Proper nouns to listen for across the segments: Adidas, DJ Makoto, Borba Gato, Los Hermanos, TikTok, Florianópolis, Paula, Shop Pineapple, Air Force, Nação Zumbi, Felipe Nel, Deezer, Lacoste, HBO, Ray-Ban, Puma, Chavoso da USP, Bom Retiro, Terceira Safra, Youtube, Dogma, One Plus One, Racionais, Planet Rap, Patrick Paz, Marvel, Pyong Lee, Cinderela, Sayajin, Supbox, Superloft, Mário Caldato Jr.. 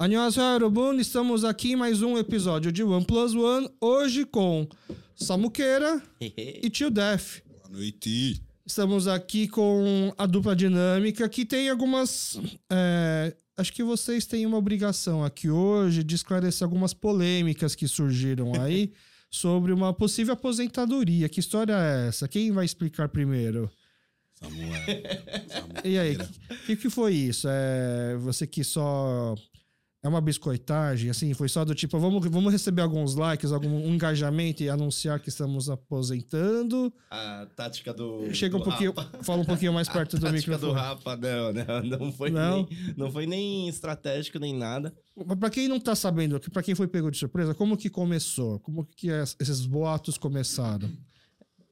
Annyeonghaseyo, Eurobun, estamos aqui em mais um episódio de One Plus One, hoje com Samuqueira e Tio Def. Boa noite. Estamos aqui com a dupla dinâmica, que tem algumas... acho que vocês têm uma obrigação aqui hoje de esclarecer algumas polêmicas que surgiram aí sobre uma possível aposentadoria. Que história é essa? Quem vai explicar primeiro? Samuel. E aí, o que foi isso? Você que só... É uma biscoitagem, assim, foi só do tipo, vamos receber alguns likes, algum engajamento e anunciar que estamos aposentando. A tática do Chega um do pouquinho, Rapa. Fala um pouquinho mais perto do microfone. A tática do Rapa, não foi nem estratégico, nem nada. Pra quem não tá sabendo, pra quem foi pego de surpresa, como que começou? Como que esses boatos começaram?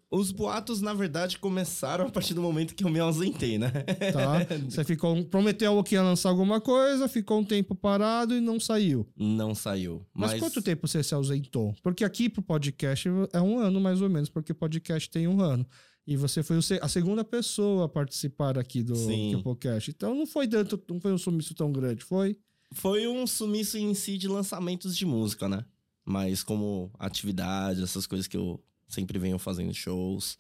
Os boatos, na verdade, começaram a partir do momento que eu me ausentei, né? Tá. Você prometeu que ia lançar alguma coisa, ficou um tempo parado e não saiu. Não saiu. Mas quanto tempo você se ausentou? Porque aqui pro podcast é um ano, mais ou menos, porque podcast tem um ano. E você foi a segunda pessoa a participar aqui do podcast. Então não foi um sumiço tão grande, foi? Foi um sumiço em si de lançamentos de música, né? Mas como atividade, essas coisas que eu... Sempre venho fazendo shows,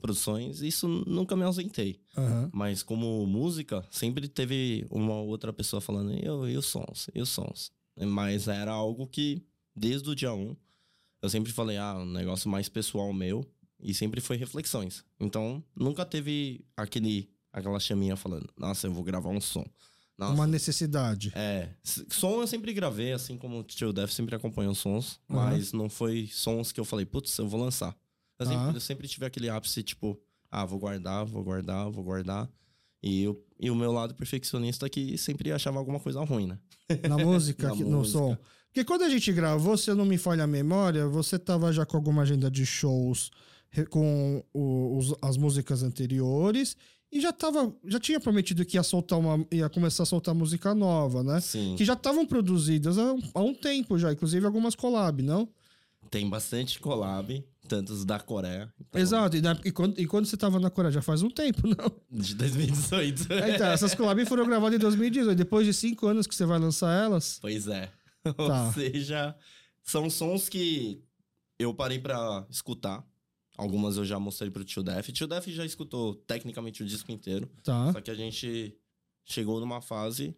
produções, isso nunca me ausentei. Uhum. Mas como música, sempre teve uma outra pessoa falando, e os sons. Mas era algo que, desde o dia 1, eu sempre falei, um negócio mais pessoal meu, e sempre foi reflexões. Então, nunca teve aquela chaminha falando, nossa, eu vou gravar um som. Nossa. Uma necessidade. Som eu sempre gravei, assim como o Tio Def sempre acompanhou sons. Uhum. Mas não foi sons que eu falei, putz, eu vou lançar. Eu sempre tive aquele ápice, tipo... Vou guardar. E o meu lado perfeccionista que sempre achava alguma coisa ruim, né? Na música, no som. Porque quando a gente gravou, se eu não me falha a memória, você tava já com alguma agenda de shows com as músicas anteriores... E já tinha prometido que ia começar a soltar música nova, né? Sim. Que já estavam produzidas há um tempo já, inclusive algumas collab, não? Tem bastante collab, tantos da Coreia. Então... Exato, e quando você estava na Coreia? Já faz um tempo, não? De 2018. Então, essas collab foram gravadas em 2018, depois de 5 anos que você vai lançar elas? Pois é. Tá. Ou seja, são sons que eu parei pra escutar. Algumas eu já mostrei pro Tio Def. Tio Def já escutou tecnicamente o disco inteiro. Tá. Só que a gente chegou numa fase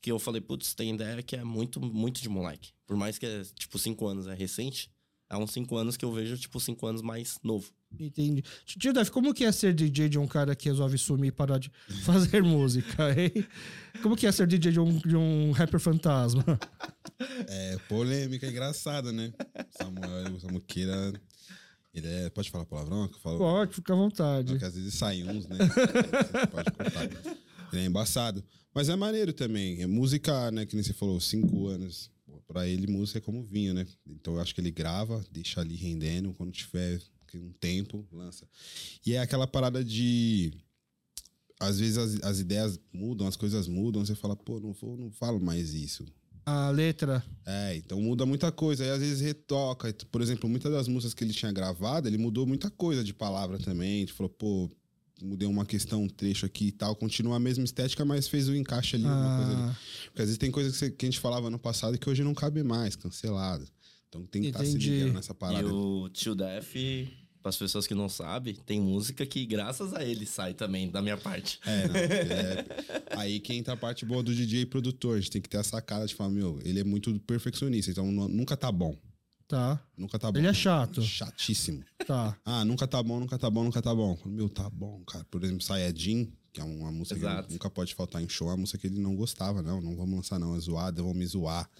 que eu falei, putz, tem ideia que é muito, muito de moleque. Por mais que é, tipo, 5 anos, é recente. É uns 5 anos que eu vejo, tipo, 5 anos mais novo. Entendi. Tio Def, como que é ser DJ de um cara que resolve sumir e parar de fazer música, hein? Como que é ser DJ de um rapper fantasma? É polêmica, engraçada, né? Samuel, Samuqueira... Ele pode falar palavrão? Que eu falo, pode, fica à vontade. Porque às vezes saem uns, né? Você pode contar. Ele é embaçado. Mas é maneiro também. É música, né? Que nem você falou, 5 anos. Pra ele, música é como vinho, né? Então eu acho que ele grava, deixa ali rendendo. Quando tiver um tempo, lança. E é aquela parada de... Às vezes as ideias mudam, as coisas mudam. Você fala, pô, não falo mais isso. A letra. Então muda muita coisa. Aí às vezes retoca. Por exemplo, muitas das músicas que ele tinha gravado, ele mudou muita coisa de palavra também. Ele falou, pô, mudei uma questão, um trecho aqui e tal. Continua a mesma estética, mas fez o encaixe ali, uma coisa ali. Porque às vezes tem coisa que a gente falava no passado que hoje não cabe mais, cancelado. Então tem que estar se ligando nessa parada. E o Tio Def, para as pessoas que não sabem, tem música que graças a ele sai também, da minha parte. Aí que entra a parte boa do DJ e produtor. A gente tem que ter a sacada de falar, meu, ele é muito perfeccionista, então nunca tá bom. Tá. Nunca tá bom. Ele é chato. Chatíssimo. Tá. Nunca tá bom. Meu, tá bom, cara. Por exemplo, Sayajin, que é uma música que nunca pode faltar em show, é uma música que ele não gostava, não vamos lançar não, é zoada, vão me zoar.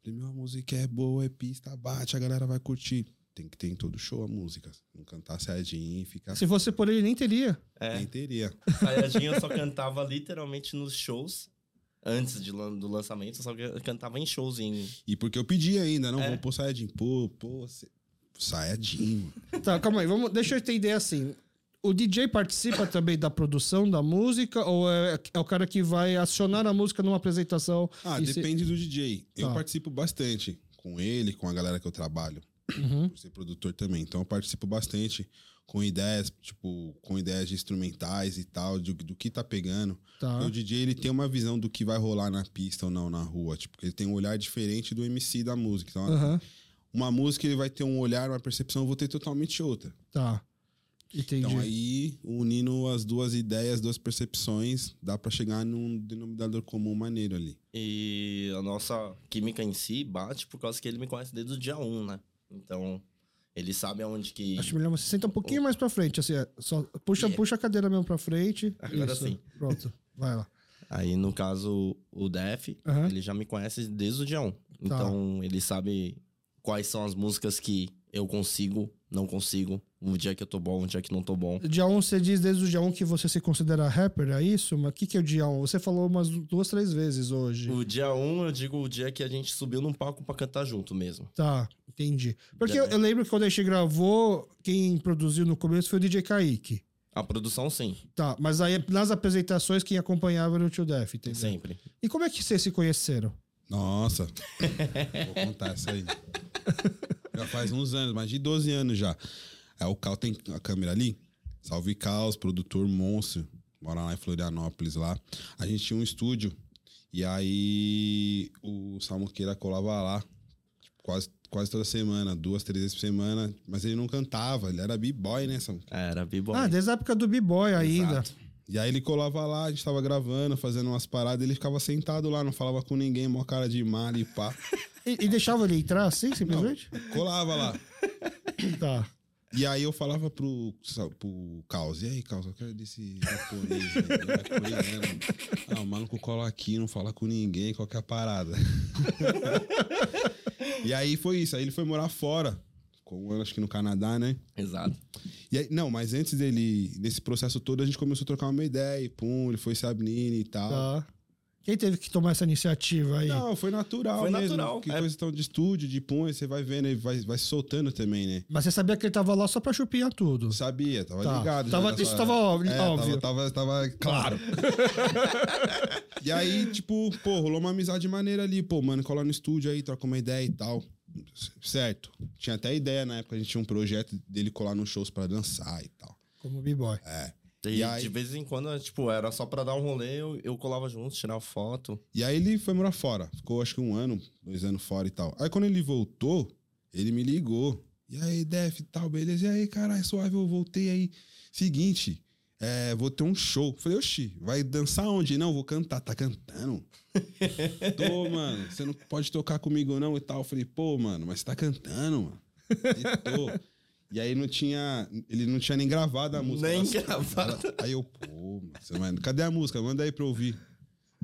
Falei, meu, a música é boa, é pista, bate, a galera vai curtir. Tem que ter em todo show a música. Não cantar Sayajin e ficar... Se fosse por ele, nem teria. Nem teria. Sayajin eu só cantava literalmente nos shows. Antes do lançamento, eu só cantava em shows. E porque eu pedi ainda, não? Vamos pôr Sayajin. Sayajin. Tá, calma aí. Deixa eu entender assim. O DJ participa também da produção da música? Ou é o cara que vai acionar a música numa apresentação? Depende do DJ. Tá. Eu participo bastante. Com ele, com a galera que eu trabalho. Por ser produtor também. Então eu participo bastante. com ideias, tipo, com ideias de instrumentais e tal, do que tá pegando. Tá. O DJ, ele tem uma visão do que vai rolar na pista ou não, na rua. Tipo, ele tem um olhar diferente do MC da música. Então, uma música, ele vai ter um olhar, uma percepção, eu vou ter totalmente outra. Tá. Entendi. Então aí, unindo as duas ideias, as duas percepções, dá pra chegar num denominador comum maneiro ali. E a nossa química em si bate por causa que ele me conhece desde o dia 1, né? Então... Ele sabe aonde que... Acho melhor você sentar um pouquinho mais pra frente, assim, só puxa a cadeira mesmo pra frente. Agora isso, sim. Pronto, vai lá. Aí, no caso, o Def, ele já me conhece desde o dia 1. Tá. Então, ele sabe quais são as músicas que eu consigo, não consigo, um dia que eu tô bom, um dia que não tô bom. Dia 1, você diz desde o dia 1 que você se considera rapper, é isso? Mas o que é o dia 1? Você falou umas 2, 3 vezes hoje. O dia 1, eu digo o dia que a gente subiu num palco pra cantar junto mesmo. Tá, entendi. Porque eu lembro que quando a gente gravou, quem produziu no começo foi o DJ Kaique. A produção, sim. Tá, mas aí nas apresentações quem acompanhava era o Tio Def, entendeu? Sempre. E como é que vocês se conheceram? Nossa, vou contar isso aí. Já faz uns anos, mais de 12 anos já. É, o Cal tem a câmera ali. Salve Caos, produtor monstro. Mora lá em Florianópolis, lá. A gente tinha um estúdio. E aí o Samuqueira colava lá. Tipo, quase toda semana. 2, 3 vezes por semana. Mas ele não cantava. Ele era b-boy, né, Samuqueira? Era b-boy. Ah, desde a época do b-boy ainda. Exato. E aí ele colava lá. A gente tava gravando, fazendo umas paradas. Ele ficava sentado lá. Não falava com ninguém. Mó cara de mal e pá. E deixava ele entrar assim, simplesmente? Não, colava lá. Tá. E aí eu falava pro Caos, e aí, Caos, eu quero desse japonês, né? Ah, o maluco cola aqui, não fala com ninguém, qualquer parada. E aí foi isso, aí ele foi morar fora, ficou um ano acho que no Canadá, né? Exato. E aí, não, mas antes dele, nesse processo todo, a gente começou a trocar uma ideia, e pum, ele foi se abrindo e tal. Tá. Quem teve que tomar essa iniciativa aí? Não, foi natural mesmo. Foi natural. Que coisa tão de estúdio, de punho, você vai vendo, ele vai se soltando também, né? Mas você sabia que ele tava lá só pra chupinhar tudo? Sabia, tava ligado. Isso tava óbvio. Tava claro. E aí, tipo, pô, rolou uma amizade maneira ali. Pô, mano, cola no estúdio aí, troca uma ideia e tal. Certo. Tinha até ideia na época, a gente tinha um projeto dele colar nos shows pra dançar e tal. Como b-boy. É. E aí, de vez em quando, tipo, era só pra dar um rolê, eu colava junto, tirava foto. E aí ele foi morar fora. Ficou acho que 1 ano, 2 anos fora e tal. Aí quando ele voltou, ele me ligou. E aí, Def, tal, beleza? E aí, caralho, suave, eu voltei aí. Seguinte, vou ter um show. Falei, oxi, vai dançar onde? Não, vou cantar. Tá cantando? Tô, mano, você não pode tocar comigo não e tal. Falei, pô, mano, mas você tá cantando, mano. E aí ele não tinha nem gravado a música. Nem gravado. Aí eu, pô, mano, cadê a música? Manda aí pra eu ouvir.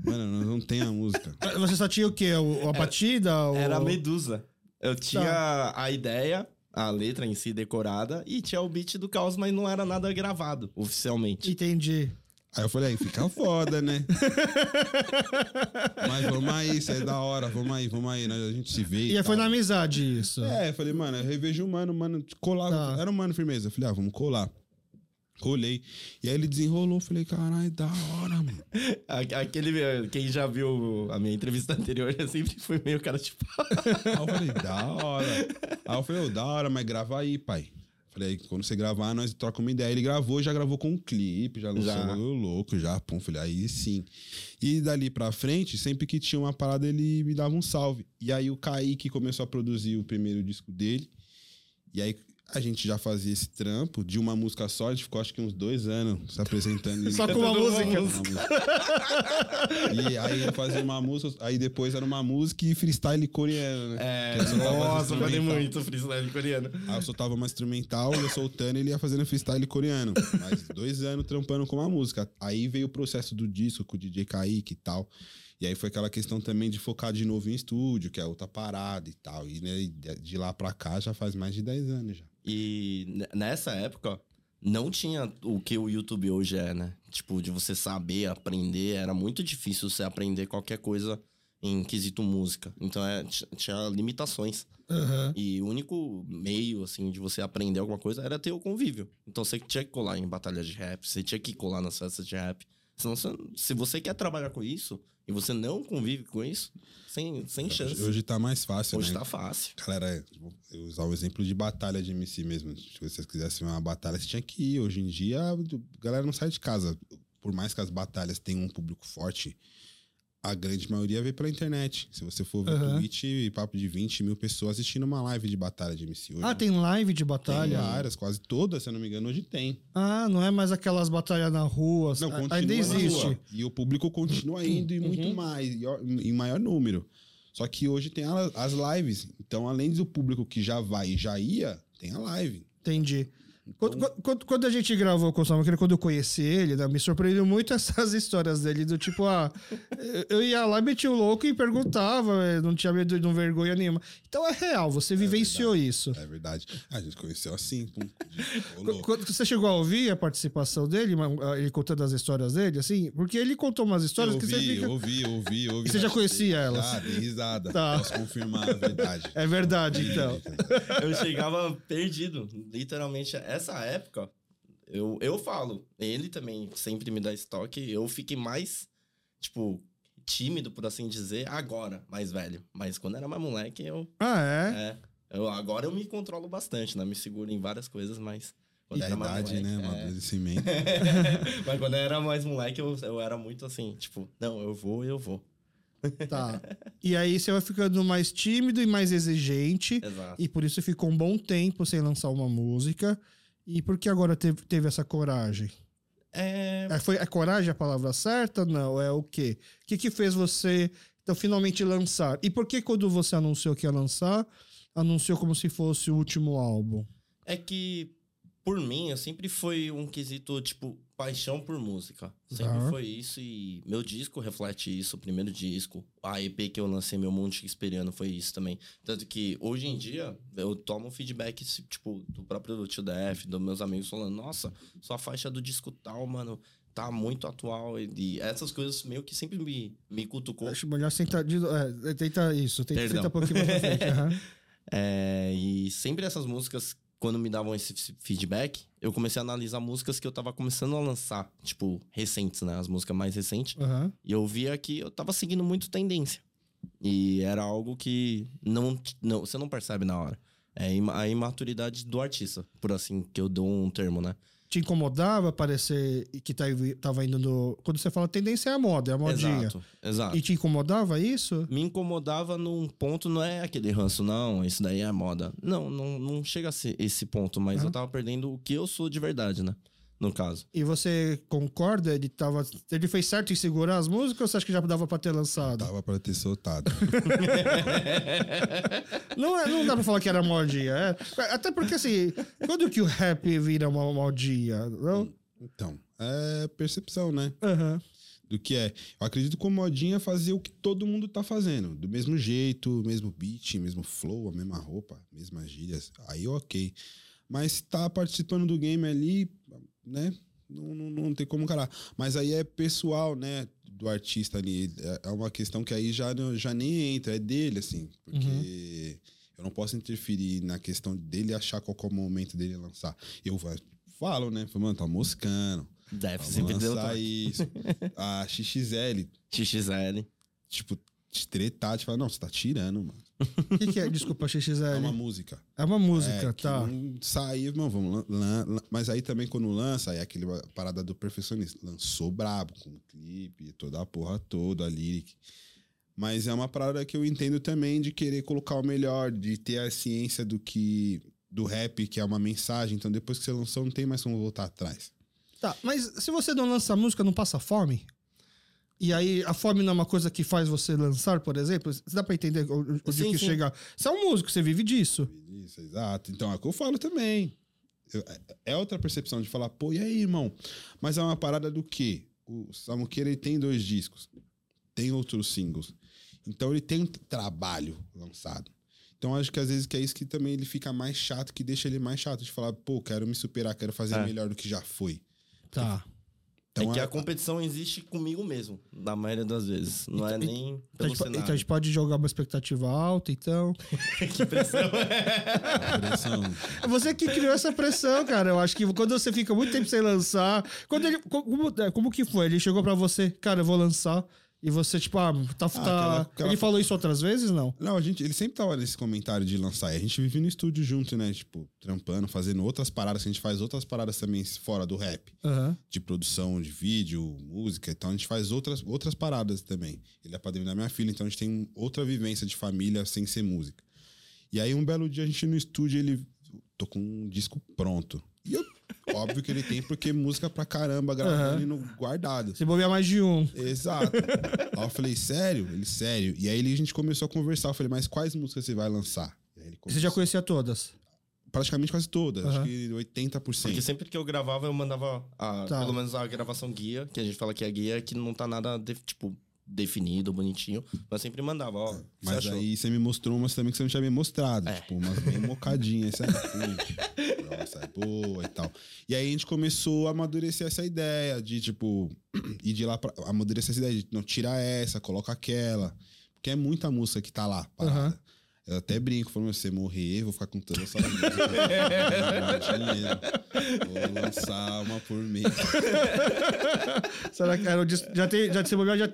Mano, não tem a música. Você só tinha o quê? A batida? Era a Medusa. Eu tinha a ideia, a letra em si decorada, e tinha o beat do Caos, mas não era nada gravado, oficialmente. Entendi. Aí eu falei, aí fica foda, né? Mas vamos aí, isso é da hora, vamos aí, a gente se vê. E foi na amizade isso. Eu falei, mano, eu revejo o mano, colava, era um mano firmeza. Eu falei, vamos colar. Colei. E aí ele desenrolou, falei, caralho, da hora, mano. Quem já viu a minha entrevista anterior, eu sempre fui meio cara de pau. Aí eu falei, da hora. Aí eu falei, da hora, mas grava aí, pai. Falei, quando você gravar, nós trocamos uma ideia. Ele gravou, já gravou com um clipe, já lançou louco, já, pum, falei, aí sim. E dali pra frente, sempre que tinha uma parada, ele me dava um salve. E aí o Kaique começou a produzir o primeiro disco dele. E aí a gente já fazia esse trampo de uma música só, a gente ficou acho que uns 2 anos se apresentando. Só com uma música. E aí ele fazia uma música, aí depois era uma música e freestyle coreano, né? Nossa, eu falei muito freestyle coreano. Aí eu soltava uma instrumental, eu soltando, ele ia fazendo freestyle coreano. Mas 2 anos trampando com uma música. Aí veio o processo do disco com o DJ Kaique e tal. E aí foi aquela questão também de focar de novo em estúdio, que é outra parada e tal. E né, de lá pra cá já faz mais de 10 anos já. E nessa época, não tinha o que o YouTube hoje é, né? Tipo, de você saber, aprender. Era muito difícil você aprender qualquer coisa em quesito música. Então, tinha limitações. Uhum. E o único meio, assim, de você aprender alguma coisa era ter o convívio. Então, você tinha que colar em batalha de rap, você tinha que colar nas festas de rap. Senão, se você quer trabalhar com isso e você não convive com isso, sem chance. Hoje tá mais fácil, hoje, né? Hoje tá fácil. Galera, eu vou usar o exemplo de batalha de MC mesmo. Se vocês quisessem uma batalha, você tinha que ir. Hoje em dia, a galera não sai de casa. Por mais que as batalhas tenham um público forte, a grande maioria vê pela internet. Se você for ver Twitch, papo de 20 mil pessoas assistindo uma live de batalha de MC hoje. Ah, tem live de batalha? Tem várias, quase todas, se eu não me engano, hoje tem. Ah, não é mais aquelas batalhas na rua. Não, continua ainda existe. Rua. E o público continua indo e muito mais, em maior número. Só que hoje tem as lives. Então, além do público que já vai e já ia, tem a live. Entendi. Então... Quando a gente gravou com o Samuqueira, quando eu conheci ele, né, me surpreendeu muito essas histórias dele, do tipo, eu ia lá, metia o louco e perguntava, não tinha medo, não vergonha nenhuma. Então é real, você vivenciou verdade, isso. É verdade. A gente conheceu assim. Quando você chegou a ouvir a participação dele, ele contando as histórias dele, assim, porque ele contou umas histórias que você fica... Eu ouvi. E você já conhecia elas? Ah, dei risada. Tá. Posso confirmar a verdade. É verdade, então. Eu chegava perdido, literalmente. Essa época, eu falo, ele também sempre me dá estoque, eu fiquei mais, tipo, tímido, por assim dizer, agora, mais velho. Mas quando era mais moleque, eu... Ah, é? É. Agora eu me controlo bastante, né? Me seguro em várias coisas, mas... Quando era mais idade, moleque, né? Amadurecimento. Mas quando eu era mais moleque, eu era muito assim, tipo, não, eu vou. Tá. E aí você vai ficando mais tímido e mais exigente. Exato. E por isso ficou um bom tempo sem lançar uma música. E por que agora teve essa coragem? É coragem a palavra certa? Não, é o quê? O que fez você, então, finalmente lançar? E por que quando você anunciou que ia lançar, anunciou como se fosse o último álbum? É que, por mim, eu sempre fui um quesito, tipo, paixão por música. Sempre foi isso e meu disco reflete isso, o primeiro disco. A EP que eu lancei, Meu Mundo Shakespeareano, foi isso também. Tanto que, hoje em dia, eu tomo feedback, tipo, do próprio Tio Def, dos meus amigos falando, nossa, sua faixa do disco tal, mano, tá muito atual. E essas coisas meio que sempre me cutucou. Acho melhor sentar... Tenta isso, tenta um pouquinho mais pra frente. E sempre essas músicas... Quando me davam esse feedback, eu comecei a analisar músicas que eu tava começando a lançar. Tipo, recentes, né? As músicas mais recentes. E eu via que eu tava seguindo muito tendência. E era algo que não você não percebe na hora. É a imaturidade do artista, por assim que eu dou um termo, né? Te incomodava parecer que tava indo no... Quando você fala tendência é a moda, é a modinha. Exato. E te incomodava isso? Me incomodava num ponto, não é aquele ranço, não, isso daí é moda. Não chega a ser esse ponto, mas eu tava perdendo o que eu sou de verdade, né? No caso. E você concorda? Ele fez certo em segurar as músicas ou você acha que já dava pra ter lançado? Dava pra ter soltado. Não dá pra falar que era modinha. Até porque, assim, quando que o rap vira uma modinha? Não? Então, é percepção, né? Do que é. Eu acredito que a modinha é fazer o que todo mundo tá fazendo. Do mesmo jeito, mesmo beat, mesmo flow, a mesma roupa, mesmas gírias. Aí, ok. Mas tá participando do game ali, né? Não tem como encarar. Mas aí é pessoal, né? Do artista ali. É uma questão que aí já nem entra. É dele, assim. Porque eu não posso interferir na questão dele achar qual é o momento dele lançar. Eu falo, né? Mano, tá moscando. Deve sempre lançar isso. A XXL. Tipo, te tretar. Te falar, não, você tá tirando, mano. O que é? Desculpa, XXL. É uma música. É uma música, tá. Saiu, irmão, vamos lá. Mas aí também quando lança, aí é aquela parada do perfeccionista. Lançou brabo, com o clipe, toda a porra toda, a lyric. Mas é uma parada que eu entendo também de querer colocar o melhor, de ter a ciência do rap, que é uma mensagem. Então depois que você lançou, não tem mais como voltar atrás. Tá, mas se você não lança a música, não passa fome? E aí, a fome não é uma coisa que faz você lançar, por exemplo? Dá pra entender onde que chegar? Você é um músico, você vive disso. Isso, exato. Então, é o que eu falo também. É outra percepção de falar, pô, e aí, irmão? Mas é uma parada do quê? O Samuqueira, ele tem 2 discos. Tem outros singles. Então, ele tem um trabalho lançado. Então, acho que às vezes que é isso que também ele fica mais chato, que deixa ele mais chato de falar, pô, quero me superar, quero fazer melhor do que já foi. Tá. Então, é que a competição existe comigo mesmo, na maioria das vezes. Não então, é nem pelo cenário. Então a gente pode jogar uma expectativa alta, então... Que pressão. É você que criou essa pressão, cara. Eu acho que quando você fica muito tempo sem lançar... Quando ele, como que foi? Ele chegou pra você, cara, eu vou lançar... E você, tipo, ele falou isso outras vezes, não? Não, ele sempre tava nesse comentário de lançar. E a gente vive no estúdio junto, né? Tipo, trampando, fazendo outras paradas. A gente faz outras paradas também fora do rap. Uhum. De produção, de vídeo, música. Então a gente faz outras paradas também. Ele é padrinho da minha filha, então a gente tem outra vivência de família sem ser música. E aí um belo dia a gente no estúdio, ele... Tô com um disco pronto. E eu... Óbvio que ele tem, porque música pra caramba gravando e no guardado. Você bobear mais de um. Exato. Aí eu falei, sério? Ele, sério. E aí a gente começou a conversar. Eu falei, mas quais músicas você vai lançar? E aí ele começou... Você já conhecia todas? Praticamente quase todas. Acho que 80%. Porque sempre que eu gravava, eu mandava pelo menos a gravação guia, que a gente fala que é guia, que não tá nada, tipo... definido, bonitinho, mas sempre mandava, ó. Mas aí você me mostrou umas também que você não tinha me mostrado, tipo, umas bem mocadinhas, essa nossa, é boa e tal. E aí a gente começou a amadurecer essa ideia de, tipo, ir de lá pra... Amadurecer essa ideia de, não, tira essa, coloca aquela, porque é muita música que tá lá, parada. Eu até brinco, falando, se você morrer, eu vou ficar contando essa música. Vou lançar uma por mês. Será que era o disco? Já tem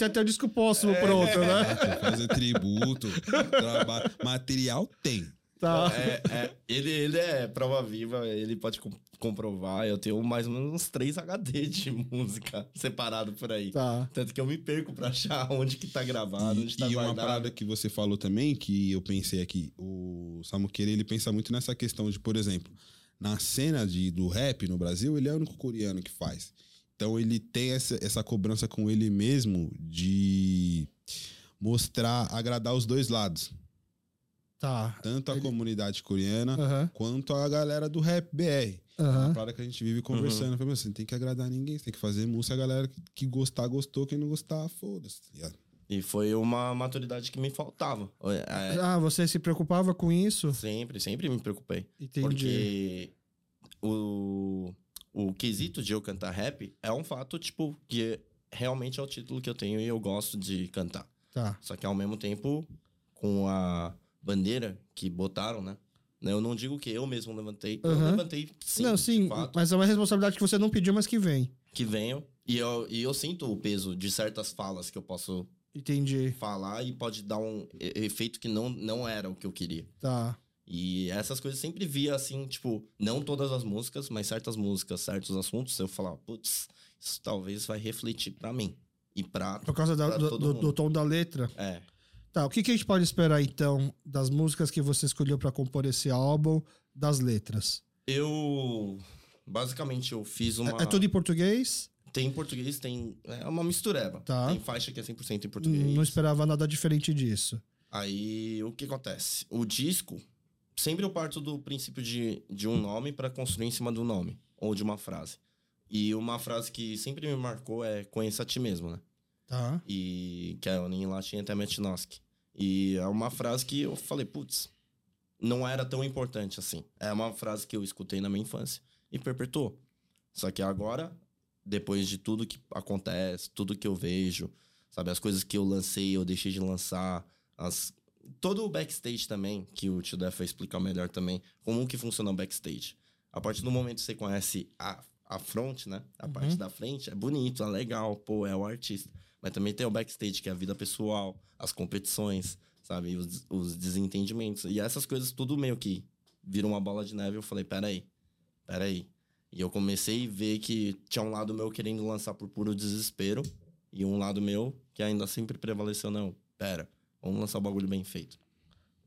até o disco póstumo pronto, né? Fazer tributo, trabalho. Material tem. Tá. Ele é prova viva, ele pode comprovar. Eu tenho mais ou menos uns 3 HD de música separado por aí. Tá. Tanto que eu me perco pra achar onde que tá gravado, onde tá guardado. E uma parada que você falou também, que eu pensei aqui, o Samuqueira, ele pensa muito nessa questão de, por exemplo, na cena do rap no Brasil, ele é o único coreano que faz. Então ele tem essa cobrança com ele mesmo de mostrar, agradar os dois lados. Tá. Tanto a comunidade coreana quanto a galera do rap BR. É uma parada que a gente vive conversando. Eu falei, você não tem que agradar ninguém, você tem que fazer música, a galera que gostar, gostou, quem não gostar, foda-se. E foi uma maturidade que me faltava. Você se preocupava com isso? Sempre me preocupei. Entendi. Porque o quesito de eu cantar rap é um fato, tipo, que realmente é o título que eu tenho e eu gosto de cantar. Tá. Só que ao mesmo tempo, com a bandeira que botaram, né? Eu não digo que eu mesmo levantei. Eu levantei, sim. Não, sim, mas é uma responsabilidade que você não pediu, mas que vem. Que venho. E eu sinto o peso de certas falas que eu posso falar e pode dar um efeito que não era o que eu queria. Tá. E essas coisas sempre via, assim, tipo, não todas as músicas, mas certas músicas, certos assuntos, eu falava, putz, isso talvez vai refletir pra mim. E pra... Por causa do tom da letra. É. Tá, o que a gente pode esperar, então, das músicas que você escolheu pra compor esse álbum, das letras? Basicamente, eu fiz uma... É tudo em português? Tem em português, tem... É uma mistureba. Tá. Tem faixa que é 100% em português. Não esperava nada diferente disso. Aí, o que acontece? O disco, sempre eu parto do princípio de um nome pra construir em cima do nome, ou de uma frase. E uma frase que sempre me marcou é conheça a ti mesmo, né? Tá. E que é em latim é Temet Nosce. E é uma frase que eu falei, putz, não era tão importante assim. É uma frase que eu escutei na minha infância e perpetuou. Só que agora, depois de tudo que acontece, tudo que eu vejo, sabe, as coisas que eu lancei, eu deixei de lançar, todo o backstage também, que o Tio Def vai explicar melhor também, como que funciona o backstage. A partir do momento que você conhece a front, né, a parte da frente, é bonito, é legal, pô, é o artista. Mas também tem o backstage, que é a vida pessoal, as competições, sabe? Os desentendimentos. E essas coisas tudo meio que viram uma bola de neve. Eu falei, peraí. E eu comecei a ver que tinha um lado meu querendo lançar por puro desespero. E um lado meu que ainda sempre prevaleceu. Não, vamos lançar o bagulho bem feito.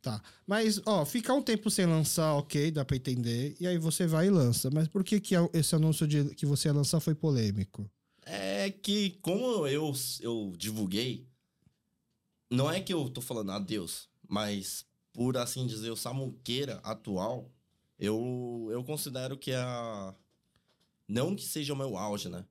Tá, mas, ficar um tempo sem lançar, ok, dá pra entender. E aí você vai e lança. Mas por que esse anúncio de que você ia lançar foi polêmico? É que, como eu divulguei, não é que eu tô falando adeus, mas, por assim dizer, o Samuqueira atual, eu considero que não que seja o meu auge, né?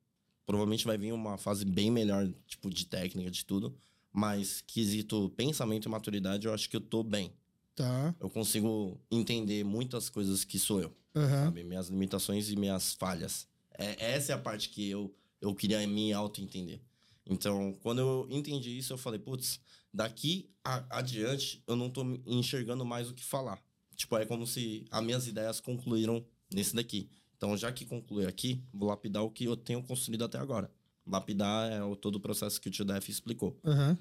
Provavelmente vai vir uma fase bem melhor, tipo, de técnica, de tudo, mas quesito pensamento e maturidade, eu acho que eu tô bem. Tá. Eu consigo entender muitas coisas que sou eu, sabe? Minhas limitações e minhas falhas. Essa é a parte que eu... eu queria me auto-entender. Então, quando eu entendi isso, eu falei, putz, daqui adiante eu não tô enxergando mais o que falar. Tipo, é como se as minhas ideias concluíram nesse daqui. Então, já que conclui aqui, vou lapidar o que eu tenho construído até agora. Lapidar é todo o processo que o Tio Def explicou. Uhum.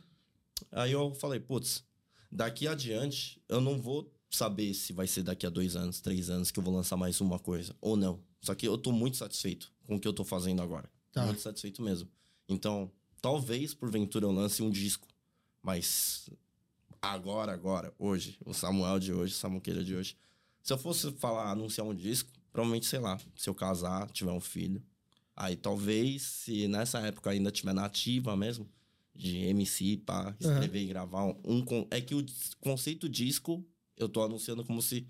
Aí eu falei, putz, daqui adiante eu não vou saber se vai ser daqui a 2 anos, 3 anos que eu vou lançar mais uma coisa ou não. Só que eu tô muito satisfeito com o que eu tô fazendo agora. Tá. Muito satisfeito mesmo. Então, talvez, porventura, eu lance um disco. Mas agora, hoje, o Samuel de hoje, o Samuqueira de hoje, se eu fosse falar, anunciar um disco, provavelmente, sei lá, se eu casar, tiver um filho. Aí talvez, se nessa época ainda tiver na ativa mesmo, de MC, pá, escrever e gravar É que o conceito disco, eu tô anunciando como se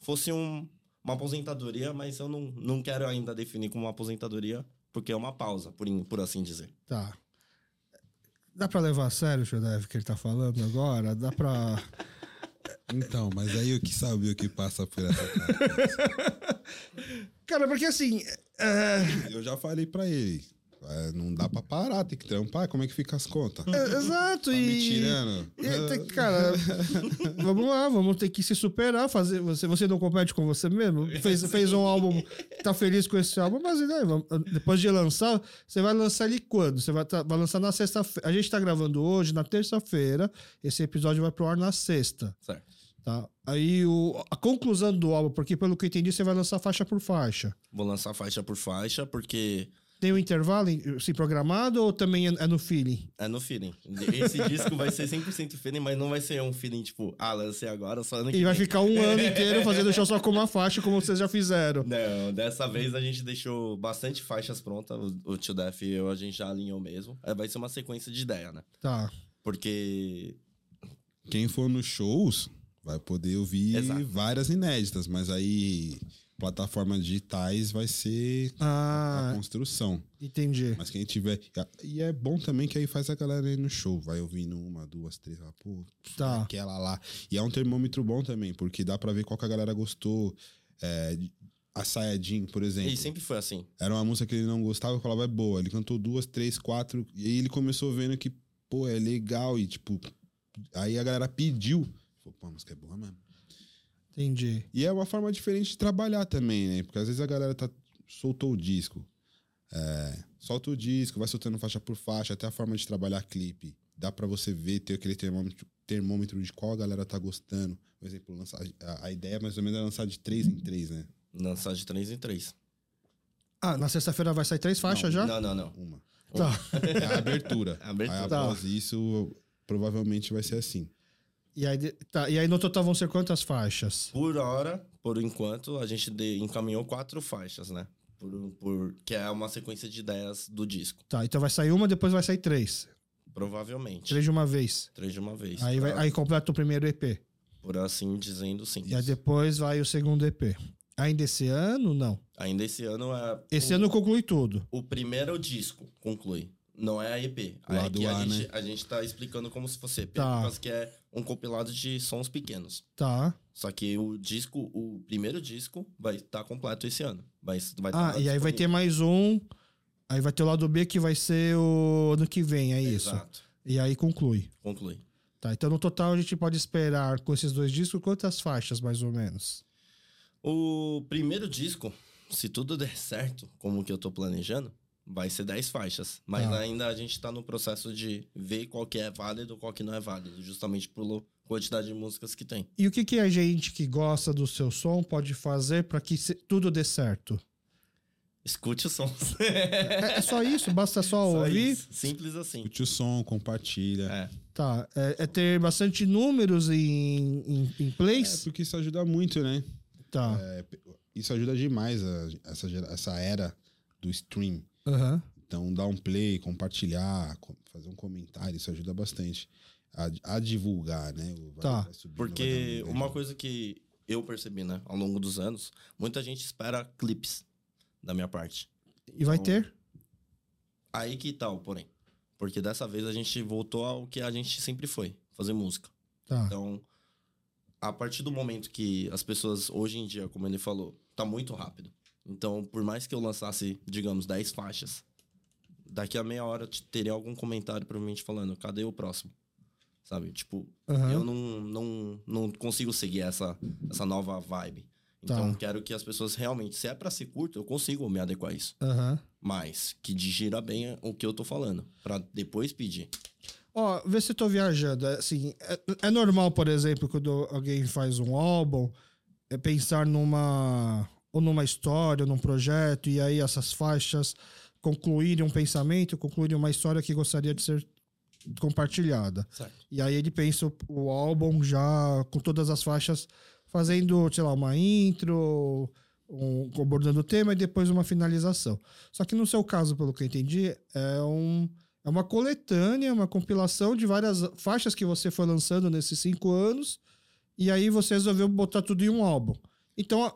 fosse uma aposentadoria, mas eu não quero ainda definir como uma aposentadoria, porque é uma pausa, por assim dizer. Tá. Dá pra levar a sério o Tio Def que ele tá falando agora? Dá pra... Então, mas aí o que sabe o que passa por essa cara? Cara, porque assim... Eu já falei pra ele. Não dá pra parar, tem que trampar. Como é que fica as contas? Exato. Tá me tirando. Cara, vamos lá, vamos ter que se superar. Fazer, você não compete com você mesmo? Fez um álbum, tá feliz com esse álbum, mas né, depois de lançar, você vai lançar ele quando? Você vai lançar na sexta-feira. A gente tá gravando hoje, na terça-feira. Esse episódio vai pro ar na sexta. Certo. Tá. Aí a conclusão do álbum, porque pelo que eu entendi, você vai lançar faixa por faixa. Vou lançar faixa por faixa, porque... Tem um intervalo assim, programado ou também é no feeling? É no feeling. Esse disco vai ser 100% feeling, mas não vai ser um feeling tipo, lancei agora, só ano que vem. E vai ficar um ano inteiro fazendo show só com uma faixa, como vocês já fizeram. Não, dessa vez a gente deixou bastante faixas prontas, o Tio Def e eu, a gente já alinhou mesmo. Vai ser uma sequência de ideia, né? Tá. Porque... Quem for nos shows vai poder ouvir várias inéditas, mas aí... Plataformas digitais vai ser a construção. Entendi. Mas quem tiver... E é bom também que aí faz a galera ir no show. Vai ouvindo 1, 2, 3... Pô, tá. Aquela lá. E é um termômetro bom também, porque dá pra ver qual que a galera gostou. A Sayajin, por exemplo. Ele sempre foi assim. Era uma música que ele não gostava, eu falava, é boa. Ele cantou 2, 3, 4... E aí ele começou vendo que, pô, é legal. E tipo... Aí a galera pediu. Falou, pô, a música é boa mesmo. Entendi. E é uma forma diferente de trabalhar também, né? Porque às vezes a galera soltou o disco. Solta o disco, vai soltando faixa por faixa, até a forma de trabalhar clipe. Dá pra você ver, ter aquele termômetro de qual a galera tá gostando. Por exemplo, lançar, a ideia mais ou menos é lançar de 3 em 3, né? Lançar de 3 em 3. Ah, na sexta-feira vai sair 3 faixas já? Não. Uma. Tá. É a abertura. Aí, após isso, provavelmente vai ser assim. E aí no total vão ser quantas faixas? Por enquanto, a gente encaminhou 4 faixas, né? Que é uma sequência de ideias do disco. Tá, então vai sair uma, depois vai sair 3. Provavelmente. 3 de uma vez? 3 de uma vez. Aí completa o primeiro EP? Por assim dizendo, sim. E aí depois vai o segundo EP. Ainda esse ano, não? Ainda esse ano é... Esse ano conclui tudo. O primeiro disco conclui. Não é a EP. A gente tá explicando como se fosse EP, mas que é um compilado de sons pequenos. Tá. Só que o primeiro disco vai estar completo esse ano. E aí vai ter mais um. Aí vai ter o lado B que vai ser o ano que vem, isso? Exato. E aí conclui. Tá, então no total a gente pode esperar com esses 2 discos quantas faixas, mais ou menos? O primeiro disco, se tudo der certo, como que eu tô planejando, vai ser 10 faixas, mas ainda a gente tá no processo de ver qual que é válido, qual que não é válido, justamente pela quantidade de músicas que tem. E o que a gente que gosta do seu som pode fazer para que tudo dê certo? Escute os sons. É só isso? Basta só ouvir? Isso. Simples assim. Escute o som, compartilha. Tá, é ter bastante números em plays? Porque isso ajuda muito, né? Tá. Isso ajuda demais essa era do stream. Uhum. Então, dar um play, compartilhar, fazer um comentário, isso ajuda bastante a divulgar, né? Vai subindo, porque uma coisa que eu percebi, né, ao longo dos anos, muita gente espera clipes da minha parte. E então, vai ter? Aí que tal, porém. Porque dessa vez a gente voltou ao que a gente sempre foi, fazer música. Tá. Então, a partir do momento que as pessoas, hoje em dia, como ele falou, tá muito rápido. Então, por mais que eu lançasse, digamos, 10 faixas daqui a meia hora teria algum comentário provavelmente falando, cadê o próximo? Sabe? Tipo, eu não consigo seguir essa nova vibe. Então, quero que as pessoas realmente... Se é pra ser curto, eu consigo me adequar a isso. Mas que digira bem o que eu tô falando, pra depois pedir. Ó, vê se eu tô viajando. Assim, é normal, por exemplo, quando alguém faz um álbum, é pensar numa... ou numa história, ou num projeto, e aí essas faixas concluírem um pensamento, concluírem uma história que gostaria de ser compartilhada. Certo. E aí ele pensa o álbum já com todas as faixas, fazendo, sei lá, uma intro, abordando o tema e depois uma finalização. Só que no seu caso, pelo que eu entendi, é uma coletânea, uma compilação de várias faixas que você foi lançando nesses 5 anos, e aí você resolveu botar tudo em um álbum. Então,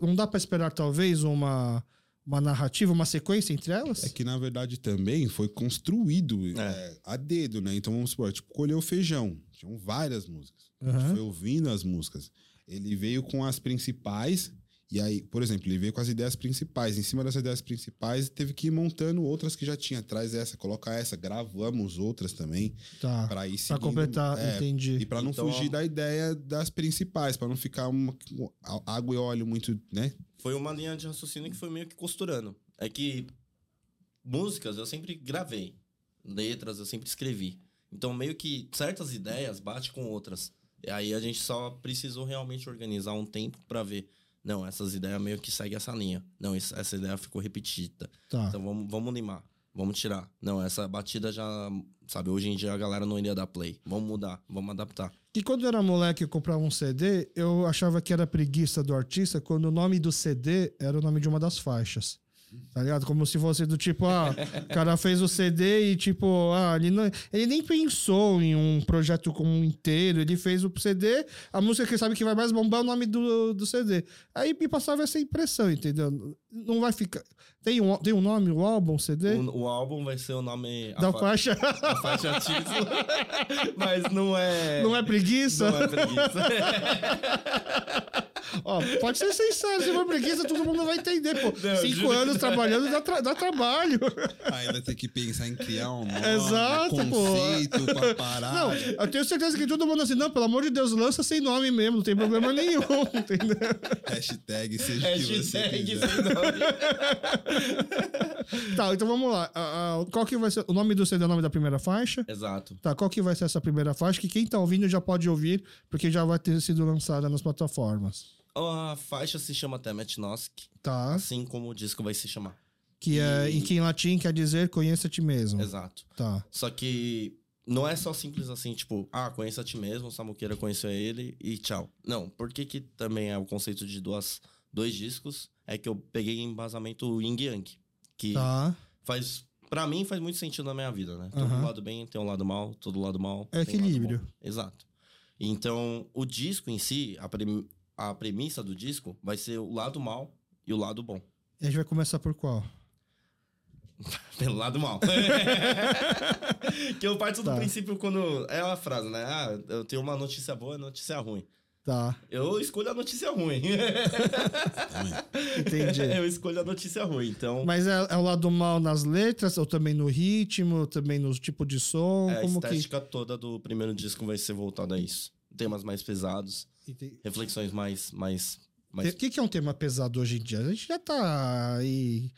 não dá pra esperar talvez uma narrativa, uma sequência entre elas? É que, na verdade, também foi construído a dedo, né? Então, vamos supor, tipo, colheu feijão. Tinham várias músicas. A gente foi ouvindo as músicas. Ele veio com as principais, e aí, por exemplo, ele veio com as ideias principais. Em cima dessas ideias principais, teve que ir montando outras que já tinha. Traz essa, coloca essa, gravamos outras também. Tá, pra ir seguindo, pra completar, entendi. E pra não fugir da ideia das principais, pra não ficar água e óleo muito, né? Foi uma linha de raciocínio que foi meio que costurando. É que músicas eu sempre gravei, letras eu sempre escrevi. Então meio que certas ideias batem com outras. E aí a gente só precisou realmente organizar um tempo pra ver. Não, essas ideias meio que seguem essa linha. Não, essa ideia ficou repetida. Tá. Então vamos limar, vamos tirar. Não, essa batida já... Sabe, hoje em dia a galera não iria dar play. Vamos mudar, vamos adaptar. E quando eu era moleque e comprava um CD, eu achava que era preguiça do artista quando o nome do CD era o nome de uma das faixas. Tá ligado? Como se fosse do tipo, o cara fez o CD e tipo, ele nem pensou em um projeto como inteiro, ele fez o CD, a música que sabe que vai mais bombar é o nome do CD. Aí me passava essa impressão, entendeu? Não vai ficar... Tem um nome, o álbum, CD? O álbum vai ser o nome... Da faixa. A faixa título. Mas não é... Não é preguiça? Não é preguiça. Pode ser sincero, se for preguiça, todo mundo vai entender, pô. Não, 5 anos trabalhando dá trabalho. Aí vai ter que pensar em criar um nome, exato, conceito, pô, pra parar. Não, eu tenho certeza que todo mundo assim, não, pelo amor de Deus, lança sem nome mesmo, não tem problema nenhum, entendeu? Hashtag seja o que você quiser. Sem nome. Tá, então vamos lá. Qual que vai ser o nome do CD, o nome da primeira faixa? Exato. Tá, qual que vai ser essa primeira faixa? Que quem tá ouvindo já pode ouvir, porque já vai ter sido lançada nas plataformas. A faixa se chama Temet Nosce, tá. Assim como o disco vai se chamar. Que em latim quer dizer conheça a ti mesmo. Exato. Tá. Só que não é só simples assim, tipo, conheça a ti mesmo, o Samuqueira conheceu ele e tchau. Não, porque também é o conceito de dois discos, é que eu peguei embasamento Yin Yang, que pra mim faz muito sentido na minha vida, né? Tem um lado bem, tem um lado mal, todo lado mal. É equilíbrio. Exato. Então, o disco em si, a premissa do disco vai ser o lado mal e o lado bom. E a gente vai começar por qual? Pelo lado mal. Que eu parto do princípio quando... É uma frase, né? Eu tenho uma notícia boa e uma notícia ruim. Tá. Eu escolho a notícia ruim. Entendi. Eu escolho a notícia ruim, então... Mas é o lado mal nas letras, ou também no ritmo, ou também no tipo de som? A estética toda do primeiro disco vai ser voltada a isso. Temas mais pesados. Reflexões mais... O que é um tema pesado hoje em dia? A gente já tá aí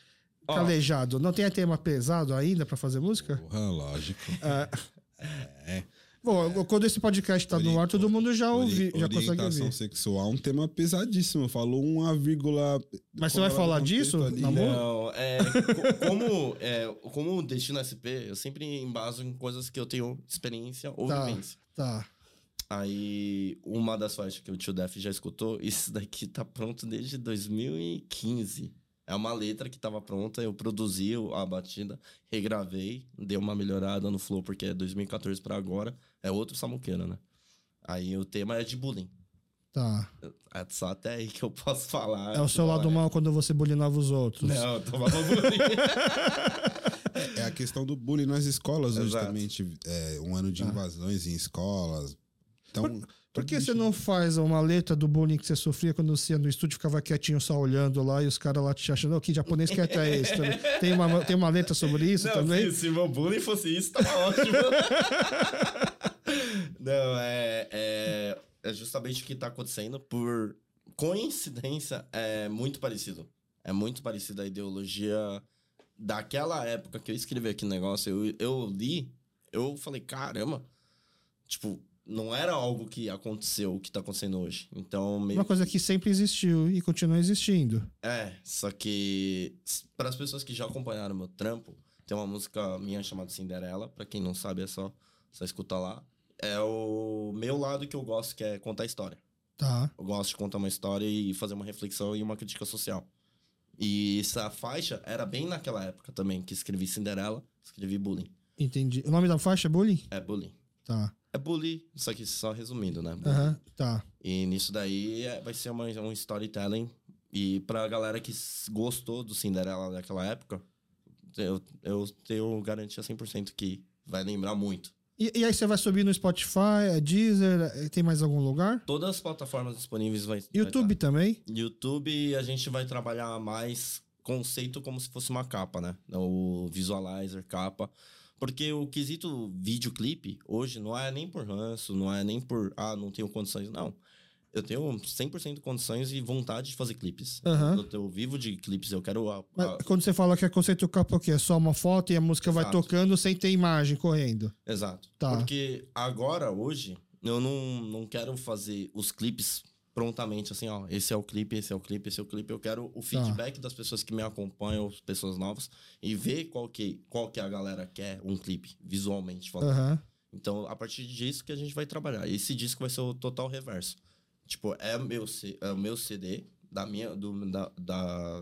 calejado. Não tem tema pesado ainda pra fazer música? Porra, lógico. Bom, quando esse podcast tá no ar, todo mundo já ouviu, já consegue ouvir. Orientação sexual é um tema pesadíssimo. Falou uma vírgula... Mas você vai falar disso? Ali? Não, como o Destino SP, eu sempre embaso em coisas que eu tenho experiência ou vivência. Tá. Aí, uma das faixas que o Tio Def já escutou, isso daqui tá pronto desde 2015. É uma letra que tava pronta, eu produzi a batida, regravei, dei uma melhorada no flow, porque é 2014 pra agora, é outro Samuqueira, né? Aí o tema é de bullying. Tá. É só até aí que eu posso falar. É o seu lado mal quando você bullyingava os outros. Não, eu tomava bullying. É a questão do bullying nas escolas, hoje também. Um ano de invasões em escolas... Então, por que você não faz uma letra do bullying que você sofria quando você ia no estúdio, ficava quietinho só olhando lá e os caras lá te achando, oh, que japonês quieto é esse? Tem uma letra sobre isso não, também? Se o meu bullying fosse isso, tava ótimo. Não, é justamente o que tá acontecendo. Por coincidência, é muito parecido. É muito parecido a ideologia daquela época que eu escrevi aquele negócio. Eu li, eu falei, caramba, tipo... Não era algo que aconteceu, o que tá acontecendo hoje. Então, meio... Uma coisa que sempre existiu e continua existindo. É, só que... Para as pessoas que já acompanharam meu trampo, tem uma música minha chamada Cinderela. Para quem não sabe, é só escutar lá. É o meu lado que eu gosto, que é contar história. Tá. Eu gosto de contar uma história e fazer uma reflexão e uma crítica social. E essa faixa era bem naquela época também, que escrevi Cinderela, escrevi Bullying. Entendi. O nome da faixa é Bullying? É Bullying. Tá. É bullying, só que só resumindo, né? Aham, tá. E nisso daí vai ser um storytelling. E pra galera que gostou do Cinderela daquela época, eu tenho garantia 100% que vai lembrar muito. E aí você vai subir no Spotify, Deezer, tem mais algum lugar? Todas as plataformas disponíveis vai YouTube estar. Também? YouTube, a gente vai trabalhar mais conceito como se fosse uma capa, né? O visualizer, capa... Porque o quesito videoclipe, hoje, não é nem por ranço, não é nem por... Ah, não tenho condições. Não. Eu tenho 100% condições e vontade de fazer clipes. Uhum. Eu vivo de clipes, eu quero... Mas quando você fala que é conceito capa, o quê? É só uma foto e a música vai tocando sem ter imagem correndo? Exato. Tá. Porque agora, hoje, eu não quero fazer os clipes prontamente, assim, ó. Esse é o clipe, esse é o clipe, esse é o clipe. Eu quero o feedback das pessoas que me acompanham, pessoas novas, e ver qual que a galera quer um clipe, visualmente falando. Uhum. Então, a partir disso que a gente vai trabalhar. Esse disco vai ser o total reverso. Tipo, é o meu CD,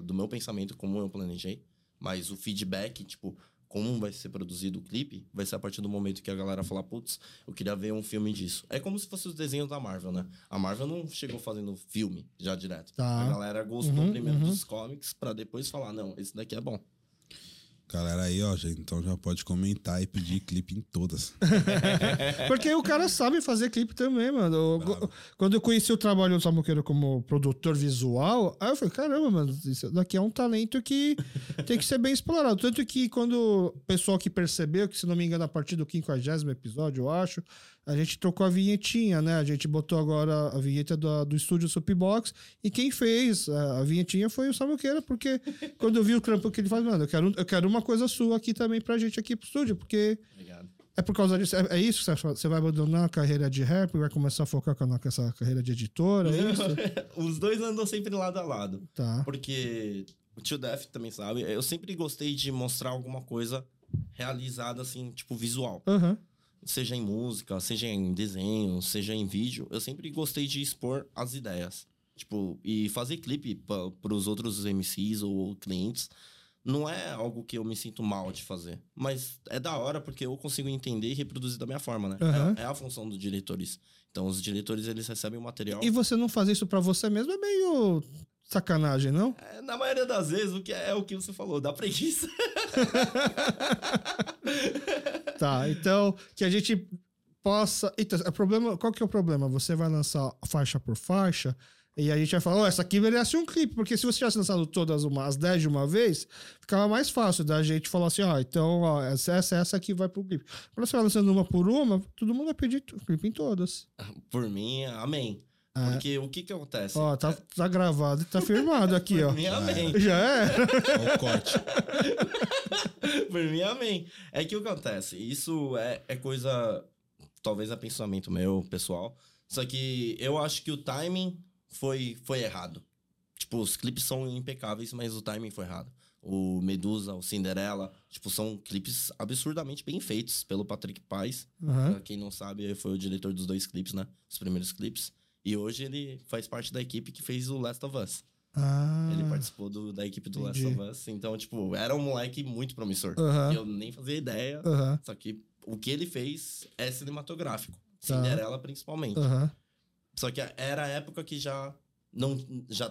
do meu pensamento, como eu planejei, mas o feedback, tipo... Como vai ser produzido o clipe, vai ser a partir do momento que a galera falar, putz, eu queria ver um filme disso. É como se fosse os desenhos da Marvel, né? A Marvel não chegou fazendo filme já direto. Tá. A galera gostou primeiro dos comics pra depois falar, não, esse daqui é bom. Galera aí, ó, gente, então já pode comentar e pedir clipe em todas. Porque o cara sabe fazer clipe também, mano. Quando eu conheci o trabalho do Samuqueira como produtor visual, aí eu falei, caramba, mano, isso daqui é um talento que tem que ser bem explorado. Tanto que quando o pessoal que percebeu, que se não me engano, a partir do 50º episódio, eu acho, a gente trocou a vinhetinha, né? A gente botou agora a vinheta do estúdio Supbox, e quem fez a vinhetinha foi o Samuqueira, porque quando eu vi o trampo que ele faz, mano, eu quero uma coisa sua aqui também pra gente aqui pro estúdio, porque... Obrigado. É por causa disso, é isso que você vai abandonar a carreira de rap e vai começar a focar com essa carreira de editora, é isso? Os dois andam sempre lado a lado. Tá. Porque o Tio Def também sabe, eu sempre gostei de mostrar alguma coisa realizada, assim, tipo, visual. Aham. Uhum. Seja em música, seja em desenho, seja em vídeo, eu sempre gostei de expor as ideias. Tipo, e fazer clipe para os outros MCs ou clientes não é algo que eu me sinto mal de fazer. Mas é da hora porque eu consigo entender e reproduzir da minha forma, né? Uhum. É a função dos diretores. Então, os diretores, eles recebem o material. E você não fazer isso para você mesmo é meio... sacanagem, não? É, na maioria das vezes, o que você falou, dá preguiça. Tá, então, que a gente possa... Então, qual que é o problema? Você vai lançar faixa por faixa e a gente vai falar, ó, essa aqui merece um clipe, porque se você tivesse lançado todas as 10 de uma vez, ficava mais fácil da gente falar assim, ó, então, ó, essa aqui vai pro clipe. Quando você vai lançando uma por uma, todo mundo vai pedir clipe em todas. Por mim, amém. Porque o que acontece? Ó, tá gravado e tá firmado aqui, ó. Por mim, amém. Já era. Ó o corte. Por mim, amém. É que o que acontece? Isso é coisa... Talvez é pensamento meu, pessoal. Só que eu acho que o timing foi errado. Tipo, os clipes são impecáveis, mas o timing foi errado. O Medusa, o Cinderela, tipo, são clipes absurdamente bem feitos pelo Patrick Paz. Uhum. Pra quem não sabe, foi o diretor dos dois clipes, né? Os primeiros clipes. E hoje ele faz parte da equipe que fez o Last of Us. Ah, ele participou da equipe do entendi. Last of Us. Então, tipo, era um moleque muito promissor. Uhum. Eu nem fazia ideia. Uhum. Só que o que ele fez é cinematográfico. Tá. Cinderela, principalmente. Uhum. Só que era a época que já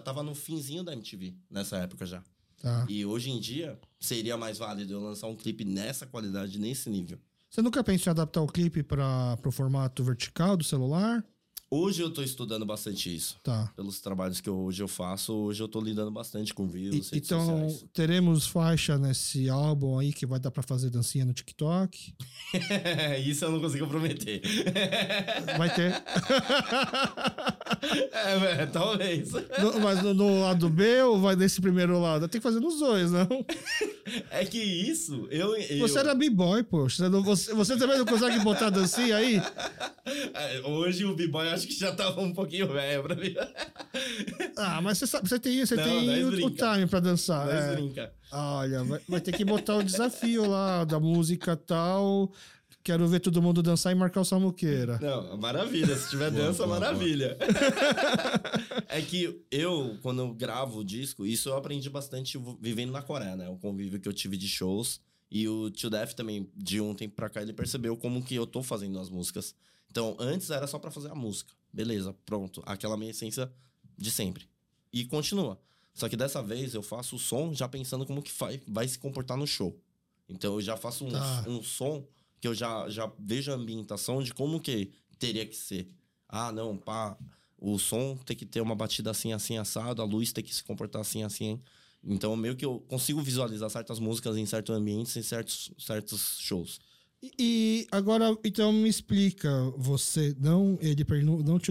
tava no finzinho da MTV. Nessa época já. Tá. E hoje em dia, seria mais válido eu lançar um clipe nessa qualidade, nesse nível. Você nunca pensou em adaptar o clipe para o formato vertical do celular? Hoje eu tô estudando bastante isso. Tá. Pelos trabalhos que hoje eu faço, hoje eu tô lidando bastante com vírus, redes sociais. Então, teremos faixa nesse álbum aí que vai dar pra fazer dancinha no TikTok? Isso eu não consigo prometer. Vai ter. É, talvez. No, mas no lado B ou vai nesse primeiro lado? Tem que fazer nos dois, não? É que isso... Você era b-boy, pô. Você também não consegue botar dancinha aí? Hoje o b-boy acho que já tava um pouquinho velho pra mim. Ah, mas você sabe, você tem o time pra dançar. Brinca. Olha, vai ter que botar o desafio lá da música tal. Quero ver todo mundo dançar e marcar o Samuqueira. Não, maravilha. Se tiver dança, maravilha. É que eu, quando eu gravo o disco, isso eu aprendi bastante vivendo na Coreia, né? O convívio que eu tive de shows. E o Tio Def também, de ontem pra cá, ele percebeu como que eu tô fazendo as músicas. Então, antes era só pra fazer a música. Beleza, pronto. Aquela minha essência de sempre. E continua. Só que dessa vez eu faço o som já pensando como que vai se comportar no show. Então, eu já faço um som que eu já vejo a ambientação de como que teria que ser. Ah, não, pá, o som tem que ter uma batida assim, assim, assado, a luz tem que se comportar assim, assim. Então, meio que eu consigo visualizar certas músicas em certos ambientes, em certos shows. E agora, então, me explica, você, não te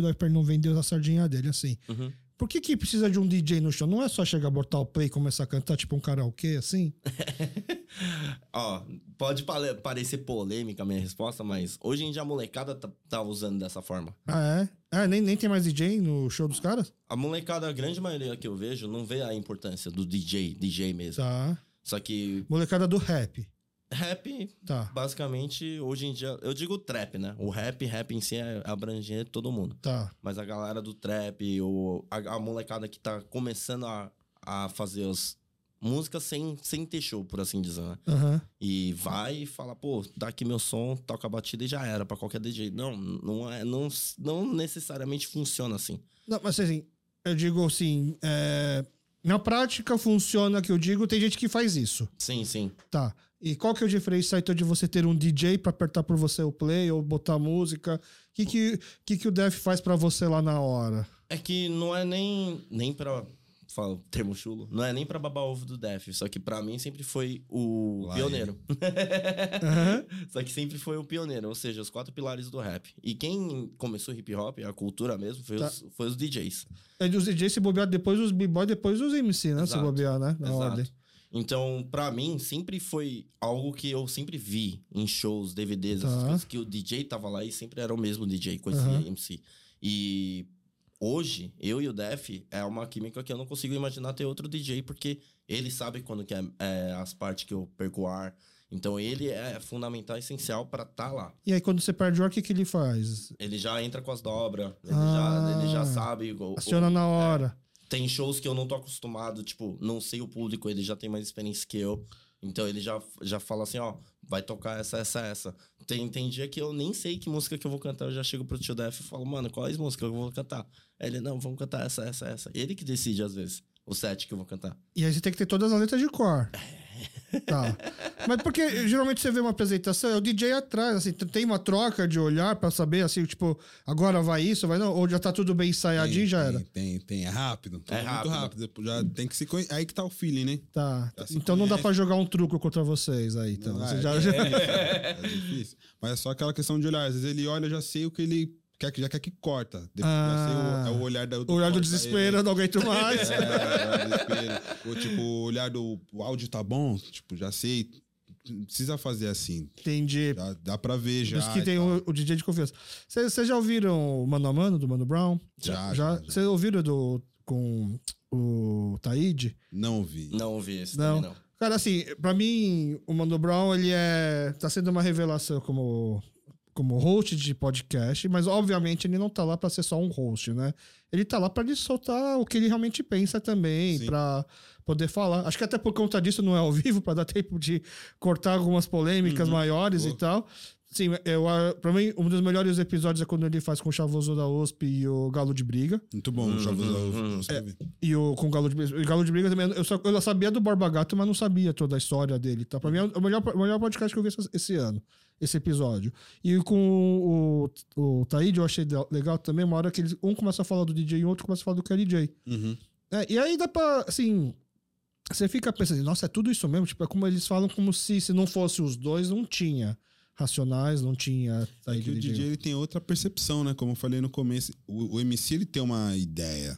dá pra ele não vender a sardinha dele, assim. Uhum. Por que precisa de um DJ no show? Não é só chegar, botar o play e começar a cantar, tipo um karaokê, assim? Ó, pode parecer polêmica a minha resposta, mas hoje em dia a molecada tá usando dessa forma. Ah, é? Ah, nem tem mais DJ no show dos caras? A molecada, a grande maioria que eu vejo, não vê a importância do DJ mesmo. Tá. Só que... Molecada do rap. Rap, tá. Basicamente, hoje em dia... Eu digo trap, né? O rap em si é abrangente todo mundo. Tá. Mas a galera do trap, a molecada que tá começando a fazer as músicas sem ter show, por assim dizer, né? Uhum. E vai e fala, pô, dá aqui meu som, toca a batida e já era, pra qualquer DJ. Não necessariamente funciona assim. Não, mas assim, eu digo assim... Na prática funciona, que eu digo, tem gente que faz isso. Sim, sim. Tá. E qual que é o diferencial então de você ter um DJ pra apertar por você o play ou botar música? O que o Def faz pra você lá na hora? É que não é nem pra... Fala o termo chulo. Não é nem pra babar ovo do Def, só que pra mim sempre foi o pioneiro. Uhum. Só que sempre foi o pioneiro, ou seja, os 4 pilares do rap. E quem começou hip hop, a cultura mesmo, foi os DJs. É, os DJs se bobear, depois os b-boy, depois os MC, né? Exato. Se bobear, né? Na ordem. Então, pra mim, sempre foi algo que eu sempre vi em shows, DVDs, essas coisas, que o DJ tava lá e sempre era o mesmo DJ, coisinha MC. E... Hoje, eu e o Def, é uma química que eu não consigo imaginar ter outro DJ, porque ele sabe quando que é as partes que eu perco o ar. Então, ele é fundamental, essencial pra estar lá. E aí, quando você perde o ar, o que ele faz? Ele já entra com as dobras, ele já sabe... Aciona na hora. Tem shows que eu não tô acostumado, tipo, não sei o público, ele já tem mais experiência que eu. Então, ele já fala assim, ó, vai tocar essa. Tem dia que eu nem sei que música que eu vou cantar, eu já chego pro Tio Def e falo, mano, quais músicas eu vou cantar? Aí ele, não, vamos cantar essa. Ele que decide, às vezes, o set que eu vou cantar. E aí você tem que ter todas as letras de cor. Tá. Mas porque geralmente você vê uma apresentação, é o DJ atrás, assim, tem uma troca de olhar pra saber, assim, tipo, agora vai isso, vai não, ou já tá tudo bem ensaiadinho, já era? Tem, é rápido. É rápido. Muito rápido, já tem que se conhecer, aí que tá o feeling, né? Tá, então não dá pra jogar um truco contra vocês aí, então. Não, é difícil. Mas é só aquela questão de olhar, às vezes ele olha, já sei o que ele... Já quer que corta. Depois, assim, é o olhar da... O olhar do desespero, não aguento mais. Ou tipo, o olhar do... O áudio tá bom? Tipo, já sei. Precisa fazer assim. Entendi. Já dá pra ver já. Por isso que tem o DJ de confiança. Vocês já ouviram o Mano a Mano, do Mano Brown? Já. Vocês ouviram com o Taíde? Não ouvi. Não ouvi esse também, não. Cara, assim, pra mim, o Mano Brown, ele tá sendo uma revelação como host de podcast, mas obviamente ele não tá lá pra ser só um host, né? ele tá lá pra ele soltar o que ele realmente pensa também, pra poder falar. Acho que até por conta disso não é ao vivo, pra dar tempo de cortar algumas polêmicas maiores e tal. Sim, pra mim, um dos melhores episódios é quando ele faz com o Chavoso da USP e o Galo de Briga. Muito bom, o Chavoso da USP. Com o Galo de Briga. O Galo de Briga também. Eu sabia do Borba Gato, mas não sabia toda a história dele. Tá? Pra mim é o melhor podcast que eu vi esse ano, esse episódio. E com o Taíde eu achei legal também, uma hora que um começa a falar do DJ e o outro começa a falar do KLJ. E aí dá pra, assim... Você fica pensando, nossa, é tudo isso mesmo? Tipo, é como eles falam, como se não fosse os dois, não tinha... Racionais, não tinha... É que o DJ ele tem outra percepção, né? Como eu falei no começo, o MC ele tem uma ideia,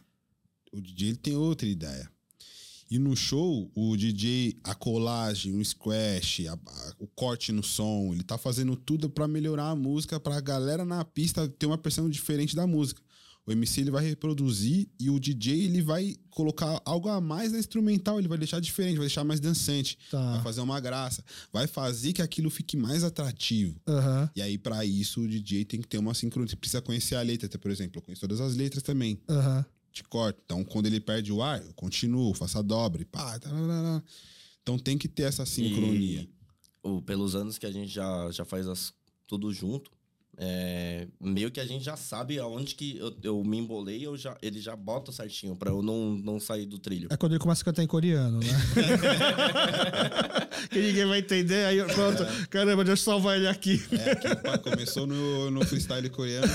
o DJ ele tem outra ideia. E no show, o DJ, a colagem, o squash, o corte no som, ele tá fazendo tudo pra melhorar a música, pra galera na pista ter uma percepção diferente da música. O MC ele vai reproduzir e o DJ ele vai colocar algo a mais na instrumental, ele vai deixar diferente, vai deixar mais dançante, vai fazer uma graça, vai fazer que aquilo fique mais atrativo. E aí pra isso o DJ tem que ter uma sincronia, você precisa conhecer a letra, por exemplo, eu conheço todas as letras também, te corto, então quando ele perde o ar, eu continuo, faço a dobra e pá, tararara. Então tem que ter essa sincronia. E, pelos anos que a gente já faz tudo junto, meio que a gente já sabe aonde que eu me embolei, ele já bota certinho pra eu não sair do trilho. É quando ele começa a cantar em coreano, né? Que ninguém vai entender, aí pronto, caramba, deixa eu salvar ele aqui. Começou no freestyle coreano.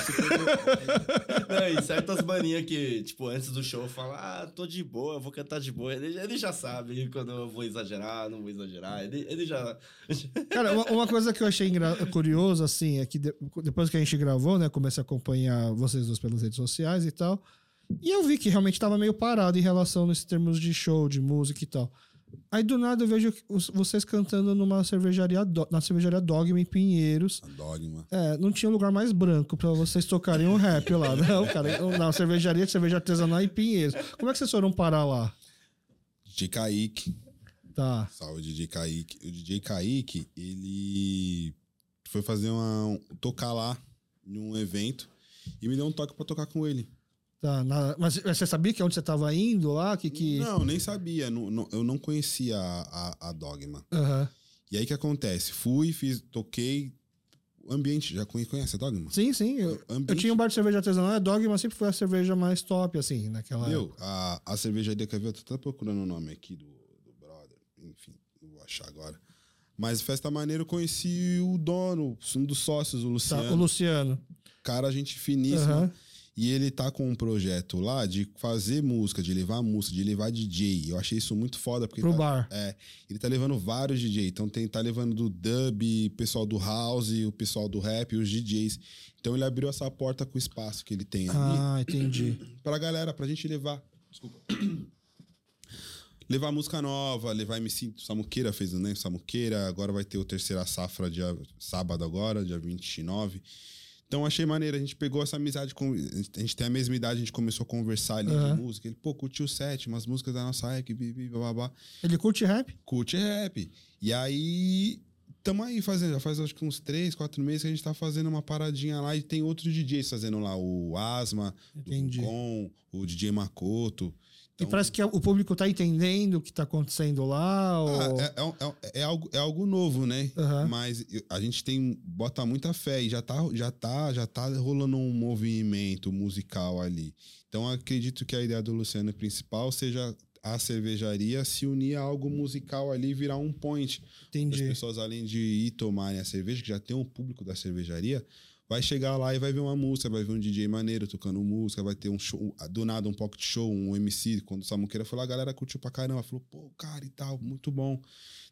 E certas maninhas que, tipo, antes do show eu falo, tô de boa, eu vou cantar de boa. Ele já sabe quando eu vou exagerar, não vou exagerar, ele já... Cara, uma coisa que eu achei curioso, assim, é que... Depois que a gente gravou, né? Comecei a acompanhar vocês dois pelas redes sociais e tal. E eu vi que realmente tava meio parado em relação nesses termos de show, de música e tal. Aí do nada eu vejo vocês cantando na cervejaria Dogma em Pinheiros. A Dogma. Não tinha lugar mais branco pra vocês tocarem um rap lá. Não, cara. Na cervejaria de cerveja artesanal em Pinheiros. Como é que vocês foram parar lá? DJ Kaique. Tá. Salve, DJ Kaique. O DJ Kaique, ele... foi fazer tocar lá em um evento e me deu um toque pra tocar com ele. Tá, mas você sabia que onde você tava indo lá? Não, nem sabia. Eu não conhecia a Dogma. E aí o que acontece? Toquei. O ambiente, já conhece a Dogma? Sim. Eu tinha um bar de cerveja artesanal, a Dogma sempre foi a cerveja mais top, assim, naquela época. A cervejaria que eu tô procurando o nome aqui do brother, enfim, vou achar agora. Mas Festa Maneira eu conheci o dono, um dos sócios, o Luciano. O Luciano. Cara, gente finíssima. E ele tá com um projeto lá de fazer música, de levar DJ. Eu achei isso muito foda. Porque bar. Ele tá levando vários DJs. Então tá levando do dub, o pessoal do house, o pessoal do rap, os DJs. Então ele abriu essa porta com o espaço que ele tem ali. Entendi. Pra galera, pra gente levar... Desculpa. Levar música nova, levar MC Samuqueira, fez o Samuqueira, agora vai ter o Terceira Safra sábado agora, dia 29. Então achei maneiro, a gente pegou essa amizade, a gente tem a mesma idade, a gente começou a conversar ali de música. Ele, curtiu o set, umas músicas da nossa rap, bababá. Ele curte rap? Curte rap. E aí, tamo aí fazendo, já faz acho que uns 3-4 meses que a gente tá fazendo uma paradinha lá e tem outros DJs fazendo lá, o Asma, o Con, o DJ Makoto. Então, e parece que o público tá entendendo o que tá acontecendo lá? É algo novo, né? Mas a gente bota muita fé e já tá rolando um movimento musical ali. Então acredito que a ideia do Luciano principal seja a cervejaria se unir a algo musical ali e virar um point. Entendi. As pessoas, além de ir tomarem a cerveja, que já tem um público da cervejaria, vai chegar lá e vai ver uma música, vai ver um DJ maneiro tocando música, vai ter um show, do nada um pocket show, um MC. Quando o Samuqueira foi lá, a galera curtiu pra caramba, falou, cara e tal, muito bom.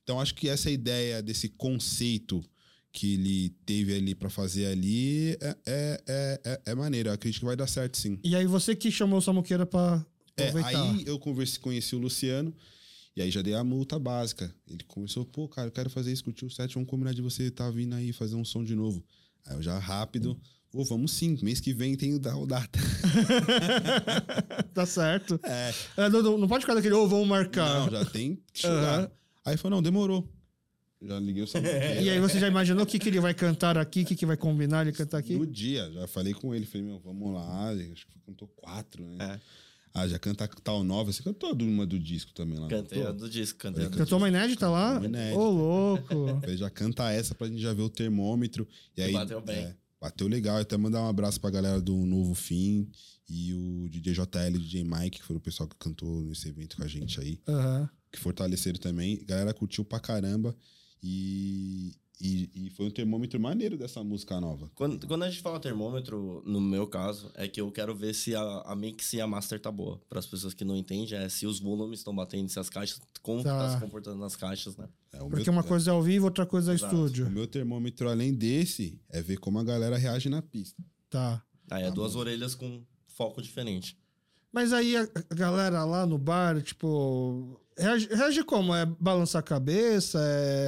Então acho que essa ideia desse conceito que ele teve ali pra fazer ali é maneiro, eu acredito que vai dar certo sim. E aí você que chamou o Samuqueira pra aproveitar? Aí eu conheci o Luciano. E aí já dei a multa básica. Ele começou, cara, eu quero fazer isso, curtiu o set, vamos combinar de você tá vindo aí fazer um som de novo. Aí eu já rápido, vamos sim, mês que vem tem o data. Tá certo. Não pode ficar daquele, vamos marcar. Não, já tem que chegar. Aí falou, não, demorou. Já liguei o Samuqueira. E aí você já imaginou o que ele vai cantar aqui, o que vai combinar ele cantar aqui? No dia, já falei com ele, falei, meu, vamos lá, acho que cantou 4, né? É. Ah, já canta tal nova, você cantou uma do disco também lá. Cantei a do disco, cantei. Cantou uma inédita lá? Ô, louco! Ele já canta essa pra gente já ver o termômetro. E aí, bateu bem. É, bateu legal, até mandar um abraço pra galera do Novo Fim e o DJ JL e DJ Mike, que foram o pessoal que cantou nesse evento com a gente aí. Uhum. Que fortaleceram também. A galera curtiu pra caramba. E foi um termômetro maneiro dessa música nova. Quando a gente fala termômetro, no meu caso, é que eu quero ver se a mix e a master tá boa. Para as pessoas que não entendem, é se os volumes estão batendo, se as caixas, como tá se comportando nas caixas, né? Porque uma coisa é ao vivo, outra coisa é estúdio. O meu termômetro, além desse, é ver como a galera reage na pista. Tá. Aí é duas orelhas com foco diferente. Mas aí a galera lá no bar, tipo... Reage como? É balançar a cabeça?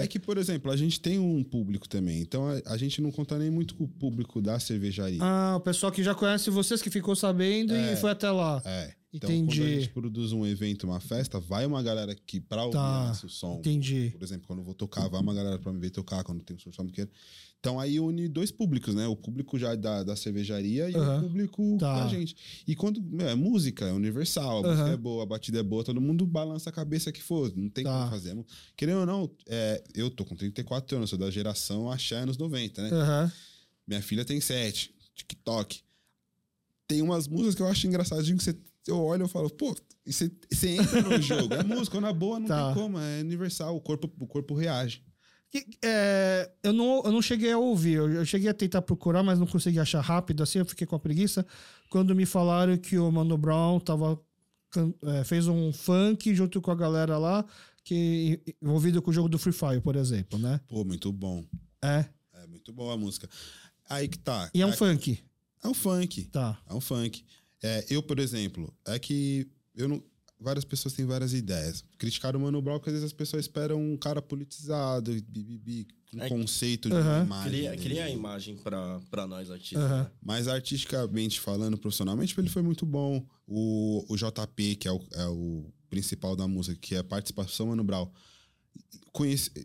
É que, por exemplo, a gente tem um público também. Então, a gente não conta nem muito com o público da cervejaria. Ah, o pessoal que já conhece vocês, que ficou sabendo e foi até lá. É. Então, entendi. Quando a gente produz um evento, uma festa, vai uma galera que pra ouvir o nosso som. Entendi. Por exemplo, quando eu vou tocar, vai uma galera pra me ver tocar, quando tem um som de Samuqueira. Então, aí une dois públicos, né? O público já da cervejaria e o público da gente. E quando... é música, é universal. A música é boa, a batida é boa. Todo mundo balança a cabeça que for. Não tem como fazer. Querendo ou não, eu tô com 34 anos. Sou da geração axé anos 90, né? Minha filha tem 7. TikTok. Tem umas músicas que eu acho engraçadinho que eu olho e falo, pô, você entra no jogo. É música, na boa, não tem como. É universal. O corpo reage. Eu não cheguei a ouvir, eu cheguei a tentar procurar, mas não consegui achar rápido, assim, eu fiquei com a preguiça. Quando me falaram que o Mano Brown fez um funk junto com a galera lá, que envolvido com o jogo do Free Fire, por exemplo, né? Pô, muito bom. É muito boa a música. Aí que tá. E é um funk. É um funk. Tá. É um funk. Eu, por exemplo, é que eu não... Várias pessoas têm várias ideias. Criticaram o Mano Brown porque às vezes as pessoas esperam um cara politizado, um conceito de imagem. Cria a imagem pra nós artistas. Né? Mas artisticamente falando, profissionalmente, ele foi muito bom. O JP, que é o principal da música, que é a participação Mano Brown,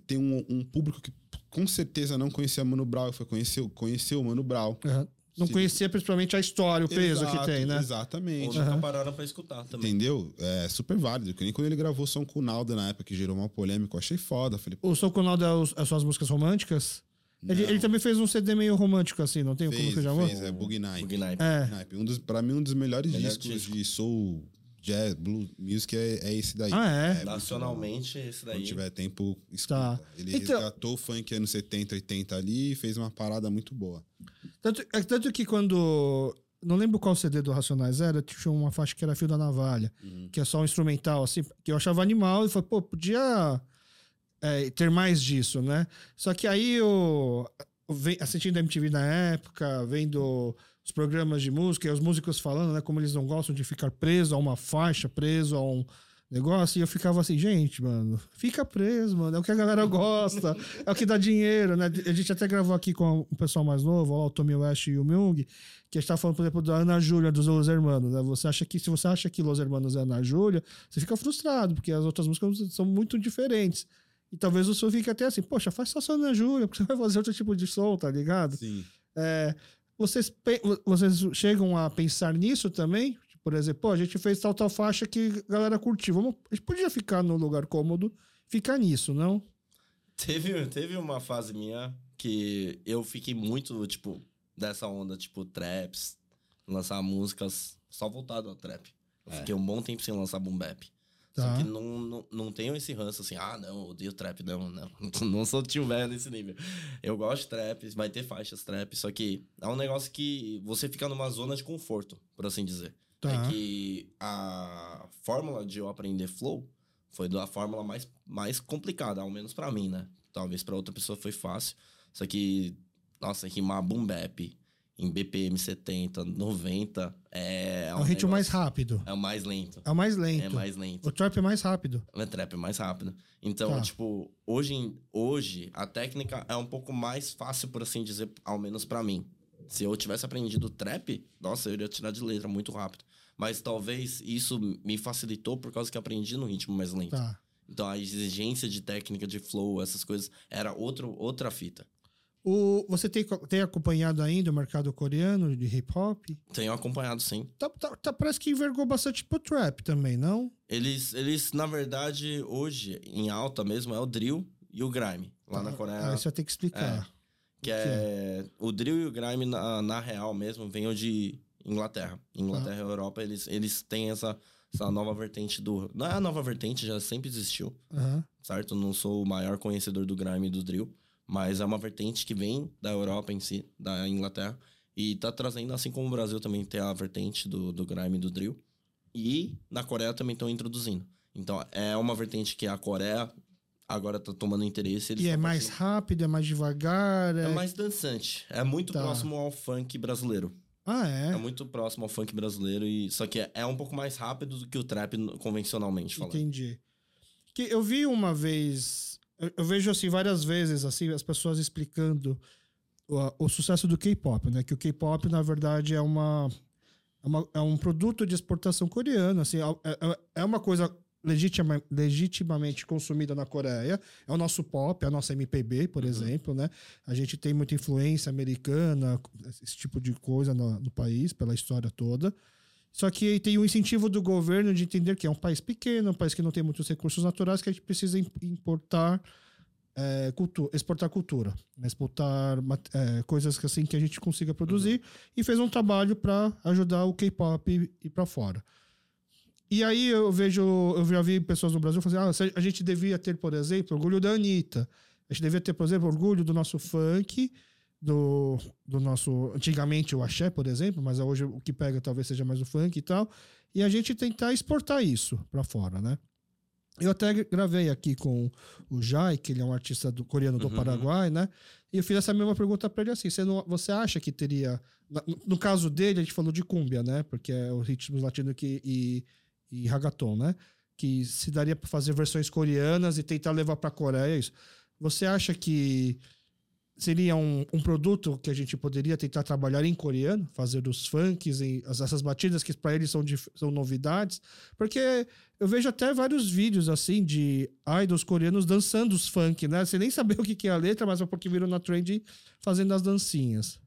tem um público que com certeza não conhecia Mano Brown, conheceu o Mano Brown. Não conhecia principalmente a história, o peso que tem, né? Exatamente. Ou nunca pararam pra escutar também. Entendeu? É super válido. Que nem quando ele gravou o Som com o Naldo na época, que gerou uma polêmica, eu achei foda. Falei, o Som com o Naldo é só as músicas românticas? Ele também fez um CD meio romântico assim, não tem? Como que já fez, Boogie Night. Pra mim, um dos melhores discos de soul, jazz, blues, music é esse daí. Nacionalmente, esse daí. Quando tiver tempo, escuta. Ele resgatou o funk anos 70, 80 ali e fez uma parada muito boa. Tanto que quando... Não lembro qual CD do Racionais era, tinha uma faixa que era Fio da Navalha, que é só um instrumental, assim, que eu achava animal e falei, pô, podia ter mais disso, né? Só que aí eu assistindo a MTV na época, vendo os programas de música e os músicos falando, né, como eles não gostam de ficar preso a uma faixa, preso a um negócio, e eu ficava assim, gente, mano, fica preso, mano, é o que a galera gosta, é o que dá dinheiro, né? A gente até gravou aqui com um pessoal mais novo, ó, o Tommy West e o Myung, que a gente tá falando, por exemplo, da Ana Júlia, dos Los Hermanos, né? Se você acha que Los Hermanos é Ana Júlia, você fica frustrado, porque as outras músicas são muito diferentes. E talvez o seu fique até assim, poxa, faz só Ana Júlia, porque você vai fazer outro tipo de som, tá ligado? Sim. Vocês chegam a pensar nisso também? Por exemplo, a gente fez tal faixa que a galera curtiu. A gente podia ficar no lugar cômodo, ficar nisso, não? Teve uma fase minha que eu fiquei muito, tipo, dessa onda, tipo, traps, lançar músicas só voltado ao trap. Eu fiquei um bom tempo sem lançar boom bap. Só que não tenho esse ranço assim, não, odeio trap, não. Não sou tio velho nesse nível. Eu gosto de trap, vai ter faixas trap, só que é um negócio que você fica numa zona de conforto, por assim dizer. É que a fórmula de eu aprender flow foi da fórmula mais complicada, ao menos pra mim, né? Talvez pra outra pessoa foi fácil. Só que, nossa, rimar boom bap em BPM 70, 90... É o ritmo mais rápido. É o mais lento. É o mais lento. É mais lento. O trap é mais rápido. O trap é mais rápido. Então, tipo, hoje a técnica é um pouco mais fácil, por assim dizer, ao menos pra mim. Se eu tivesse aprendido trap, nossa, eu iria tirar de letra muito rápido. Mas talvez isso me facilitou por causa que eu aprendi no ritmo mais lento. Então, a exigência de técnica, de flow, essas coisas, era outra fita. Você tem acompanhado ainda o mercado coreano de hip-hop? Tenho acompanhado, sim. Parece que envergou bastante pro trap também, não? Eles, na verdade, hoje, em alta mesmo, é o drill e o grime. Lá na Coreia... Ah, isso eu tenho que explicar. O drill e o grime, na real mesmo, venham de Inglaterra. Inglaterra e Europa, eles têm essa nova vertente do... Não é a nova vertente, já sempre existiu, certo? Não sou o maior conhecedor do grime e do drill, mas é uma vertente que vem da Europa em si, da Inglaterra, e tá trazendo, assim como o Brasil também tem a vertente do grime e do drill, e na Coreia também estão introduzindo. Então, é uma vertente que a Coreia agora tá tomando interesse. E é mais rápido, é mais devagar... É mais dançante, é muito próximo ao funk brasileiro. Ah, é? É muito próximo ao funk brasileiro, só que é um pouco mais rápido do que o trap convencionalmente falando. Entendi. Que eu vi uma vez... Eu vejo, assim, várias vezes, assim, as pessoas explicando o sucesso do K-pop, né? Que o K-pop, na verdade, é um produto de exportação coreano, assim. É uma coisa legitimamente consumida na Coreia. É o nosso pop, é a nossa MPB, por exemplo, né? A gente tem muita influência americana, esse tipo de coisa no país, pela história toda. Só que tem um incentivo do governo de entender que é um país pequeno, um país que não tem muitos recursos naturais, que a gente precisa exportar cultura, exportar coisas que, assim, que a gente consiga produzir, e fez um trabalho para ajudar o K-pop ir para fora. E aí eu já vi pessoas no Brasil falando assim, a gente devia ter, por exemplo, orgulho da Anitta, a gente devia ter, por exemplo, orgulho do nosso funk, do nosso... Antigamente o axé, por exemplo, mas hoje o que pega talvez seja mais o funk e tal. E a gente tentar exportar isso pra fora, né? Eu até gravei aqui com o Jai, que ele é um artista coreano do Paraguai, né? E eu fiz essa mesma pergunta pra ele, assim, você acha que teria... No caso dele, a gente falou de cumbia, né? Porque é o ritmo latino e reggaeton, né? Que se daria pra fazer versões coreanas e tentar levar pra Coreia, isso. Você acha que... Seria um produto que a gente poderia tentar trabalhar em coreano, fazer os funks, essas batidas que para eles são novidades. Porque eu vejo até vários vídeos assim de idols coreanos dançando os funk, né? Sem nem saber o que é a letra, mas é porque viram na trend fazendo as dancinhas.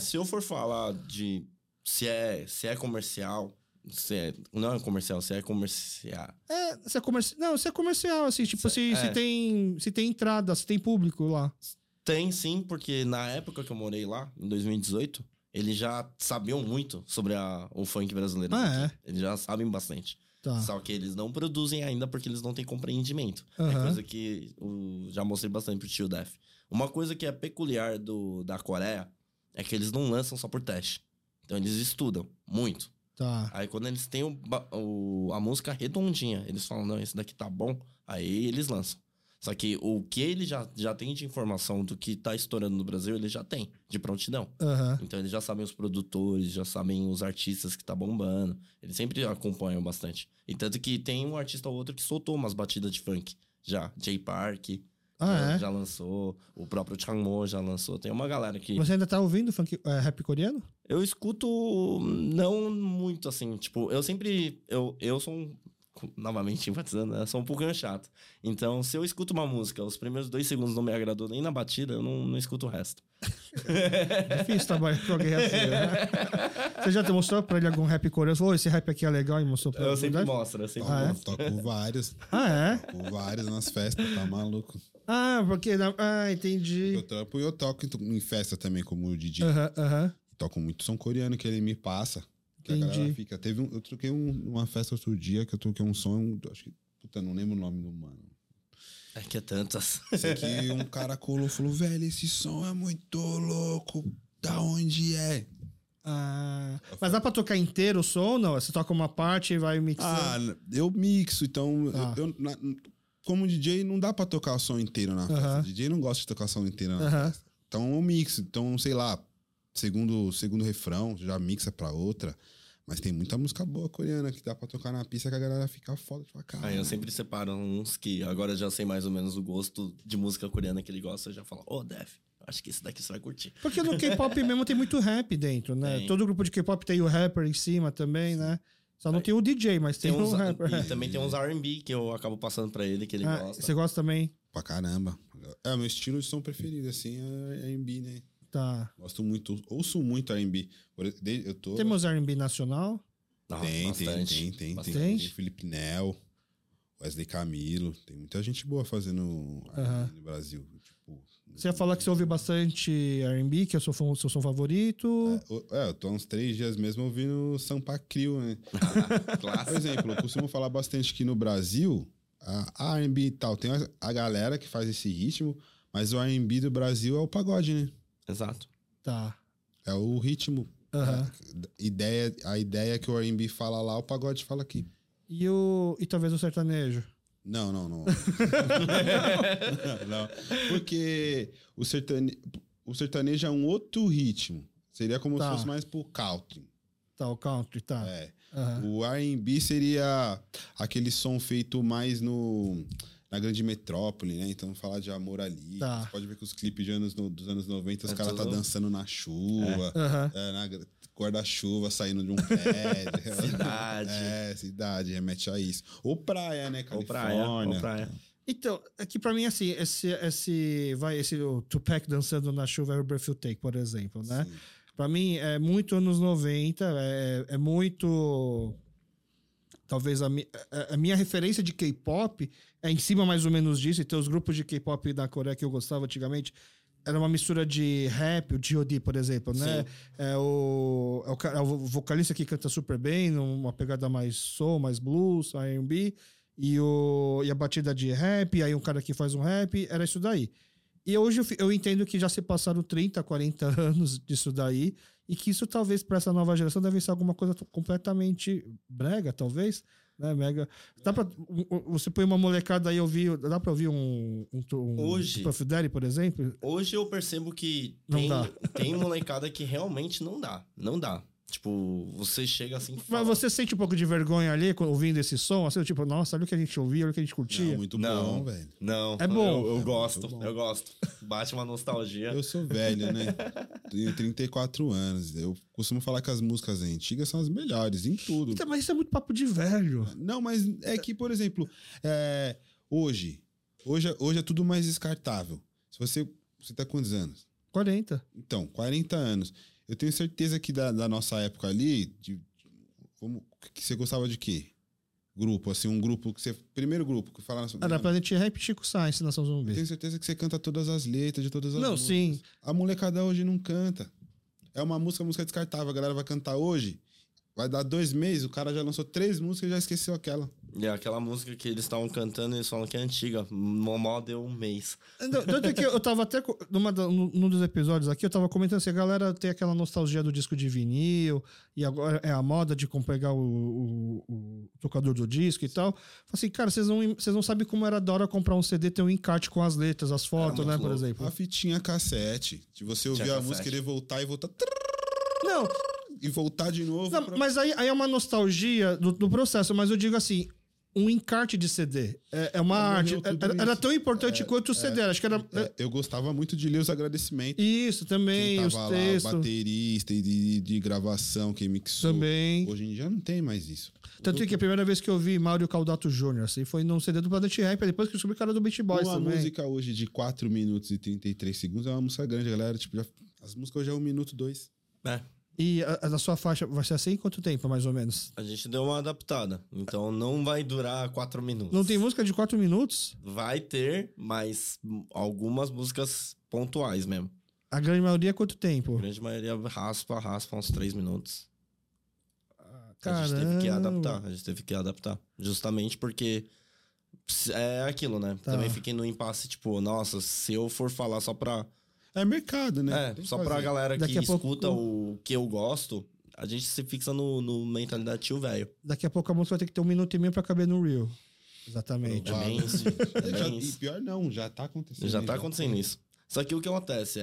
Se eu for falar de se é comercial... Não é comercial, se é comercial. Se é comercial, assim, tipo, se tem entrada, se tem público lá. Tem sim, porque na época que eu morei lá, em 2018, eles já sabiam muito sobre o funk brasileiro. Eles já sabem bastante. Só que eles não produzem ainda porque eles não têm compreendimento. É coisa que eu já mostrei bastante pro Tio Def. Uma coisa que é peculiar da Coreia é que eles não lançam só por teste. Então eles estudam muito. Aí quando eles têm a música redondinha, eles falam, não, esse daqui tá bom, aí eles lançam. Só que o que ele já tem de informação do que tá estourando no Brasil, ele já tem, de prontidão. Então, eles já sabem os produtores, já sabem os artistas que tá bombando. Eles sempre acompanham bastante. E tanto que tem um artista ou outro que soltou umas batidas de funk já. Jay Park já lançou, o próprio Changmo já lançou. Tem uma galera que... Você ainda tá ouvindo funk, rap coreano? Eu escuto não muito, assim. Tipo, eu sempre... Eu sou um... Novamente enfatizando, né? Sou um pouquinho chato. Então, se eu escuto uma música, os primeiros 2 segundos não me agradou nem na batida, eu não escuto o resto. Difícil trabalhar com alguém assim, né? Você já mostrou pra ele algum rap coreano? Você falou, esse rap aqui é legal, e mostrou pra ele? Eu sempre mostro. Toco vários. Toco vários nas festas, tá maluco? Entendi. Eu toco em festa também, como o DJ. Toco muito som coreano que ele me passa. A galera fica. Eu troquei uma festa outro dia que eu troquei um som. Acho que. Puta, não lembro o nome do mano. É que é tantas. Esse aqui, um cara colou, falou: velho, esse som é muito louco. Da onde é? Mas dá pra tocar inteiro o som ou não? Você toca uma parte e vai mixando? Eu mixo, então. Como DJ, não dá pra tocar o som inteiro na festa. DJ não gosta de tocar o som inteiro na festa. Então eu mixo. Então, sei lá, segundo refrão, já mixa pra outra. Mas tem muita música boa coreana que dá pra tocar na pista que a galera fica foda de faca. Eu sempre separo uns que agora já sei mais ou menos o gosto de música coreana que ele gosta. Eu já falo, Def, acho que esse daqui você vai curtir. Porque no K-pop mesmo tem muito rap dentro, né? Todo grupo de K-pop tem o rapper em cima também, né? Só não tem o DJ, mas tem uns, o rapper. E também tem uns R&B que eu acabo passando pra ele, que ele gosta. Você gosta também? Pra caramba. É, meu estilo de som preferido, assim, é R&B, né? Tá. Gosto muito, ouço muito R&B. Temos R&B nacional? Não, tem. Tem Felipe Nel, Wesley Camilo. Tem muita gente boa fazendo R&B no Brasil. Tipo, você ia falar que você ouve bastante R&B, que é o seu som favorito? Eu tô há uns 3 dias mesmo ouvindo Sampa Crio, né? Por exemplo, eu costumo falar bastante que no Brasil, a R&B e tal, tem a galera que faz esse ritmo, mas o R&B do Brasil é o pagode, né? Exato. Tá. É o ritmo. A ideia que o R&B fala lá, o pagode fala aqui. E talvez o sertanejo? Não. Não. Porque o sertanejo é um outro ritmo. Seria como se fosse mais pro country. Tá, o country, tá. É. Uhum. O R&B seria aquele som feito mais na grande metrópole, né? Então, falar de amor ali. Tá. Você pode ver que os clipes dos anos 90, os caras tá dançando na chuva, na guarda-chuva, saindo de um prédio. Cidade. É, cidade, remete a isso. Ou praia, né? Califórnia. Ou praia. Então, é que pra mim, assim, o Tupac dançando na chuva é o Breath You Take, por exemplo, né? Sim. Pra mim, é muito anos 90, é muito... Talvez a minha referência de K-pop é em cima mais ou menos disso. Então, os grupos de K-pop da Coreia que eu gostava antigamente era uma mistura de rap, o G.O.D., por exemplo, né? É o vocalista que canta super bem, numa pegada mais soul, mais blues, R&B, e a batida de rap, aí um cara que faz um rap, era isso daí. E hoje eu entendo que já se passaram 30, 40 anos disso daí, e que isso talvez para essa nova geração deve ser alguma coisa completamente brega, talvez, né? Mega. Dá pra, você põe uma molecada aí, dá para ouvir um Puff Daddy, por exemplo? Hoje eu percebo que tem molecada que realmente não dá. Tipo, você chega assim... Mas fala... você sente um pouco de vergonha ali, ouvindo esse som? Assim, tipo, nossa, olha o que a gente ouvia, olha o que a gente curtia. Não, muito bom, velho. Não, é bom. Eu gosto. Bate uma nostalgia. Eu sou velho, né? Tenho 34 anos. Eu costumo falar que as músicas antigas são as melhores, em tudo. Então, mas isso é muito papo de velho. Não, mas é que, por exemplo, hoje é tudo mais descartável. Se você tá com quantos anos? 40. Então, 40 anos. Eu tenho certeza que da nossa época ali, que você gostava de quê? Grupo, assim, um grupo que você... Primeiro grupo que fala... Era pra gente rap Chico Science, Nação Zumbi. Eu tenho certeza que você canta todas as letras de todas as músicas. Não, sim. A molecada hoje não canta. É uma música descartável. A galera vai cantar hoje, vai dar 2 meses, o cara já lançou 3 músicas e já esqueceu aquela. É, aquela música que eles estavam cantando, eles falam que é antiga. Mal deu 1 mês. Tanto que eu tava até... Num dos episódios aqui, eu tava comentando assim, a galera tem aquela nostalgia do disco de vinil, e agora é a moda de pegar o tocador do disco e tal. Assim, cara, vocês não sabem como era da hora comprar um CD, ter um encarte com as letras, as fotos, né, louco. Por exemplo. A fitinha cassete. De você ouvir a música, querer voltar... Não... E voltar de novo. Não, mas aí é uma nostalgia do processo, mas eu digo assim: um encarte de CD. É uma arte. Era tão importante quanto o CD. Acho que era. Eu gostava muito de ler os agradecimentos. Isso, também. Quem tava os textos. Lá, baterista de gravação, quem mixou. Também. Hoje em dia não tem mais isso. Tanto que a primeira vez que eu vi Mário Caldato Jr., assim, foi num CD do Planet Rap, depois que eu descobri o cara do Beat Boys. Uma música hoje de 4 minutos e 33 segundos é uma música grande, galera. Tipo, as músicas hoje é 1 minuto, 2. É. E a sua faixa vai ser assim quanto tempo, mais ou menos? A gente deu uma adaptada. Então não vai durar 4 minutos. Não tem música de 4 minutos? Vai ter, mas algumas músicas pontuais mesmo. A grande maioria, quanto tempo? A grande maioria raspa uns 3 minutos. Caramba. A gente teve que adaptar. Justamente porque... É aquilo, né? Tá. Também fiquei no impasse, tipo... Nossa, se eu for falar só pra... É mercado, né? É, só pra galera que escuta o que eu gosto, a gente se fixa no mentalidade tio velho. Daqui a pouco a música vai ter que ter 1 minuto e meio pra caber no reel. Exatamente. É bem isso. E pior não, já tá acontecendo. Já tá acontecendo isso. Só que o que acontece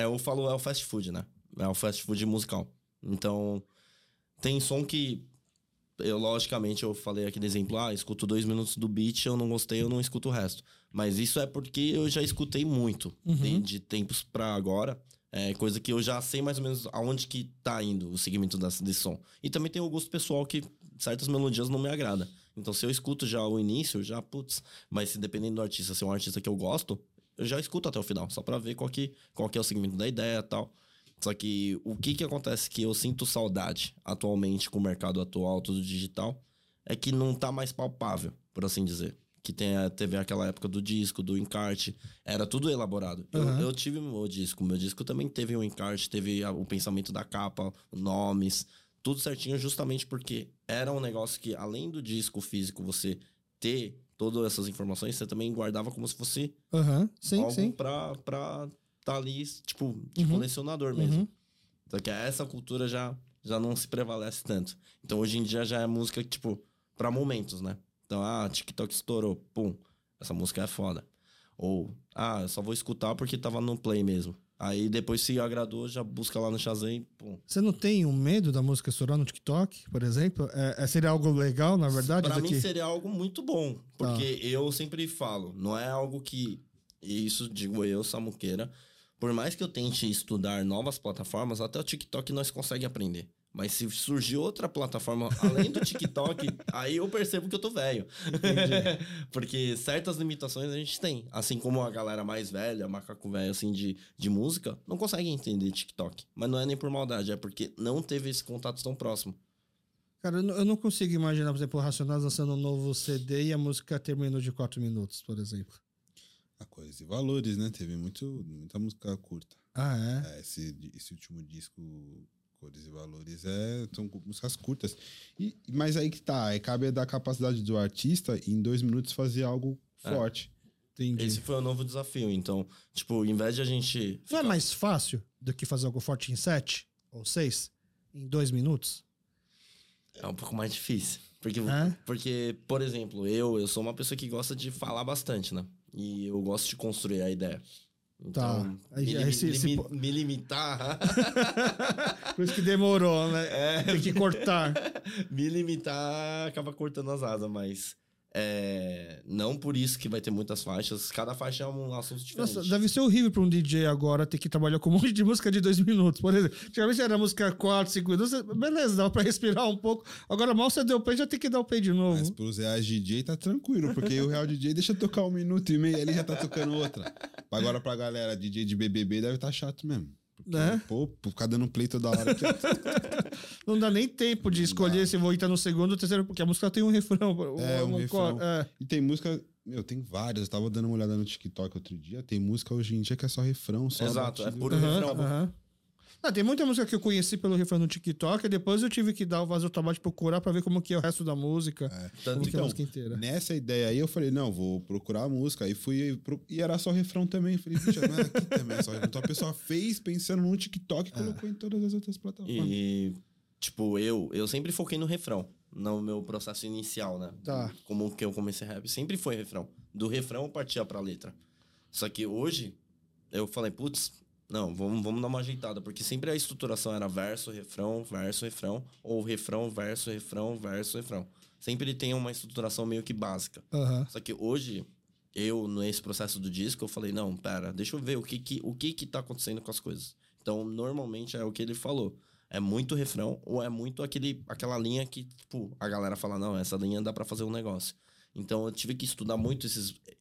eu falo, é o fast food, né? É o fast food musical. Então, tem som que... Logicamente, eu falei aquele exemplo, escuto 2 minutos do beat, eu não gostei, eu não escuto o resto. Mas isso é porque eu já escutei muito, de tempos pra agora. É coisa que eu já sei mais ou menos aonde que tá indo o segmento desse som. E também tem o gosto pessoal que certas melodias não me agrada. Então se eu escuto já o início, já, putz... Mas se dependendo do artista, se é um artista que eu gosto, eu já escuto até o final, só pra ver qual que é o segmento da ideia e tal. Só que o que acontece que eu sinto saudade atualmente com o mercado atual, tudo digital, é que não tá mais palpável, por assim dizer. Que teve aquela época do disco, do encarte, era tudo elaborado. Uhum. Eu tive meu disco também teve um encarte, teve o pensamento da capa, nomes, tudo certinho, justamente porque era um negócio que, além do disco físico, você ter todas essas informações, você também guardava como se fosse algo pra tá ali, tipo, de colecionador mesmo. Uhum. Só que essa cultura já não se prevalece tanto. Então, hoje em dia, já é música, tipo, pra momentos, né? Então, TikTok estourou, pum, essa música é foda. Ou, eu só vou escutar porque tava no play mesmo. Aí depois, se agradou, já busca lá no Shazam, pum. Você não tem um medo da música estourar no TikTok, por exemplo? Seria algo legal, na verdade? Pra mim seria algo muito bom, porque eu sempre falo, não é algo que... E isso digo eu, Samuqueira, por mais que eu tente estudar novas plataformas, até o TikTok nós conseguimos aprender. Mas se surgir outra plataforma além do TikTok, aí eu percebo que eu tô velho. Porque certas limitações a gente tem. Assim como a galera mais velha, macaco velho, assim, de música, não consegue entender TikTok. Mas não é nem por maldade, é porque não teve esse contato tão próximo. Cara, eu não consigo imaginar, por exemplo, o Racionais lançando um novo CD e a música terminou de 4 minutos, por exemplo. A coisa e valores, né? Teve muita música curta. Esse último disco... Cores e valores são músicas curtas. Mas aí que tá, aí cabe da capacidade do artista em 2 minutos fazer algo forte. Entendi. Esse foi o novo desafio, então, tipo, em vez de a gente... Não é mais fácil do que fazer algo forte em 7 ou 6? Em 2 minutos? É um pouco mais difícil. Porque, por exemplo, eu sou uma pessoa que gosta de falar bastante, né? E eu gosto de construir a ideia. Então, me limitar. Por isso que demorou, né? Tem que cortar. Me limitar acaba cortando as asas, mas não por isso que vai ter muitas faixas. Cada faixa é um assunto diferente. Nossa, deve ser horrível pra um DJ agora ter que trabalhar com um monte de música de 2 minutos, por exemplo. Antigamente era música 4, 5 minutos, beleza, dava pra respirar um pouco. Agora mal você deu o play, já tem que dar o play de novo. Mas pros reais DJ tá tranquilo, porque o real DJ deixa tocar 1 minuto e meio, ele já tá tocando outra. Agora pra galera DJ de BBB deve tá chato mesmo. Porque, pô, ficar dando play toda hora aqui. Não dá nem tempo de escolher se vou entrar no segundo ou terceiro, porque a música tem um refrão. Refrão. E tem música... Meu, tem várias. Eu tava dando uma olhada no TikTok outro dia. Tem música hoje em dia que é só refrão. Só exato, é puro refrão. Tem muita música que eu conheci pelo refrão no TikTok e depois eu tive que dar o vaso trabalho de procurar pra ver como que é o resto da música. Então, é a música inteira. Nessa ideia aí eu falei, não, vou procurar a música. Aí fui e era só refrão também. Falei, puxa, mas aqui também é só refrão. Então a pessoa fez pensando no TikTok e colocou em todas as outras plataformas. E... Tipo, eu sempre foquei no refrão, no meu processo inicial, né? Como que eu comecei rap, sempre foi refrão. Do refrão eu partia pra letra. Só que hoje, eu falei, putz, não, vamos dar uma ajeitada. Porque sempre a estruturação era verso, refrão, ou refrão, verso, refrão, verso, refrão. Sempre tem uma estruturação meio que básica. Só que hoje, nesse processo do disco, eu falei, não, pera, deixa eu ver o que tá acontecendo com as coisas. Então, normalmente é o que ele falou. É muito refrão ou é muito aquela linha que, tipo, a galera fala, não, essa linha dá pra fazer um negócio. Então, eu tive que estudar muito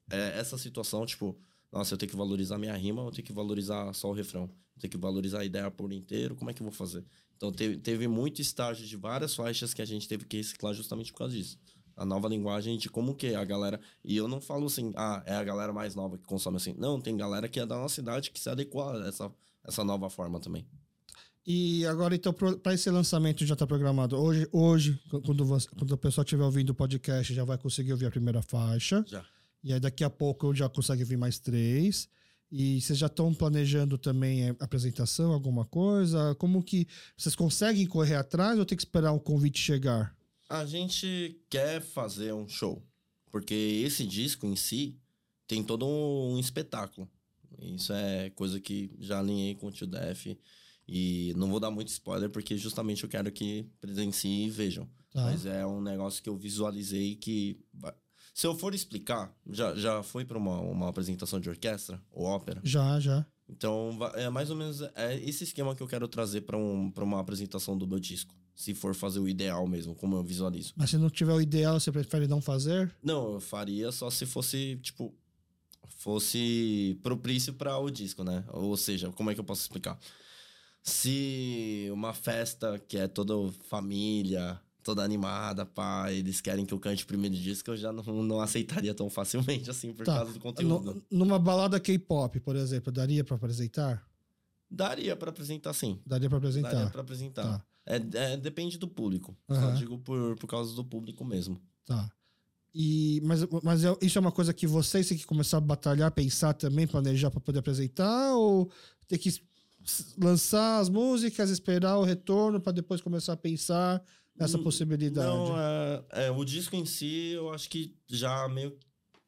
essa situação, tipo, nossa, eu tenho que valorizar minha rima, eu tenho que valorizar só o refrão, eu tenho que valorizar a ideia por inteiro, como é que eu vou fazer? Então, teve muito estágio de várias faixas que a gente teve que reciclar justamente por causa disso. A nova linguagem de como que a galera... E eu não falo assim, é a galera mais nova que consome assim. Não, tem galera que é da nossa idade que se adequa a essa nova forma também. E agora, então, para esse lançamento já está programado. Hoje quando o pessoal estiver ouvindo o podcast, já vai conseguir ouvir a primeira faixa. Já. E aí, daqui a pouco, eu já consegue ouvir mais 3. E vocês já estão planejando também apresentação, alguma coisa? Como que... Vocês conseguem correr atrás ou tem que esperar um convite chegar? A gente quer fazer um show. Porque esse disco em si tem todo um espetáculo. Isso é coisa que já alinhei com o Tio Def... E não vou dar muito spoiler, porque justamente eu quero que presenciem e vejam. Mas é um negócio que eu visualizei que... Se eu for explicar, já foi para uma apresentação de orquestra ou ópera? Já. Então, é mais ou menos esse esquema que eu quero trazer para uma apresentação do meu disco. Se for fazer o ideal mesmo, como eu visualizo. Mas se não tiver o ideal, você prefere não fazer? Não, eu faria só se fosse, tipo... fosse propício para o disco, né? Ou seja, como é que eu posso explicar? Se uma festa que é toda família... toda animada, pá, eles querem que eu cante o primeiro disco, eu já não aceitaria tão facilmente, assim, por causa do conteúdo. Numa balada K-pop, por exemplo, daria pra apresentar? Daria pra apresentar, sim. Daria pra apresentar. Tá. Depende do público. Uhum. Só digo por causa do público mesmo. Tá. Mas isso é uma coisa que vocês têm que começar a batalhar, pensar também, planejar pra poder apresentar, ou ter que lançar as músicas, esperar o retorno pra depois começar a pensar... essa possibilidade? Não, o disco em si, eu acho que já meio...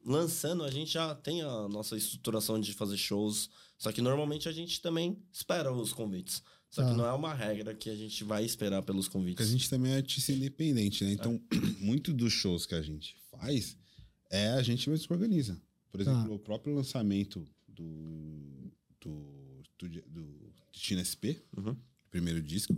lançando, a gente já tem a nossa estruturação de fazer shows. Só que normalmente a gente também espera os convites. Só que não é uma regra que a gente vai esperar pelos convites. Porque a gente também é artista independente, né? Então, muito dos shows que a gente faz, a gente mesmo organiza. Por exemplo, o próprio lançamento do Destino SP, primeiro disco,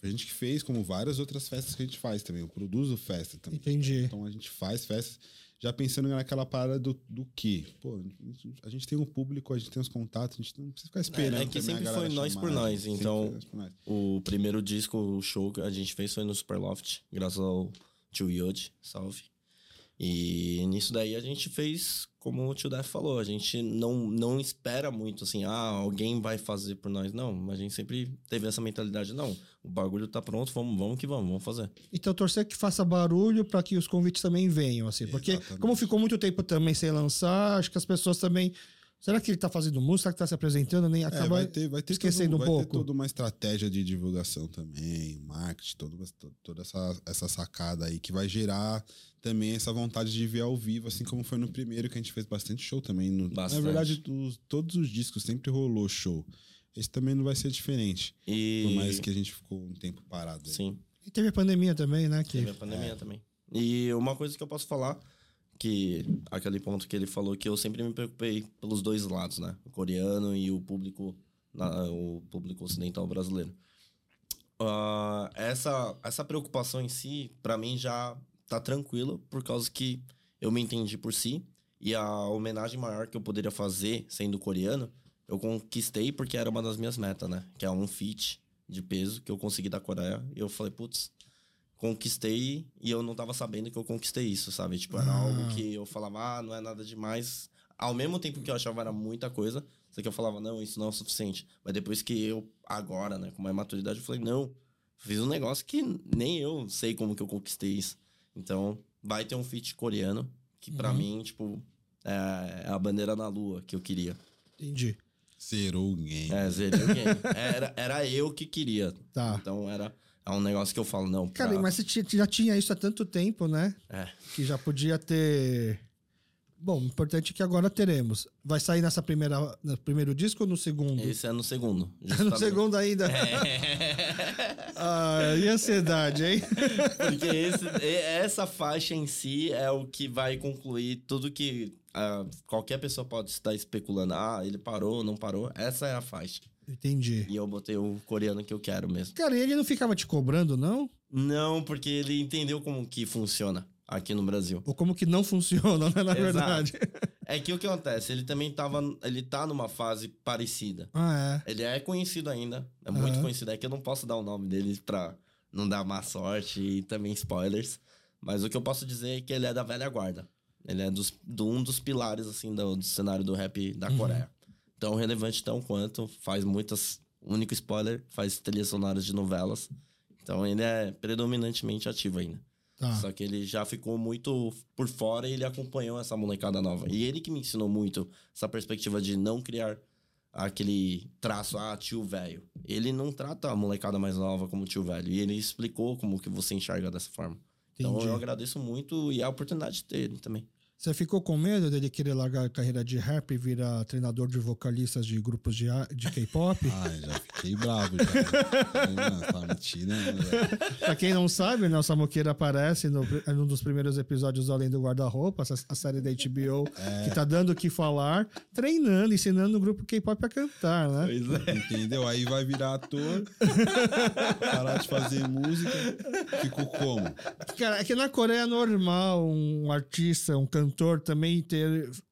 a gente que fez, como várias outras festas que a gente faz também. Eu produzo festa também. Entendi. Então a gente faz festas já pensando naquela parada do quê? Pô, a gente tem um público, a gente tem os contatos, a gente não precisa ficar esperando. É que sempre foi nós por nós. Então, o primeiro disco, o show que a gente fez foi no Superloft, graças ao tio Yod, salve. E nisso daí a gente fez, como o Tio Def falou, a gente não espera muito assim, alguém vai fazer por nós, não. A gente sempre teve essa mentalidade, não, o bagulho tá pronto, vamos fazer. Então torcer que faça barulho pra que os convites também venham, assim, porque exatamente. Como ficou muito tempo também sem lançar, acho que as pessoas também... Será que ele tá fazendo música, que tá se apresentando, nem acaba vai ter esquecendo um pouco? Vai ter toda uma estratégia de divulgação também, marketing, toda essa sacada aí que vai gerar também essa vontade de ver ao vivo, assim como foi no primeiro, que a gente fez bastante show também. Bastante. Na verdade, todos os discos sempre rolou show. Esse também não vai ser diferente, por mais que a gente ficou um tempo parado. Sim. Aí. E teve a pandemia também, né? Teve a pandemia também. E uma coisa que eu posso falar... que aquele ponto que ele falou que eu sempre me preocupei pelos dois lados, né? O coreano e o público ocidental brasileiro. Essa preocupação em si, pra mim, já tá tranquilo, por causa que eu me entendi por si. E a homenagem maior que eu poderia fazer, sendo coreano, eu conquistei porque era uma das minhas metas, né? Que é um feat de peso que eu consegui da Coreia. E eu falei, putz... conquistei e eu não tava sabendo que eu conquistei isso, sabe? Tipo, era algo que eu falava, não é nada demais. Ao mesmo tempo que eu achava era muita coisa, só que eu falava, não, isso não é o suficiente. Mas depois que eu, agora, né, com mais maturidade, eu falei, não, fiz um negócio que nem eu sei como que eu conquistei isso. Então, vai ter um feat coreano, que pra mim, tipo, é a bandeira na lua que eu queria. Entendi. Zerou o game. Zerou o game. Era eu que queria. Tá. Então, era... é um negócio que eu falo, não... Cara, mas você já tinha isso há tanto tempo, né? Que já podia ter... Bom, o importante é que agora teremos. Vai sair no primeiro disco ou no segundo? Esse é no segundo. No segundo ainda? E ansiedade, hein? Porque essa faixa em si é o que vai concluir tudo que... qualquer pessoa pode estar especulando. Ele parou, não parou. Essa é a faixa. Entendi. E eu botei o coreano que eu quero mesmo. Cara, e ele não ficava te cobrando, não? Não, porque ele entendeu como que funciona aqui no Brasil. Ou como que não funciona, né, na Exato. Verdade. É que o que acontece, ele também tá numa fase parecida. É. Ele é conhecido ainda, é muito conhecido. É que eu não posso dar o nome dele pra não dar má sorte e também spoilers. Mas o que eu posso dizer é que ele é da velha guarda. Ele é um dos pilares, assim, do cenário do rap da Coreia. Tão relevante tão quanto, faz muitas... único spoiler, faz trilhas sonoras de novelas. Então ele é predominantemente ativo ainda. Tá. Só que ele já ficou muito por fora e ele acompanhou essa molecada nova. E ele que me ensinou muito essa perspectiva de não criar aquele traço, tio velho. Ele não trata a molecada mais nova como tio velho. E ele explicou como que você enxerga dessa forma. Entendi. Então eu agradeço muito e a oportunidade de ter ele também. Você ficou com medo dele querer largar a carreira de rap e virar treinador de vocalistas de grupos de K-pop? Ah, já fiquei bravo, já. Tá mentindo, né? Pra quem não sabe, né, o Samuqueira aparece num dos primeiros episódios do Além do Guarda-Roupa, a série da HBO, que tá dando o que falar, treinando, ensinando o grupo K-pop a cantar, né? Pois é. Entendeu? Aí vai virar ator, parar de fazer música, ficou como? Cara, é que na Coreia é normal um artista, um cantor, também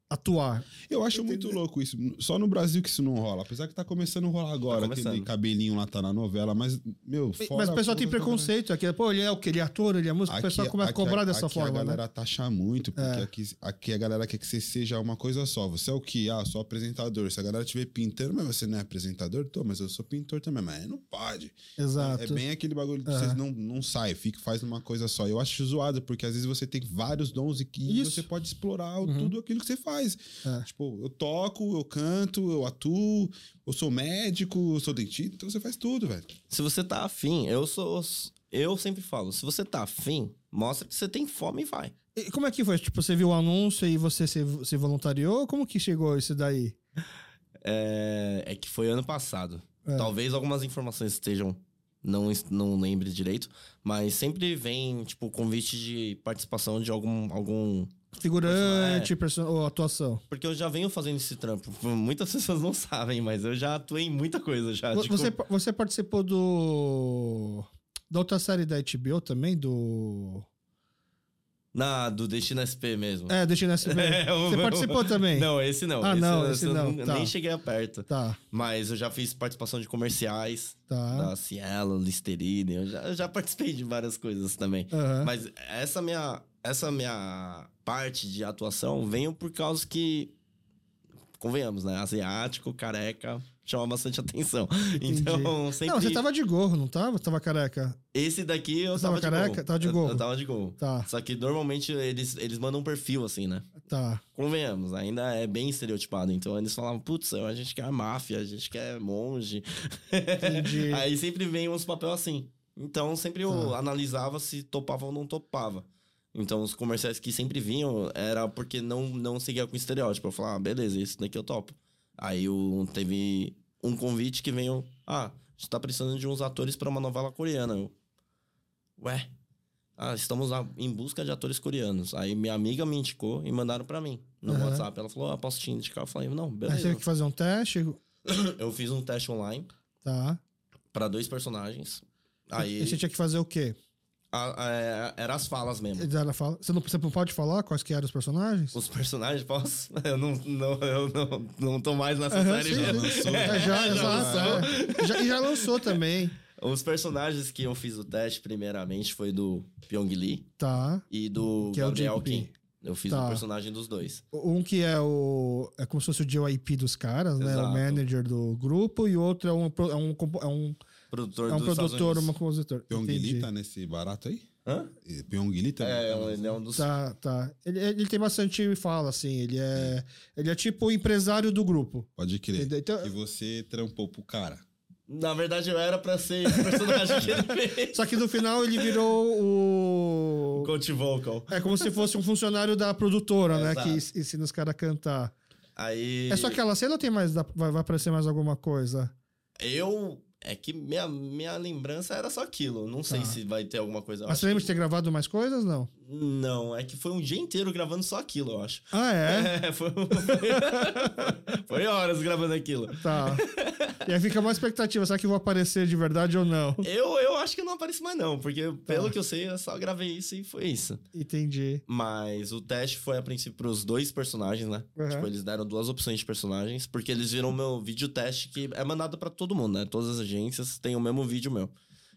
atuar. Eu acho muito louco isso. Só no Brasil que isso não rola. Apesar que tá começando a rolar agora. Aquele cabelinho lá tá na novela, mas, meu, fora... Mas o pessoal tem preconceito. Aqui, pô, ele é o que? Ele é ator, ele é músico. O pessoal começa a cobrar dessa forma, né? A galera taxa muito, porque aqui a galera quer que você seja uma coisa só. Você é o que? Ah, sou apresentador. Se a galera te vê pintando, mas você não é apresentador? Tô, mas eu sou pintor também. Mas não pode. Exato. É bem aquele bagulho que vocês não saem, faz uma coisa só. Eu acho zoado, porque às vezes você tem vários dons e você pode explorar tudo aquilo que você faz. Tipo, eu toco, eu canto, eu atuo, eu sou médico, eu sou dentista, então você faz tudo, velho. Se você tá afim, eu sempre falo, se você tá afim, mostra que você tem fome e vai. E como é que foi? Tipo, você viu o anúncio e você se voluntariou? Como que chegou isso daí? É que foi ano passado. Talvez algumas informações estejam... Não lembre direito, mas sempre vem, tipo, convite de participação de algum figurante, ou atuação. Porque eu já venho fazendo esse trampo. Muitas pessoas não sabem, mas eu já atuei em muita coisa já. Você participou da outra série da HBO também, do Destino SP mesmo. É, Destino SP. Você participou também? Não, esse não. Ah, não, esse não. Tá. Nem cheguei a perto. Tá. Mas eu já fiz participação de comerciais. Tá. Da Cielo, Listerine. Eu já participei de várias coisas também. Uhum. Mas essa minha parte de atuação veio por causa que... Convenhamos, né? Asiático, careca, chama bastante atenção. Entendi. Então, sempre... Não, você tava de gorro, não tava? Tava careca. Esse daqui eu tava careca, de gorro. Tava de gorro? Eu tava de gorro. Tá. Só que normalmente eles mandam um perfil assim, né? Tá. Convenhamos, ainda é bem estereotipado. Então eles falavam, putz, a gente quer máfia, a gente quer monge. Entendi. Aí sempre vem uns papéis assim. Então sempre eu analisava se topava ou não topava. Então, os comerciais que sempre vinham era porque não seguia com estereótipo. Eu falava, beleza, isso daqui eu topo. Aí teve um convite que veio... Ah, a gente tá precisando de uns atores para uma novela coreana. Eu, ué? Ah, estamos em busca de atores coreanos. Aí minha amiga me indicou e mandaram para mim no WhatsApp. Ela falou, posso te indicar? Eu falei, não, beleza. Aí você teve que fazer um teste? Eu fiz um teste online. Tá. Pra 2 personagens. Aí... E você tinha que fazer o quê? Era as falas mesmo. Você não pode falar quais que eram os personagens? Os personagens, posso? Eu não tô mais nessa série. Já lançou também. Os personagens que eu fiz o teste, primeiramente, foi do Pyong Lee. Tá. E do Gabriel Kim. Eu fiz o personagem dos dois. Um que é o... É como se fosse o JYP dos caras, né? Exato. O manager do grupo. E o outro é um produtor dos Estados Unidos. É um produtor, uma compositor. Pyong Lee tá nesse barato aí? Hã? Pyong Lee também. Ele é um dos... Tá. Ele tem bastante fala, assim. Ele é tipo o empresário do grupo. Pode crer. Então, e você trampou pro cara. Na verdade, eu era pra ser esse personagem que ele fez. Só que no final ele virou o coach vocal. É como se fosse um funcionário da produtora, né? Exato. Que ensina os caras a cantar. Aí... É só aquela cena ou tem mais... Vai aparecer mais alguma coisa? É que minha lembrança era só aquilo. Não sei se vai ter alguma coisa. Mas você lembra de ter gravado mais coisas, não? Não, é que foi um dia inteiro gravando só aquilo, eu acho. Ah, é? Foi horas gravando aquilo. Tá. E aí fica mais expectativa. Será que eu vou aparecer de verdade ou não? Eu acho que não apareço mais, não. Porque, pelo que eu sei, eu só gravei isso e foi isso. Entendi. Mas o teste foi, a princípio, pros 2 personagens, né? Uhum. Tipo, eles deram 2 opções de personagens. Porque eles viram o meu vídeo teste, que é mandado pra todo mundo, né? Todas as tem o mesmo vídeo meu.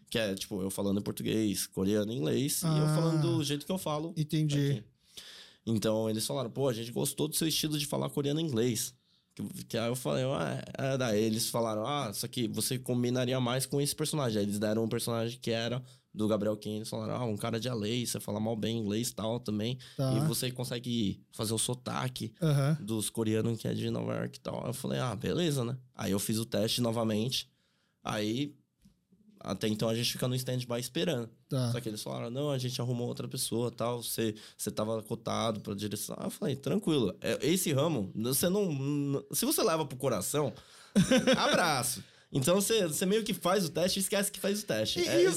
Que é, tipo, eu falando em português, coreano, inglês. E eu falando do jeito que eu falo. Entendi. Aqui. Então, eles falaram, a gente gostou do seu estilo de falar coreano e inglês. Que aí eu falei, daí eles falaram, isso aqui você combinaria mais com esse personagem. Aí eles deram um personagem que era do Gabriel King, eles falaram, um cara de LA, você fala mal bem inglês e tal também. Tá. E você consegue fazer o sotaque dos coreanos que é de Nova York e tal. Eu falei, beleza, né? Aí eu fiz o teste novamente. Aí até então a gente fica no stand-by esperando. Tá. Só que eles falaram, não, a gente arrumou outra pessoa, tal, você tava cotado pra direção. Ah, eu falei, tranquilo, esse ramo, você não... Se você leva pro coração, abraço. Então você meio que faz o teste e esquece que faz o teste. E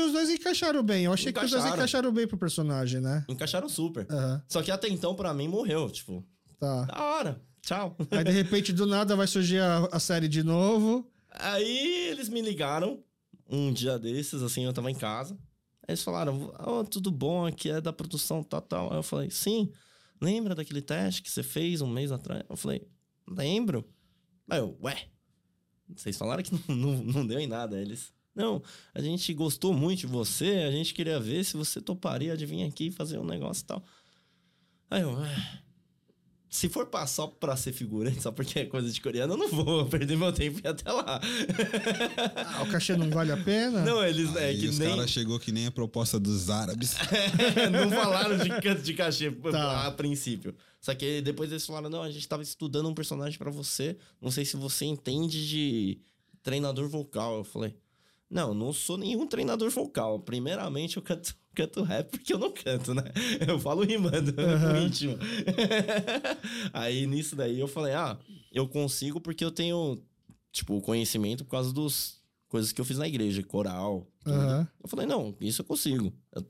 os dois encaixaram bem. Eu achei que os dois encaixaram bem pro personagem, né? Encaixaram super. Uhum. Só que até então, pra mim, morreu, tipo... Tá. Da hora. Tchau. Aí, de repente, do nada, vai surgir a série de novo. Aí, eles me ligaram um dia desses, assim, eu tava em casa. Aí eles falaram, oh, tudo bom, aqui é da produção, tal, tal. Aí eu falei, sim, lembra daquele teste que você fez um mês atrás? Eu falei, lembro. Aí eu, ué. Vocês falaram que não deu em nada. Eles, não, a gente gostou muito de você, a gente queria ver se você toparia de vir aqui fazer um negócio e tal. Aí eu, se for só pra ser figurante, só porque é coisa de coreano, eu não vou perder meu tempo e ir até lá. Ah, o cachê não vale a pena? Não, eles... Aí que os nem... caras chegou que nem a proposta dos árabes. Não falaram de canto de cachê, tá, a princípio. Só que depois eles falaram, não, a gente tava estudando um personagem pra você, não sei se você entende de treinador vocal. Eu falei, não sou nenhum treinador vocal. Primeiramente, eu canto rap porque eu não canto, né? Eu falo rimando, uhum, no ritmo. Aí, nisso daí, eu falei, eu consigo porque eu tenho, tipo, conhecimento por causa dos coisas que eu fiz na igreja, coral. Uhum. Eu falei, não, isso eu consigo. Eu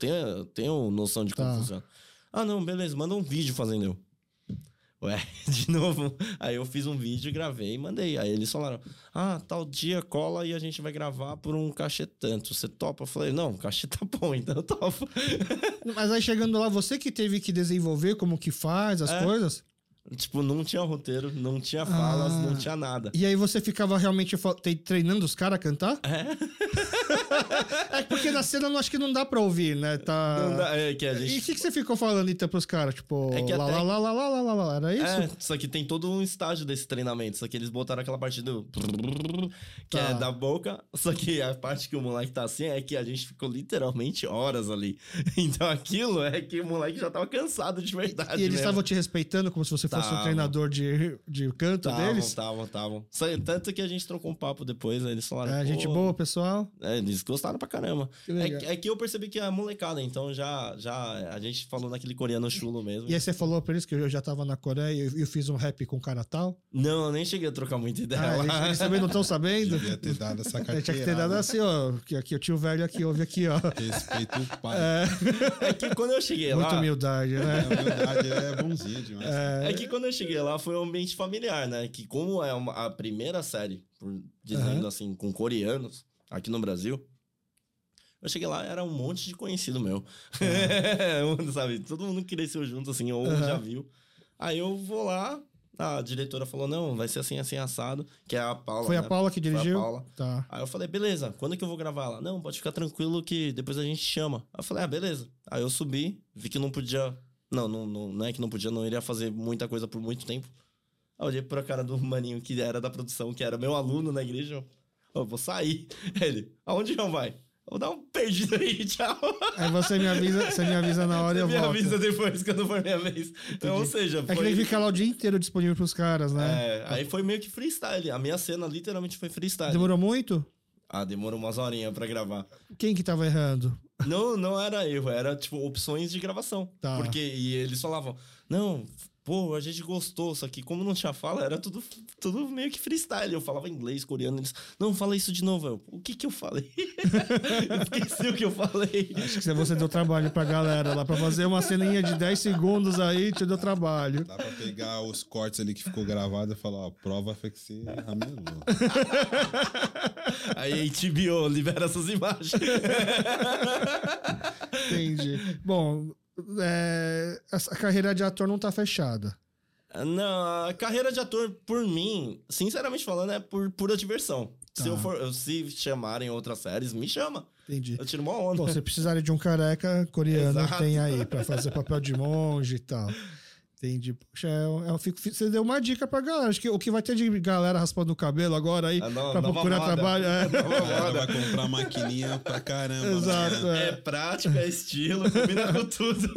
tenho noção de como funciona. Ah, não, beleza, manda um vídeo fazendo eu. Ué, de novo. Aí eu fiz um vídeo, gravei e mandei. Aí eles falaram, tal dia cola e a gente vai gravar por um cachê tanto. Você topa? Eu falei, não, o cachê tá bom, então eu topo. Mas aí chegando lá, você que teve que desenvolver como que faz as coisas? Tipo, não tinha roteiro, não tinha falas, não tinha nada. E aí você ficava realmente treinando os caras a cantar? É porque na cena eu acho que não dá pra ouvir, né? Tá... Não dá, é que a gente... E o que você ficou falando então pros caras? Tipo, lá, era isso? É, só que tem todo um estágio desse treinamento. Só que eles botaram aquela parte do... Que é da boca. Só que a parte que o moleque tá assim é que a gente ficou literalmente horas ali. Então aquilo é que o moleque já tava cansado de verdade. E eles estavam te respeitando como se você fosse o treinador de canto deles? Estavam. Tanto que a gente trocou um papo depois, aí eles falaram... É, gente boa, pessoal. É, eles gostaram pra caramba. É que eu percebi que é molecada, então já a gente falou naquele coreano chulo mesmo. E aí você falou pra eles que eu já tava na Coreia e eu fiz um rap com o cara tal? Não, eu nem cheguei a trocar muita ideia lá. Eles também não estão sabendo? Devia ter dado essa carteirada. Tinha que ter dado assim, ó. Aqui, o tio velho aqui, ouve aqui, ó. Respeito o pai. É que quando eu cheguei lá... Muita humildade, né? É, humildade é bonzinho demais. É que quando eu cheguei lá foi um ambiente familiar, né? Que como é a primeira série, dizendo assim, com coreanos, aqui no Brasil... Eu cheguei lá, era um monte de conhecido meu. Uhum. Sabe? Todo mundo cresceu junto, assim, ou já viu. Aí eu vou lá, a diretora falou, não, vai ser assim, assim, assado. Que é a Paula, Foi a Paula que dirigiu? Foi a Paula. Tá. Aí eu falei, beleza, quando que eu vou gravar lá? Não, pode ficar tranquilo que depois a gente chama. Aí eu falei, beleza. Aí eu subi, vi que não podia... Não é que não podia, não iria fazer muita coisa por muito tempo. Aí eu olhei pra cara do maninho que era da produção, que era meu aluno na igreja. Eu vou sair. Ele, aonde não vai? Vou dar um perdido aí, tchau. Aí você me avisa na hora e eu volto. Você me avisa depois, quando for minha vez. Então, ou seja... É que ele fica lá o dia inteiro disponível pros caras, né? É, aí foi meio que freestyle. A minha cena literalmente foi freestyle. Demorou muito? Demorou umas horinhas pra gravar. Quem que tava errando? Não era erro. Era, tipo, opções de gravação. Tá. Porque eles falavam... Não... Pô, a gente gostou, só que como não tinha fala, era tudo meio que freestyle. Eu falava inglês, coreano, eles... Não, fala isso de novo. O que eu falei? Eu esqueci o que eu falei. Acho que você deu trabalho pra galera lá, pra fazer uma ceninha de 10 segundos aí, te deu trabalho. Dá pra pegar os cortes ali que ficou gravado e falar, ó, prova foi que você ramelou. Aí, HBO, libera essas imagens. Entendi. Bom... a carreira de ator não tá fechada. Não, a carreira de ator, por mim, sinceramente falando, é por pura diversão. Tá. Se chamarem outras séries, me chama. Entendi. Eu tiro uma onda. Bom, você precisaria de um careca coreano. Exato. Que tem aí pra fazer papel de monge e tal. Entendi. Poxa, você deu uma dica pra galera. Acho que o que vai ter de galera raspando o cabelo agora aí pra procurar trabalho... Vai comprar maquininha pra caramba. Exato. Né? É prática, é estilo, combina com tudo.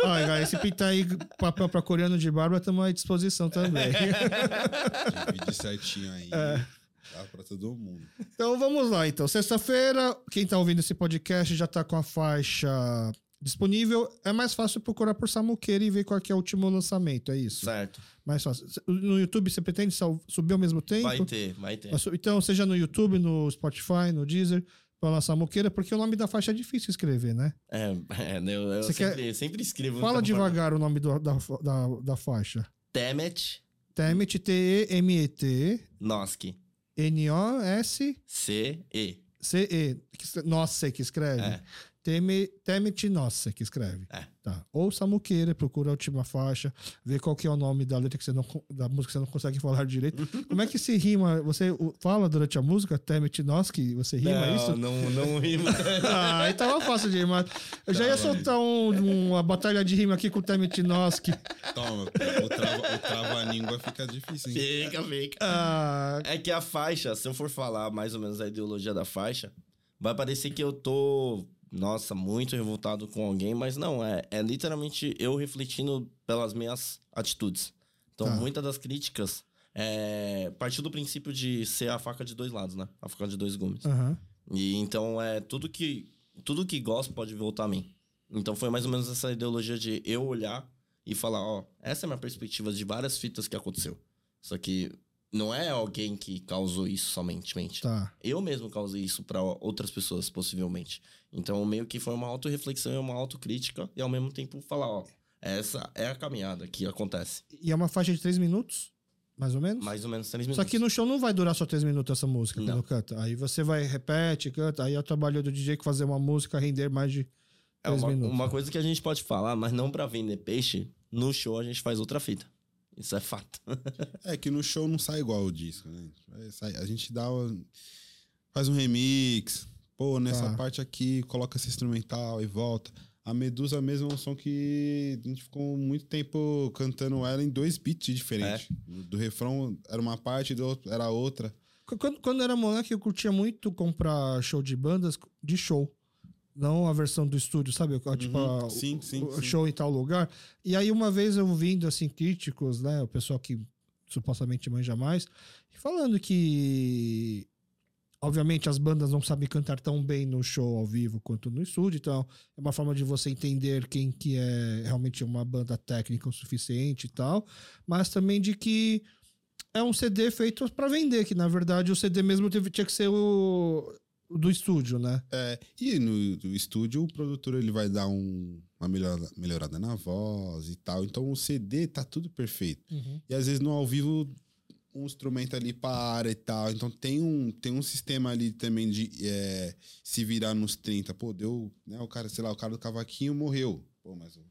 Se pintar aí papel pra coreano de barba, estamos à disposição também. Divide certinho aí. Dá pra todo mundo. Então vamos lá, então. Sexta-feira, quem tá ouvindo esse podcast já tá com a faixa disponível. É mais fácil procurar por Samuqueira e ver qual que é o último lançamento, é isso? Certo. Mais fácil. No YouTube você pretende subir ao mesmo tempo? Vai ter. Então, seja no YouTube, no Spotify, no Deezer... Pra lançar Samuqueira, porque o nome da faixa é difícil escrever, né? Eu sempre escrevo. Fala devagar o nome da faixa. Temet, T-E-M-E-T. Nosce. N-O-S-C-E. C-E. Nosce que escreve. É. Temet Nosce que escreve. É. Tá. Ou Samuqueira, procura a última faixa, vê qual que é o nome da letra que você não, da música que você não consegue falar direito. Como é que se rima? Você fala durante a música, Temet Nosce, você rima isso? Não rima. Ah, então é fácil de rimar. Eu já ia soltar uma batalha de rima aqui com o Temet Nosce. Toma, o trava-língua fica difícil, hein? Fica. Ah. É que a faixa, se eu for falar mais ou menos a ideologia da faixa, vai parecer que eu tô... Nossa, muito revoltado com alguém, mas não, é literalmente eu refletindo pelas minhas atitudes. Então, muitas das críticas partiu do princípio de ser a faca de dois lados, né? A faca de dois gumes. Uhum. E então, tudo que gosto pode voltar a mim. Então, foi mais ou menos essa ideologia de eu olhar e falar, essa é a minha perspectiva de várias fitas que aconteceu. Só que não é alguém que causou isso somente. Tá. Eu mesmo causei isso pra outras pessoas, possivelmente. Então, meio que foi uma autorreflexão e uma autocrítica. E, ao mesmo tempo, falar, essa é a caminhada que acontece. E é uma faixa de 3 minutos, mais ou menos? Mais ou menos 3 minutos. Só que no show não vai durar só 3 minutos essa música, quando canta. Aí você vai, repete, canta. Aí é o trabalho do DJ que fazer uma música render mais de 3 minutos. Uma coisa que a gente pode falar, mas não pra vender peixe, no show a gente faz outra fita. Isso é fato. É que no show não sai igual o disco, né? A gente faz um remix. Pô, nessa parte aqui, coloca esse instrumental e volta. A Medusa mesmo é um som que a gente ficou muito tempo cantando ela em 2 beats diferentes. É. Do refrão era uma parte, do outro era outra. Quando era moleque, eu curtia muito comprar show de bandas de show. Não a versão do estúdio, sabe? Tipo, sim. Show em tal lugar. E aí, uma vez eu ouvindo, assim, críticos, né? O pessoal que supostamente manja mais. Falando que, obviamente, as bandas não sabem cantar tão bem no show ao vivo quanto no estúdio. Então, é uma forma de você entender quem que é realmente uma banda técnica o suficiente e tal. Mas também de que é um CD feito pra vender. Que, na verdade, o CD mesmo tinha que ser o... do estúdio, né? É, e no estúdio o produtor ele vai dar uma melhorada na voz e tal. Então o CD tá tudo perfeito. Uhum. E às vezes no ao vivo um instrumento ali para e tal. Então tem um sistema ali também de se virar nos 30. Pô, deu, né? O cara, sei lá, o cara do cavaquinho morreu. Pô, mas o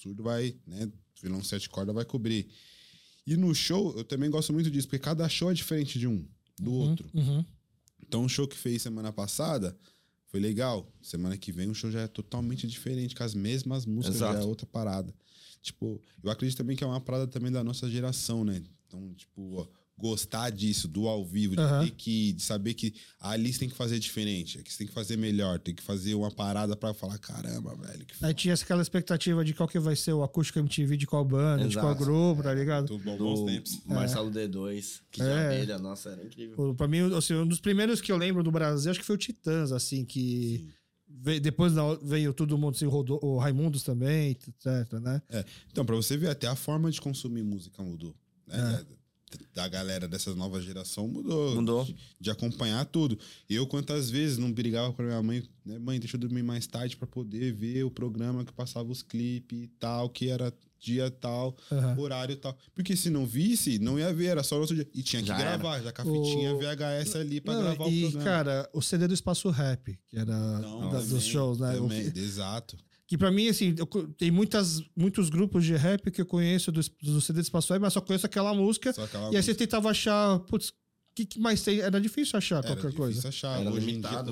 surdo vai, né? O violão 7 cordas vai cobrir. E no show eu também gosto muito disso, porque cada show é diferente de um, do outro. Uhum. Então, o show que fez semana passada foi legal. Semana que vem, o show já é totalmente diferente, com as mesmas músicas, já é outra parada. Tipo, eu acredito também que é uma parada também da nossa geração, né? Então, tipo, gostar disso, do ao vivo, de saber que ali você tem que fazer diferente, que você tem que fazer melhor, tem que fazer uma parada pra falar, caramba, velho. Que aí tinha aquela expectativa de qual que vai ser o acústico MTV, de qual banda, de qual grupo, tá ligado? Tudo bom, bons tempos. Marcelo D2, que abelha, nossa, era incrível. Pra mim, assim, um dos primeiros que eu lembro do Brasil, acho que foi o Titãs, assim, que... Sim. Depois veio todo mundo, assim, o Raimundos também, etc, né? É. Então, pra você ver, até a forma de consumir música mudou, né? É. Da galera dessa nova geração mudou. De acompanhar tudo. Eu, quantas vezes, não brigava com a minha mãe, né? Mãe, deixa eu dormir mais tarde pra poder ver o programa que passava os clipes e tal, que era dia tal, horário tal. Porque se não visse, não ia ver, era só outro dia. E tinha que gravar, já com a fitinha VHS ali pra gravar o programa. E, cara, o CD do Espaço Rap, que era dos shows, né? Também, exato. Que pra mim, assim, tem muitos grupos de rap que eu conheço do CD de Espaço Web, mas só conheço aquela música. Aí você tentava achar, putz, o que mais tem? Era difícil achar qualquer coisa. Achar.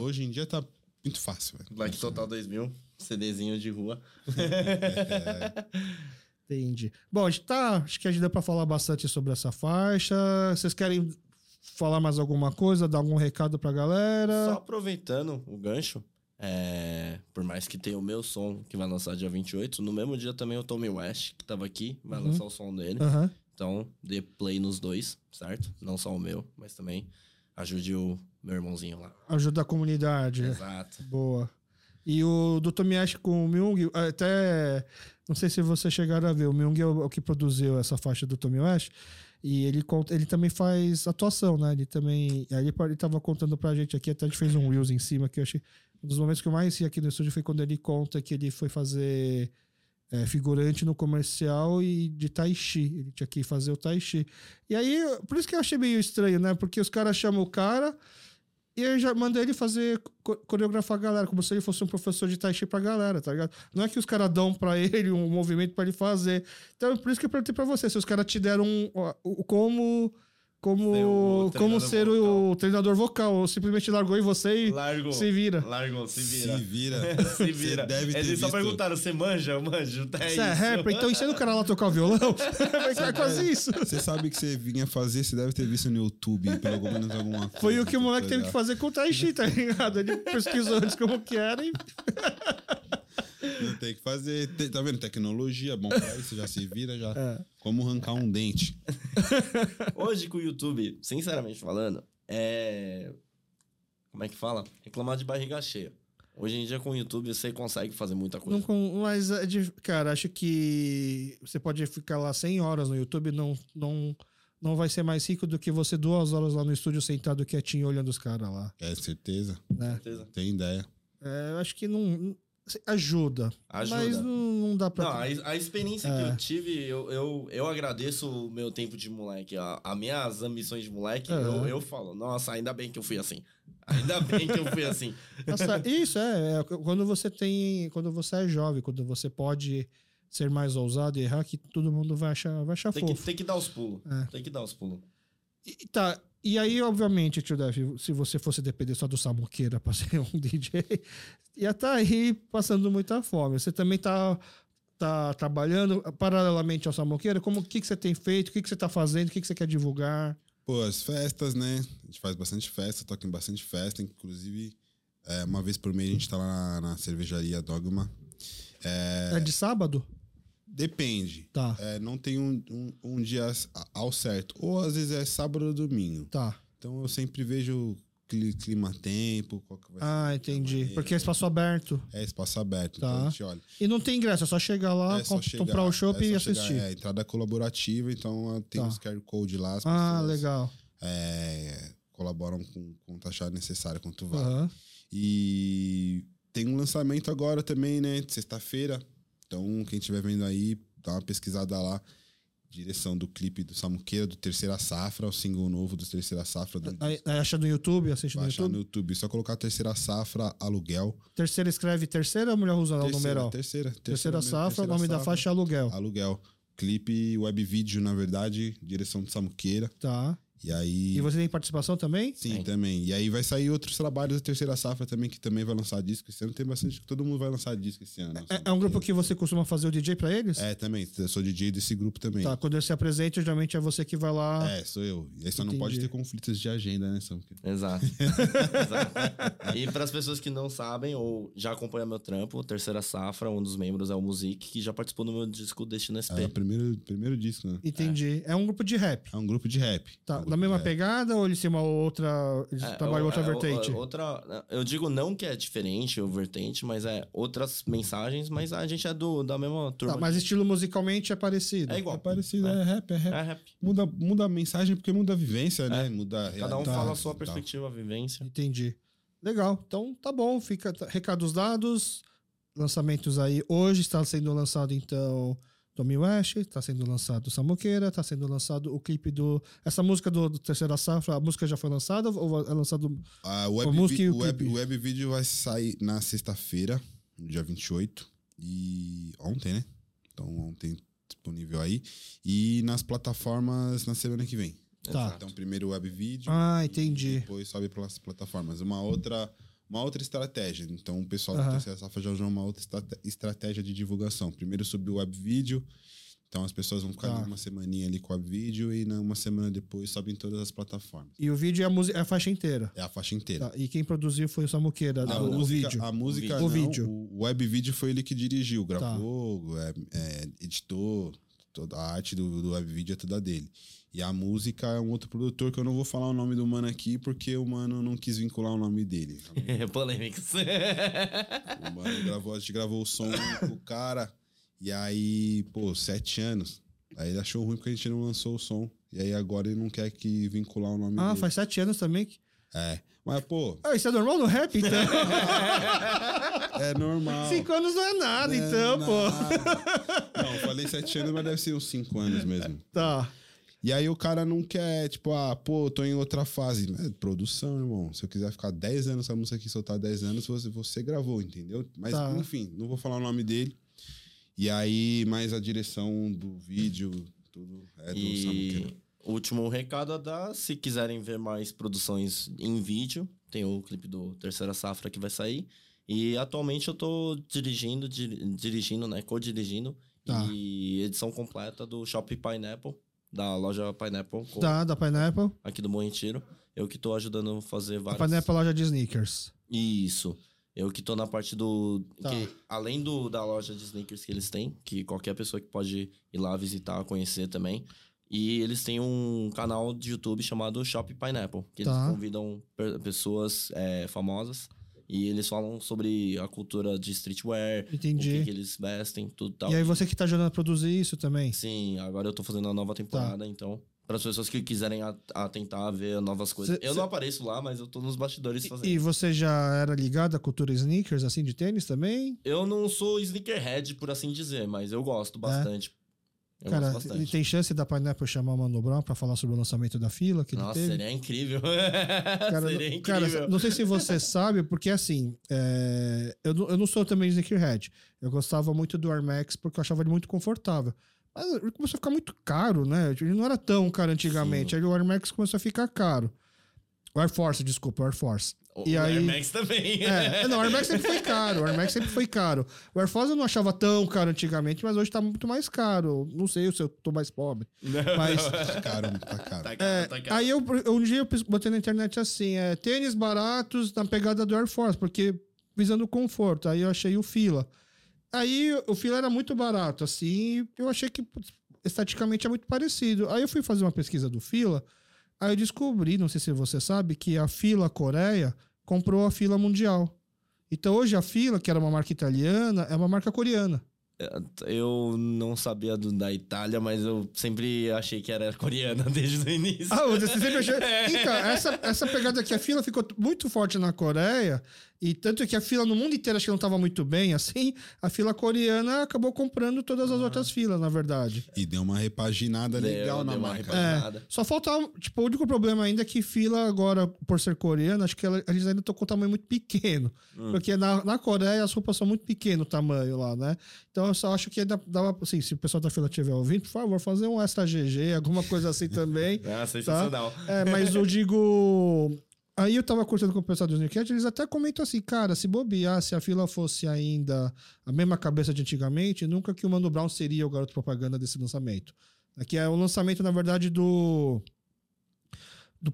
Hoje em dia tá muito fácil. Velho. Black Total 2000, CDzinho de rua. Entendi. Bom, a gente acho que a gente deu pra falar bastante sobre essa faixa. Vocês querem falar mais alguma coisa, dar algum recado pra galera? Só aproveitando o gancho. Por mais que tenha o meu som, que vai lançar dia 28, no mesmo dia também o Tommy West, que tava aqui, vai lançar o som dele. Então, dê play nos dois, certo? Não só o meu, mas também. ajude o meu irmãozinho lá. Ajuda a comunidade. Exato. Boa. E o do Tommy West com o Myung, até... Não sei se vocês chegaram a ver. O Myung é o que produziu essa faixa do Tommy West. E ele também faz atuação, né? Ele também... Aí ele tava contando pra gente aqui, até a gente fez um reels em cima, que eu achei... Um dos momentos que eu mais vi aqui no estúdio foi quando ele conta que ele foi fazer... figurante no comercial e de tai chi. Ele tinha que fazer o tai chi. E aí, por isso que eu achei meio estranho, né? Porque os caras chamam o cara e eu já mandei ele fazer, coreografar a galera, como se ele fosse um professor de tai chi pra galera, tá ligado? Não é que os caras dão pra ele um movimento pra ele fazer. Então, por isso que eu perguntei pra você, se os caras te deram como ser vocal. O treinador vocal, ou simplesmente largou em você e se vira. Largou, se vira. Se vira. Se vira. Eles só perguntaram, você manja? Eu manjo. Você é rapper, então ensina o cara lá tocar o violão. É quase isso. Você sabe que você vinha fazer, você deve ter visto no YouTube, pelo menos alguma coisa. Foi o que o moleque teve que fazer com o tai chi, tá ligado? Ele pesquisou antes como que era e... Não tem que fazer, tá vendo? Tecnologia, bom pra isso, já se vira, já. É. Como arrancar um dente. Hoje com o YouTube, sinceramente falando, como é que fala? Reclamar de barriga cheia. Hoje em dia com o YouTube você consegue fazer muita coisa. Mas, cara, acho que você pode ficar lá 100 horas no YouTube, não vai ser mais rico do que você 2 horas lá no estúdio sentado quietinho olhando os caras lá. É, certeza. Né? Certeza. Tem ideia. Eu acho que não... Ajuda. Mas não dá pra... Não, a experiência que eu tive, eu agradeço o meu tempo de moleque. As minhas ambições de moleque, eu falo, nossa, ainda bem que eu fui assim. Ainda bem que eu fui assim. Nossa, isso, quando você é jovem, quando você pode ser mais ousado e errar, que todo mundo vai achar fofo. Tem que dar os pulos. É. Tem que dar os pulos. E aí, obviamente, Tio Def, se você fosse depender só do Samuqueira pra ser um DJ, ia estar aí passando muita fome. Você também tá trabalhando paralelamente ao Samuqueira? O que você tem feito? O que você tá fazendo? O que você quer divulgar? Pô, as festas, né? A gente faz bastante festa, toca em bastante festa. Inclusive, uma vez por mês a gente tá lá na cervejaria Dogma. É de sábado? Depende. Tá. Não tem um dia ao certo. Ou às vezes é sábado ou domingo. Tá. Então eu sempre vejo clima-tempo. Qual que vai ser, entendi. Porque é espaço aberto. É espaço aberto. Tá. Então a gente olha. E não tem ingresso, é só chegar lá, comprar o chopp e assistir. É entrada colaborativa, então tem os QR Code lá. As pessoas, legal. Colaboram com o que achar necessário, quanto vale. E tem um lançamento agora também, né? Sexta-feira. Então, quem estiver vendo aí, dá uma pesquisada lá. Direção do clipe do Samuqueira, do Terceira Safra, o single novo do Terceira Safra. Acha no YouTube? Assiste no YouTube? Acha no YouTube. Só colocar Terceira Safra, aluguel. Terceira escreve terceira ou mulher usa o numeral? Terceira Safra, o nome da faixa é aluguel. Aluguel. Clipe, web vídeo, na verdade, direção do Samuqueira. Tá. E aí... E você tem participação também? Sim, também. E aí vai sair outros trabalhos da Terceira Safra também, que também vai lançar disco esse ano. Tem bastante... Todo mundo vai lançar disco esse ano. É um grupo que você costuma fazer o DJ pra eles? Também. Eu sou DJ desse grupo também. Tá, quando eles se apresentam, geralmente é você que vai lá... sou eu. E aí só não pode ter conflitos de agenda, né, Sam? Exato. Exato. E pras pessoas que não sabem ou já acompanham meu trampo, Terceira Safra, um dos membros é o Music, que já participou do meu disco Destino SP. É o primeiro disco, né? Entendi. É um grupo de rap? É um grupo de rap. Tá. Na mesma pegada ou eles têm uma outra... Eles trabalham outra vertente? Outra... Eu digo não que é diferente ou vertente, mas outras mensagens, mas a gente é da mesma turma. Tá, mas estilo musicalmente é parecido. É igual. É parecido, é rap. É rap. Muda a mensagem porque muda a vivência, né? Muda... Cada um fala a sua perspectiva, a vivência. Entendi. Legal. Então tá bom, fica... Recados dados, lançamentos aí. Hoje está sendo lançado, então... Tommy West, tá sendo lançado Samuqueira, tá sendo lançado o clipe do... Essa música do Terceira Safra, a música já foi lançada ou é lançado... O web vídeo vai sair na sexta-feira, dia 28, e ontem, né? Então ontem disponível aí, e nas plataformas na semana que vem. Tá. Então primeiro o web vídeo, entendi. Depois sobe pelas plataformas. Uma outra estratégia. Então, o pessoal da Terceira Safra já usou uma outra estratégia de divulgação. Primeiro subiu o web vídeo. Então, as pessoas vão ficar uma semaninha ali com o web vídeo e uma semana depois sobe em todas as plataformas. E o vídeo é a faixa inteira? É a faixa inteira. Tá. E quem produziu foi o Samuqueira, o vídeo? A música o vídeo. O web vídeo foi ele que dirigiu, gravou, editou. Toda a arte do web vídeo é toda dele. E a música é um outro produtor que eu não vou falar o nome do mano aqui, porque o mano não quis vincular o nome dele. Polêmicos. O mano gravou, a gente gravou o som com o cara. E aí, pô, 7 anos. Aí ele achou ruim porque a gente não lançou o som. E aí agora ele não quer que vincular o nome dele. Ah, faz 7 anos também? É. Mas, pô... Ah, isso é normal no rap, então? É normal. 5 anos não é nada, não então, é nada. Pô. Não, eu falei 7 anos, mas deve ser uns 5 anos mesmo. Tá. E aí o cara não quer, tipo, ah, pô, tô em outra fase. Né? Produção, irmão. Se eu quiser ficar 10 anos, essa música aqui soltar 10 anos, você gravou, entendeu? Mas, tá. Enfim, não vou falar o nome dele. E aí, mais a direção do vídeo, tudo é do Samuqueira. Último recado a dar, se quiserem ver mais produções em vídeo, tem o clipe do Terceira Safra que vai sair. E atualmente eu tô dirigindo, né? Co-dirigindo. Tá. E edição completa do Shop Pineapple, da loja Pineapple. Tá, da Pineapple. Aqui do Bom Retiro. Eu que tô ajudando a fazer várias... A Pineapple é a loja de sneakers. Isso. Eu que tô na parte do... Tá. Que, além da loja de sneakers que eles têm, que qualquer pessoa que pode ir lá visitar, conhecer também... E eles têm um canal de YouTube chamado Shop Pineapple, que tá. Eles convidam pessoas famosas e eles falam sobre a cultura de streetwear, o que eles vestem, tudo tal. E aí você que tá ajudando a produzir isso também? Sim, agora eu tô fazendo a nova temporada, tá. Então... Para as pessoas que quiserem tentar ver novas coisas. Eu não apareço lá, mas eu tô nos bastidores fazendo. E você já era ligado à cultura sneakers, assim, de tênis também? Eu não sou sneakerhead, por assim dizer, mas eu gosto bastante. Cara, e tem chance da Pineapple chamar o Mano Brown pra falar sobre o lançamento da Fila que ele teve? Nossa, seria incrível. Incrível. Cara, não sei se você sabe, porque assim, eu não sou também sneakerhead. Eu gostava muito do Air Max porque eu achava ele muito confortável. Mas ele começou a ficar muito caro, né? Ele não era tão caro antigamente. Sim. Aí o Air Max começou a ficar caro. O Air Force, desculpa, o Air Force. E aí, Air Max também. Não, o Air Max sempre foi caro. O Air Max sempre foi caro. O Air Force eu não achava tão caro antigamente, mas hoje tá muito mais caro. Não sei se eu tô mais pobre. Não, mas... Tá caro, tá caro. Tá caro. Aí um dia eu botei na internet assim, tênis baratos na pegada do Air Force, porque visando o conforto. Aí eu achei o Fila. Aí o Fila era muito barato, assim, eu achei que estaticamente é muito parecido. Aí eu fui fazer uma pesquisa do Fila. Aí eu descobri, não sei se você sabe, que a Fila Coreia comprou a Fila Mundial. Então hoje a Fila, que era uma marca italiana, é uma marca coreana. Eu não sabia da Itália, mas eu sempre achei que era coreana desde o início. Ah, você sempre achou? Então, essa pegada aqui, a Fila ficou muito forte na Coreia, e tanto que a Fila no mundo inteiro acho que não estava muito bem, assim, a Fila coreana acabou comprando todas as outras filas, na verdade. E deu uma repaginada legal na marca. Só falta, tipo, o único problema ainda é que Fila agora, por ser coreana, acho que eles ainda estão com o tamanho muito pequeno. Porque na Coreia as roupas são muito pequeno o tamanho lá, né? Então eu só acho que ainda dava, assim, se o pessoal da Fila estiver ouvindo, por favor, fazer um extra GG, alguma coisa assim também. Ah, sensacional. Tá? Mas eu digo... Aí eu tava curtindo com o pessoal do Sneakhead, eles até comentam assim, cara, se bobear, se a Fila fosse ainda a mesma cabeça de antigamente, nunca que o Mano Brown seria o garoto propaganda desse lançamento. Aqui é o lançamento, na verdade, do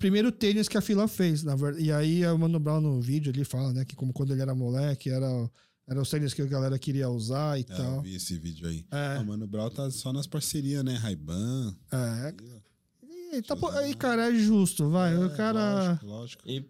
primeiro tênis que a Fila fez. E aí o Mano Brown no vídeo ele fala, né, que como quando ele era moleque, era os tênis que a galera queria usar e tal. Eu vi esse vídeo aí. O Mano Brown tá só nas parcerias, né, Ray-Ban. Aí, cara, é justo, vai. O cara... Lógico. E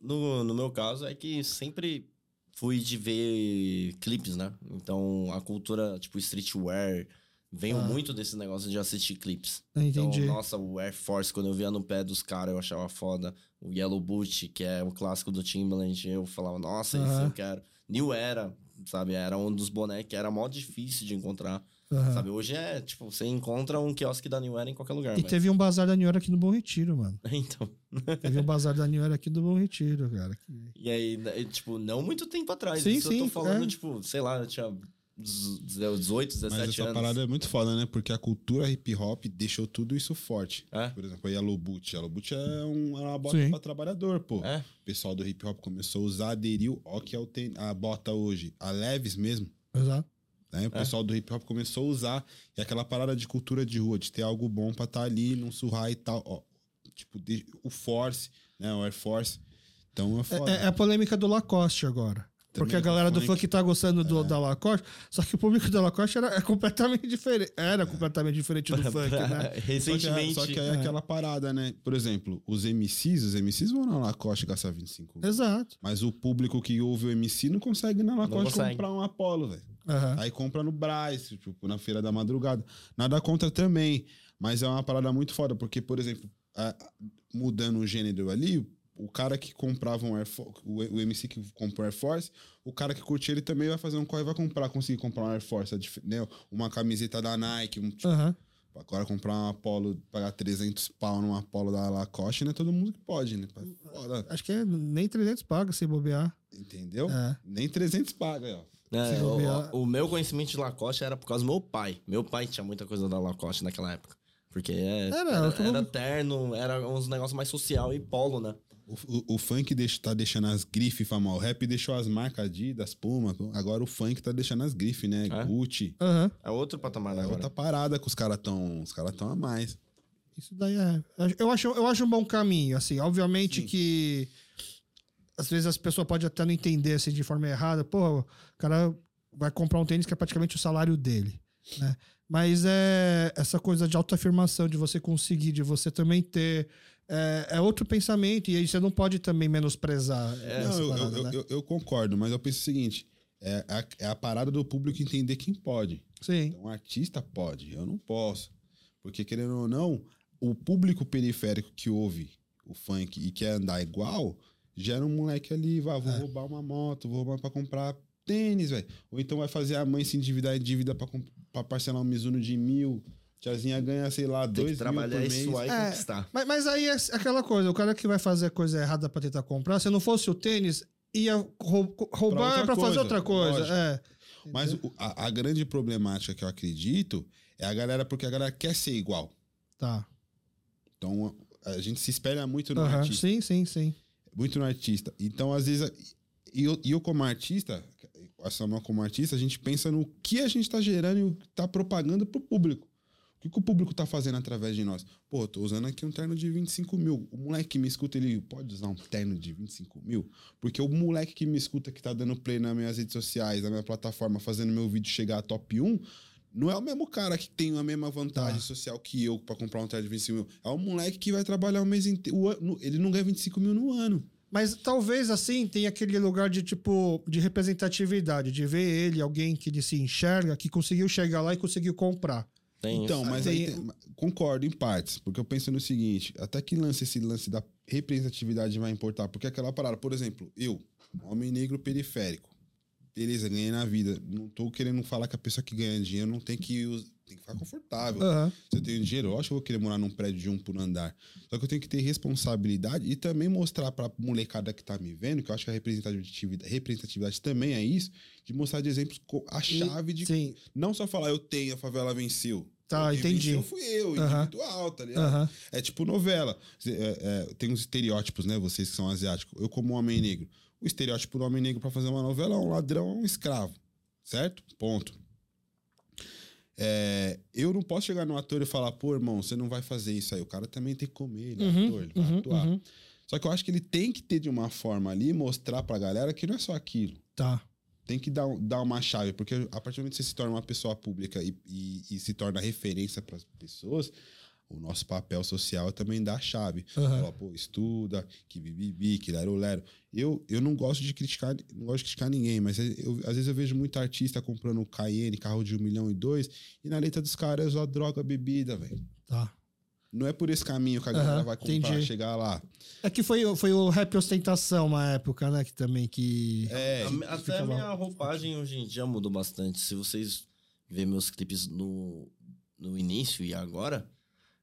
no meu caso, é que sempre fui de ver clipes, né? Então, a cultura, tipo, streetwear, veio muito desse negócio de assistir clipes. Entendi. Então, nossa, o Air Force, quando eu via no pé dos caras, eu achava foda. O Yellow Boot, que é o clássico do Timbaland, eu falava, nossa, isso eu quero. New Era, sabe? Era um dos bonecos que era mó difícil de encontrar. Sabe, hoje tipo, você encontra um quiosque da New Era em qualquer lugar. E mas... teve um bazar da New Era aqui no Bom Retiro, mano. Então. Teve um bazar da New Era aqui no Bom Retiro, cara. E aí, tipo, não muito tempo atrás. Sim, isso eu tô falando, tipo, sei lá, eu tinha 18, 17 anos. Mas essa parada é muito foda, né? Porque a cultura hip hop deixou tudo isso forte. Por exemplo, a Yellow Boot. A Yellow Boot é uma bota pra trabalhador, pô. O pessoal do hip hop começou a usar, aderiu ao que a bota hoje. A Levis mesmo. Exato. Né? O pessoal do hip hop começou a usar e aquela parada de cultura de rua, de ter algo bom pra estar ali, não surrar e tal. Ó, tipo, o Force, né? O Air Force. Então é foda. É a polêmica do Lacoste agora. Porque a galera do funk tá gostando da Lacoste, só que o público da Lacoste era completamente diferente. Era completamente diferente do funk, né? Recentemente. Só que é aquela parada, né? Por exemplo, os MCs vão na Lacoste gastar 25. Exato. Mas o público que ouve o MC não consegue na Lacoste comprar um Apollo, velho. Uhum. Aí compra no Brás, tipo, na Feira da Madrugada. Nada contra também. Mas é uma parada muito foda, porque, por exemplo, mudando o gênero ali, o cara que comprava um Air Force, o MC que comprou Air Force, o cara que curte ele também vai fazer um corre, vai conseguir comprar um Air Force, né? Uma camiseta da Nike, um tipo, uhum. Agora comprar uma Apollo, pagar 300 pau numa Apollo da Lacoste, né? Todo mundo que pode, né? Foda. Acho que nem 300 paga sem bobear. Entendeu? É. Nem 300 paga, ó. É, o meu conhecimento de Lacoste era por causa do meu pai. Meu pai tinha muita coisa da Lacoste naquela época. Porque era terno, era uns negócios mais social e polo, né? O funk tá deixando as grifes famar. O rap deixou as marcas Adidas, Puma. Agora o funk tá deixando as grifes, né? É? Gucci. Uhum. É outro patamar agora. É outra parada que os caras tão... Os caras tão a mais. Isso daí é... Eu acho um bom caminho, assim. Obviamente, sim, que... Às vezes as pessoas podem até não entender, assim, de forma errada. Pô, o cara vai comprar um tênis que é praticamente o salário dele, né? Mas é essa coisa de autoafirmação, de você conseguir, de você também ter... É outro pensamento, e aí você não pode também menosprezar. Eu concordo, mas eu penso o seguinte, é a parada do público entender quem pode. Sim. Então, o artista pode, eu não posso. Porque, querendo ou não, o público periférico que ouve o funk e quer andar igual, gera um moleque ali, vou roubar uma moto, vou roubar pra comprar tênis, velho. Ou então vai fazer a mãe se endividar em dívida pra parcelar um Mizuno de 1.000. Tiazinha ganha, sei lá, 2 mil trabalhar isso aí e conquistar. Mas aí é aquela coisa, o cara que vai fazer coisa errada pra tentar comprar, se não fosse o tênis, ia roubar pra fazer outra coisa. É. Mas a grande problemática que eu acredito é a galera, porque a galera quer ser igual. Tá. Então a gente se espelha muito no artista. Sim. Muito no artista. Então, às vezes... E eu como artista, a Samuel como artista, a gente pensa no que a gente tá gerando e o que tá propagando pro público. O que o público tá fazendo através de nós? Pô, eu tô usando aqui um terno de 25 mil. O moleque que me escuta, ele pode usar um terno de 25 mil? Porque o moleque que me escuta, que tá dando play nas minhas redes sociais, na minha plataforma, fazendo meu vídeo chegar a top 1, não é o mesmo cara que tem a mesma vantagem social que eu pra comprar um terno de 25 mil. É o moleque que vai trabalhar o mês inteiro. Ele não ganha 25 mil no ano. Mas talvez, assim, tem aquele lugar de, tipo, de representatividade, de ver ele, alguém que ele se enxerga, que conseguiu chegar lá e conseguiu comprar. Tem então, isso. Mas aí concordo em partes, porque eu penso no seguinte, até que esse lance da representatividade vai importar, porque aquela parada, por exemplo, eu, homem negro periférico, beleza, ganhei na vida, não tô querendo falar que a pessoa que ganha dinheiro não tem que ficar confortável. Uhum. Se eu tenho dinheiro, eu acho que eu vou querer morar num prédio de 1 por andar, só que eu tenho que ter responsabilidade e também mostrar pra molecada que tá me vendo, que eu acho que a representatividade também é isso, de mostrar de exemplos a chave de... Sim. Não só falar, eu tenho, a favela venceu. Tá, entendi. Venceu fui eu, individual, tá ligado? Uhum. É tipo novela. Tem uns estereótipos, né? Vocês que são asiáticos. Eu como homem negro. O estereótipo do homem negro pra fazer uma novela é um ladrão, é um escravo. Certo? Ponto. Eu não posso chegar no ator e falar, pô, irmão, você não vai fazer isso aí. O cara também tem que comer, ele é ator, ele vai atuar. Uhum. Só que eu acho que ele tem que ter de uma forma ali, mostrar pra galera que não é só aquilo. Tá. Tem que dar uma chave, porque a partir do momento que você se torna uma pessoa pública e se torna referência para as pessoas, o nosso papel social é também dar a chave. Uhum. Fala, pô, estuda, que bibibi, que lero-lero. Eu não gosto de criticar, não gosto de criticar ninguém, mas às vezes eu vejo muito artista comprando Cayenne, carro de 1,2 milhão, e na letra dos caras é só droga, bebida, velho. Tá. Não é por esse caminho que a galera vai comprar, entendi, chegar lá. É que foi o rap ostentação uma época, né? Que também que... até a minha roupagem hoje em dia mudou bastante. Se vocês verem meus clipes no início e agora,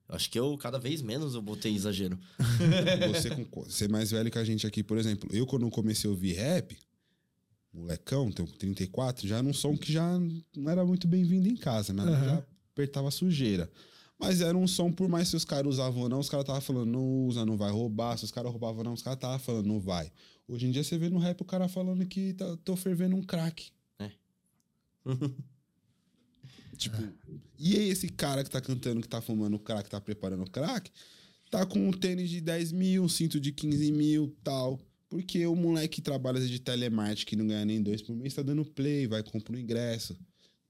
acho que eu cada vez menos eu botei exagero. Você é mais velho que a gente aqui, por exemplo. Eu, quando comecei a ouvir rap, molecão, tenho 34, já era um som que já não era muito bem-vindo em casa, né? Já apertava sujeira. Mas era um som, por mais se os caras usavam ou não, os caras estavam falando, não usa, não vai roubar. Se os caras roubavam ou não, os caras estavam falando, não vai. Hoje em dia você vê no rap o cara falando que tô fervendo um crack. É. Tipo, e aí esse cara que tá cantando, que tá fumando crack, que tá preparando crack, tá com um tênis de 10 mil, um cinto de 15 mil, tal. Porque o moleque que trabalha de telemática e não ganha nem 2 por mês, tá dando play, vai, compra um ingresso.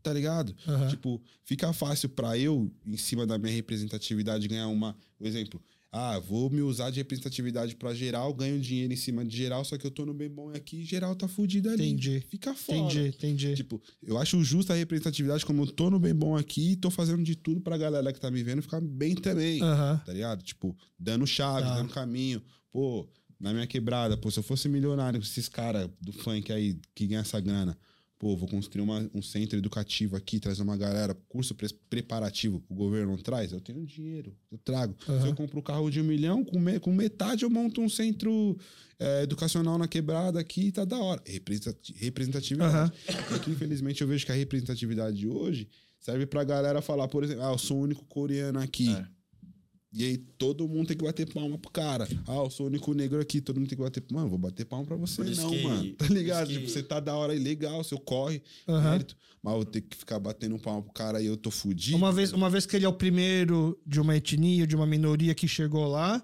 Tá ligado? Uhum. Tipo, fica fácil pra eu, em cima da minha representatividade, ganhar uma... Por exemplo, ah, vou me usar de representatividade pra geral, ganho dinheiro em cima de geral, só que eu tô no bem bom aqui e geral tá fudido ali. Entendi. Fica fora. Entendi. Tipo, eu acho justa a representatividade, como eu tô no bem bom aqui e tô fazendo de tudo pra galera que tá me vendo ficar bem também. Uhum. Tá ligado? Tipo, dando chave, dando caminho. Pô, na minha quebrada, pô, se eu fosse milionário com esses caras do funk aí que ganha essa grana, pô, vou construir um centro educativo aqui, trazer uma galera, curso preparativo, o governo não traz, eu tenho dinheiro, eu trago. Uhum. Se eu compro um carro de 1 milhão, com metade eu monto um centro educacional na quebrada aqui, tá da hora. Representatividade. Uhum. Aqui, infelizmente, eu vejo que a representatividade de hoje serve pra galera falar, por exemplo, ah, eu sou o único coreano aqui. É. E aí todo mundo tem que bater palma pro cara. Ah, eu sou o único negro aqui, todo mundo tem que bater palma. Mano, vou bater palma pra você não, que... mano. Tá ligado? Tipo, você tá da hora aí, legal, você corre, mérito. Mas eu tenho que ficar batendo palma pro cara e eu tô fudido. Uma vez que ele é o primeiro de uma etnia, de uma minoria que chegou lá,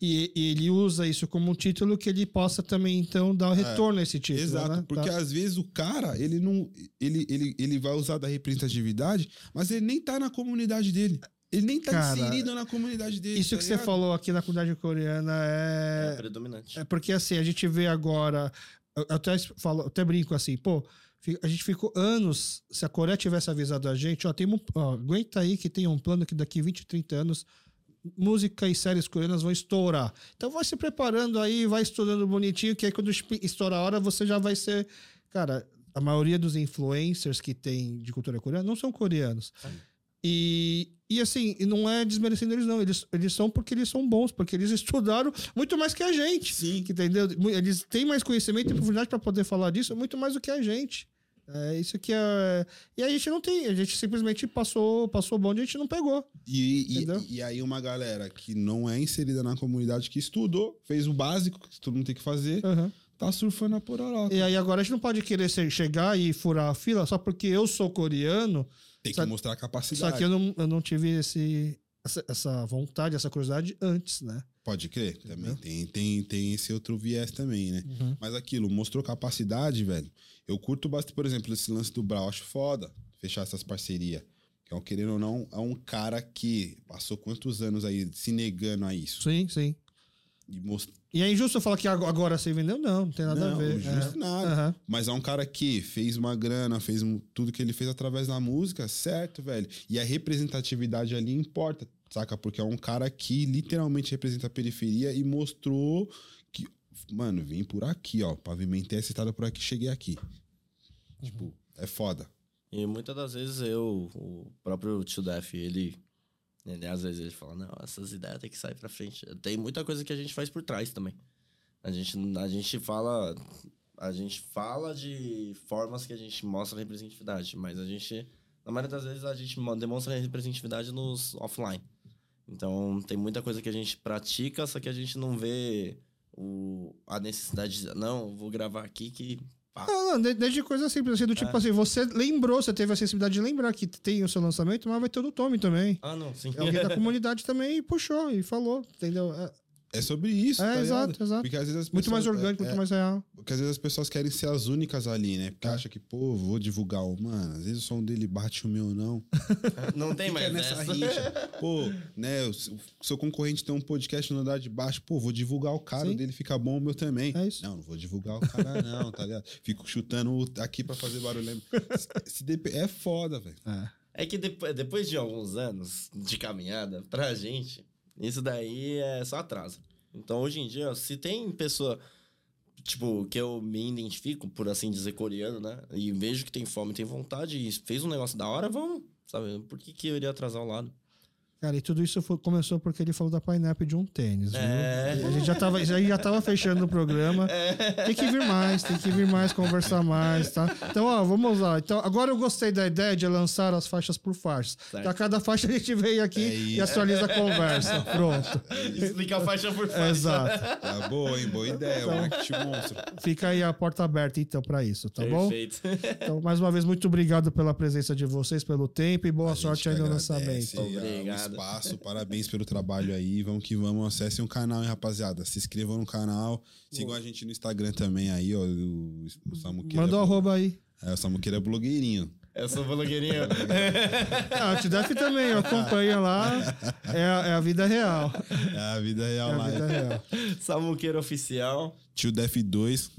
e ele usa isso como um título que ele possa também, então, dar um retorno a esse título. Exato, né? Porque às vezes o cara, ele não... Ele vai usar da representatividade, mas ele nem tá na comunidade dele. Ele nem tá inserido na comunidade dele. Isso tá que ligado? Você falou aqui na comunidade coreana é predominante. É porque assim, a gente vê agora... Eu até brinco assim, pô, a gente ficou anos... Se a Coreia tivesse avisado a gente, aguenta aí que tem um plano que daqui 20, 30 anos... música e séries coreanas vão estourar. Então vai se preparando aí, vai estudando bonitinho, que aí quando estourar a hora você já vai ser... Cara, a maioria dos influencers que tem de cultura coreana não são coreanos. Sim. E assim, não é desmerecendo eles não, eles são porque eles são bons, porque eles estudaram muito mais que a gente. Sim. Entendeu? Eles têm mais conhecimento e profundidade para poder falar disso, muito mais do que a gente. É isso que é... E a gente não tem, a gente simplesmente passou o bonde e a gente não pegou. E aí uma galera que não é inserida na comunidade, que estudou, fez o básico, que todo mundo tem que fazer... Uhum. Tá surfando a pororoca. E aí agora a gente não pode querer chegar e furar a fila só porque eu sou coreano. Tem que mostrar a capacidade. Só que eu não tive essa vontade, essa curiosidade antes, né? Pode crer. Também tem esse outro viés também, né? Uhum. Mas aquilo, mostrou capacidade, velho. Eu curto bastante, por exemplo, esse lance do Brau. Acho foda fechar essas parcerias. Então, querendo ou não, é um cara que passou quantos anos aí se negando a isso. Sim, sim. E é injusto eu falar que agora você vendeu? Não tem nada a ver. Não, injusto nada. Uhum. Mas é um cara que fez uma grana, fez tudo que ele fez através da música, certo, velho? E a representatividade ali importa, saca? Porque é um cara que literalmente representa a periferia e mostrou que, mano, vim por aqui, ó, pavimentei essa estrada por aqui, cheguei aqui. Uhum. Tipo, é foda. E muitas das vezes o próprio Tio Def, ele às vezes ele fala, não, essas ideias tem que sair pra frente. Tem muita coisa que a gente faz por trás também. A gente fala de formas que a gente mostra representatividade, mas na maioria das vezes, a gente demonstra representatividade nos offline. Então, tem muita coisa que a gente pratica, só que a gente não vê a necessidade de, não, vou gravar aqui que... Não, desde coisa simples, assim, do tipo assim, você teve a sensibilidade de lembrar que tem o seu lançamento, mas vai ter o do Tommy também. Ah, não, sim. Alguém da comunidade também puxou e falou, entendeu? É sobre isso, tá exato, ligado? Exato. Porque às vezes as pessoas, muito mais orgânico, muito mais real. Porque às vezes as pessoas querem ser as únicas ali, né? Porque acham que, pô, vou divulgar o... Mano, às vezes o som dele bate o meu, não. Não tem mais nessa rixa. Pô, né? O seu concorrente tem um podcast no andar de baixo. Pô, vou divulgar o cara, o dele fica bom, o meu também. É isso. Não, não vou divulgar o cara não, tá ligado? Fico chutando aqui pra fazer barulho. É foda, velho. É que depois de alguns anos de caminhada, pra gente... Isso daí é só atraso. Então, hoje em dia, se tem pessoa, tipo, que eu me identifico, por assim dizer, coreano, né? E vejo que tem fome, tem vontade, e fez um negócio da hora, vamos, sabe? Por que eu iria atrasar o lado? Cara, e tudo isso começou porque ele falou da pineapple de um tênis, viu? A gente já tava fechando o programa. Tem que vir mais, conversar mais, tá? Então, ó, vamos lá. Então, agora eu gostei da ideia de lançar as faixas por faixas. Certo. A cada faixa a gente veio aqui e atualiza a conversa. Pronto. Explica a faixa por faixa. Exato. Tá boa, hein? Boa ideia. Então, eu te mostro. Fica aí a porta aberta, então, pra isso, tá bom? Perfeito. Então, mais uma vez, muito obrigado pela presença de vocês, pelo tempo e boa sorte aí no lançamento. Obrigado. espaço, parabéns pelo trabalho aí, vamos que vamos, acessem o canal, hein, rapaziada, se inscrevam no canal, sigam a gente no Instagram também aí, ó, o Samuqueira. Manda o arroba aí. É, o Samuqueira é blogueirinho. Eu sou blogueirinho. Ah, o Tio Def também, acompanha lá. É a vida real. É a vida real lá. Samuqueira Oficial. Tio Def 2.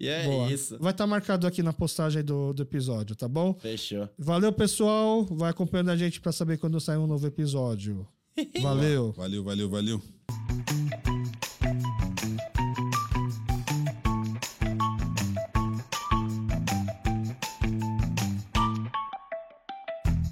E é boa. Isso. Vai estar marcado aqui na postagem do episódio, tá bom? Fechou. Valeu, pessoal. Vai acompanhando a gente pra saber quando sair um novo episódio. Valeu. Valeu.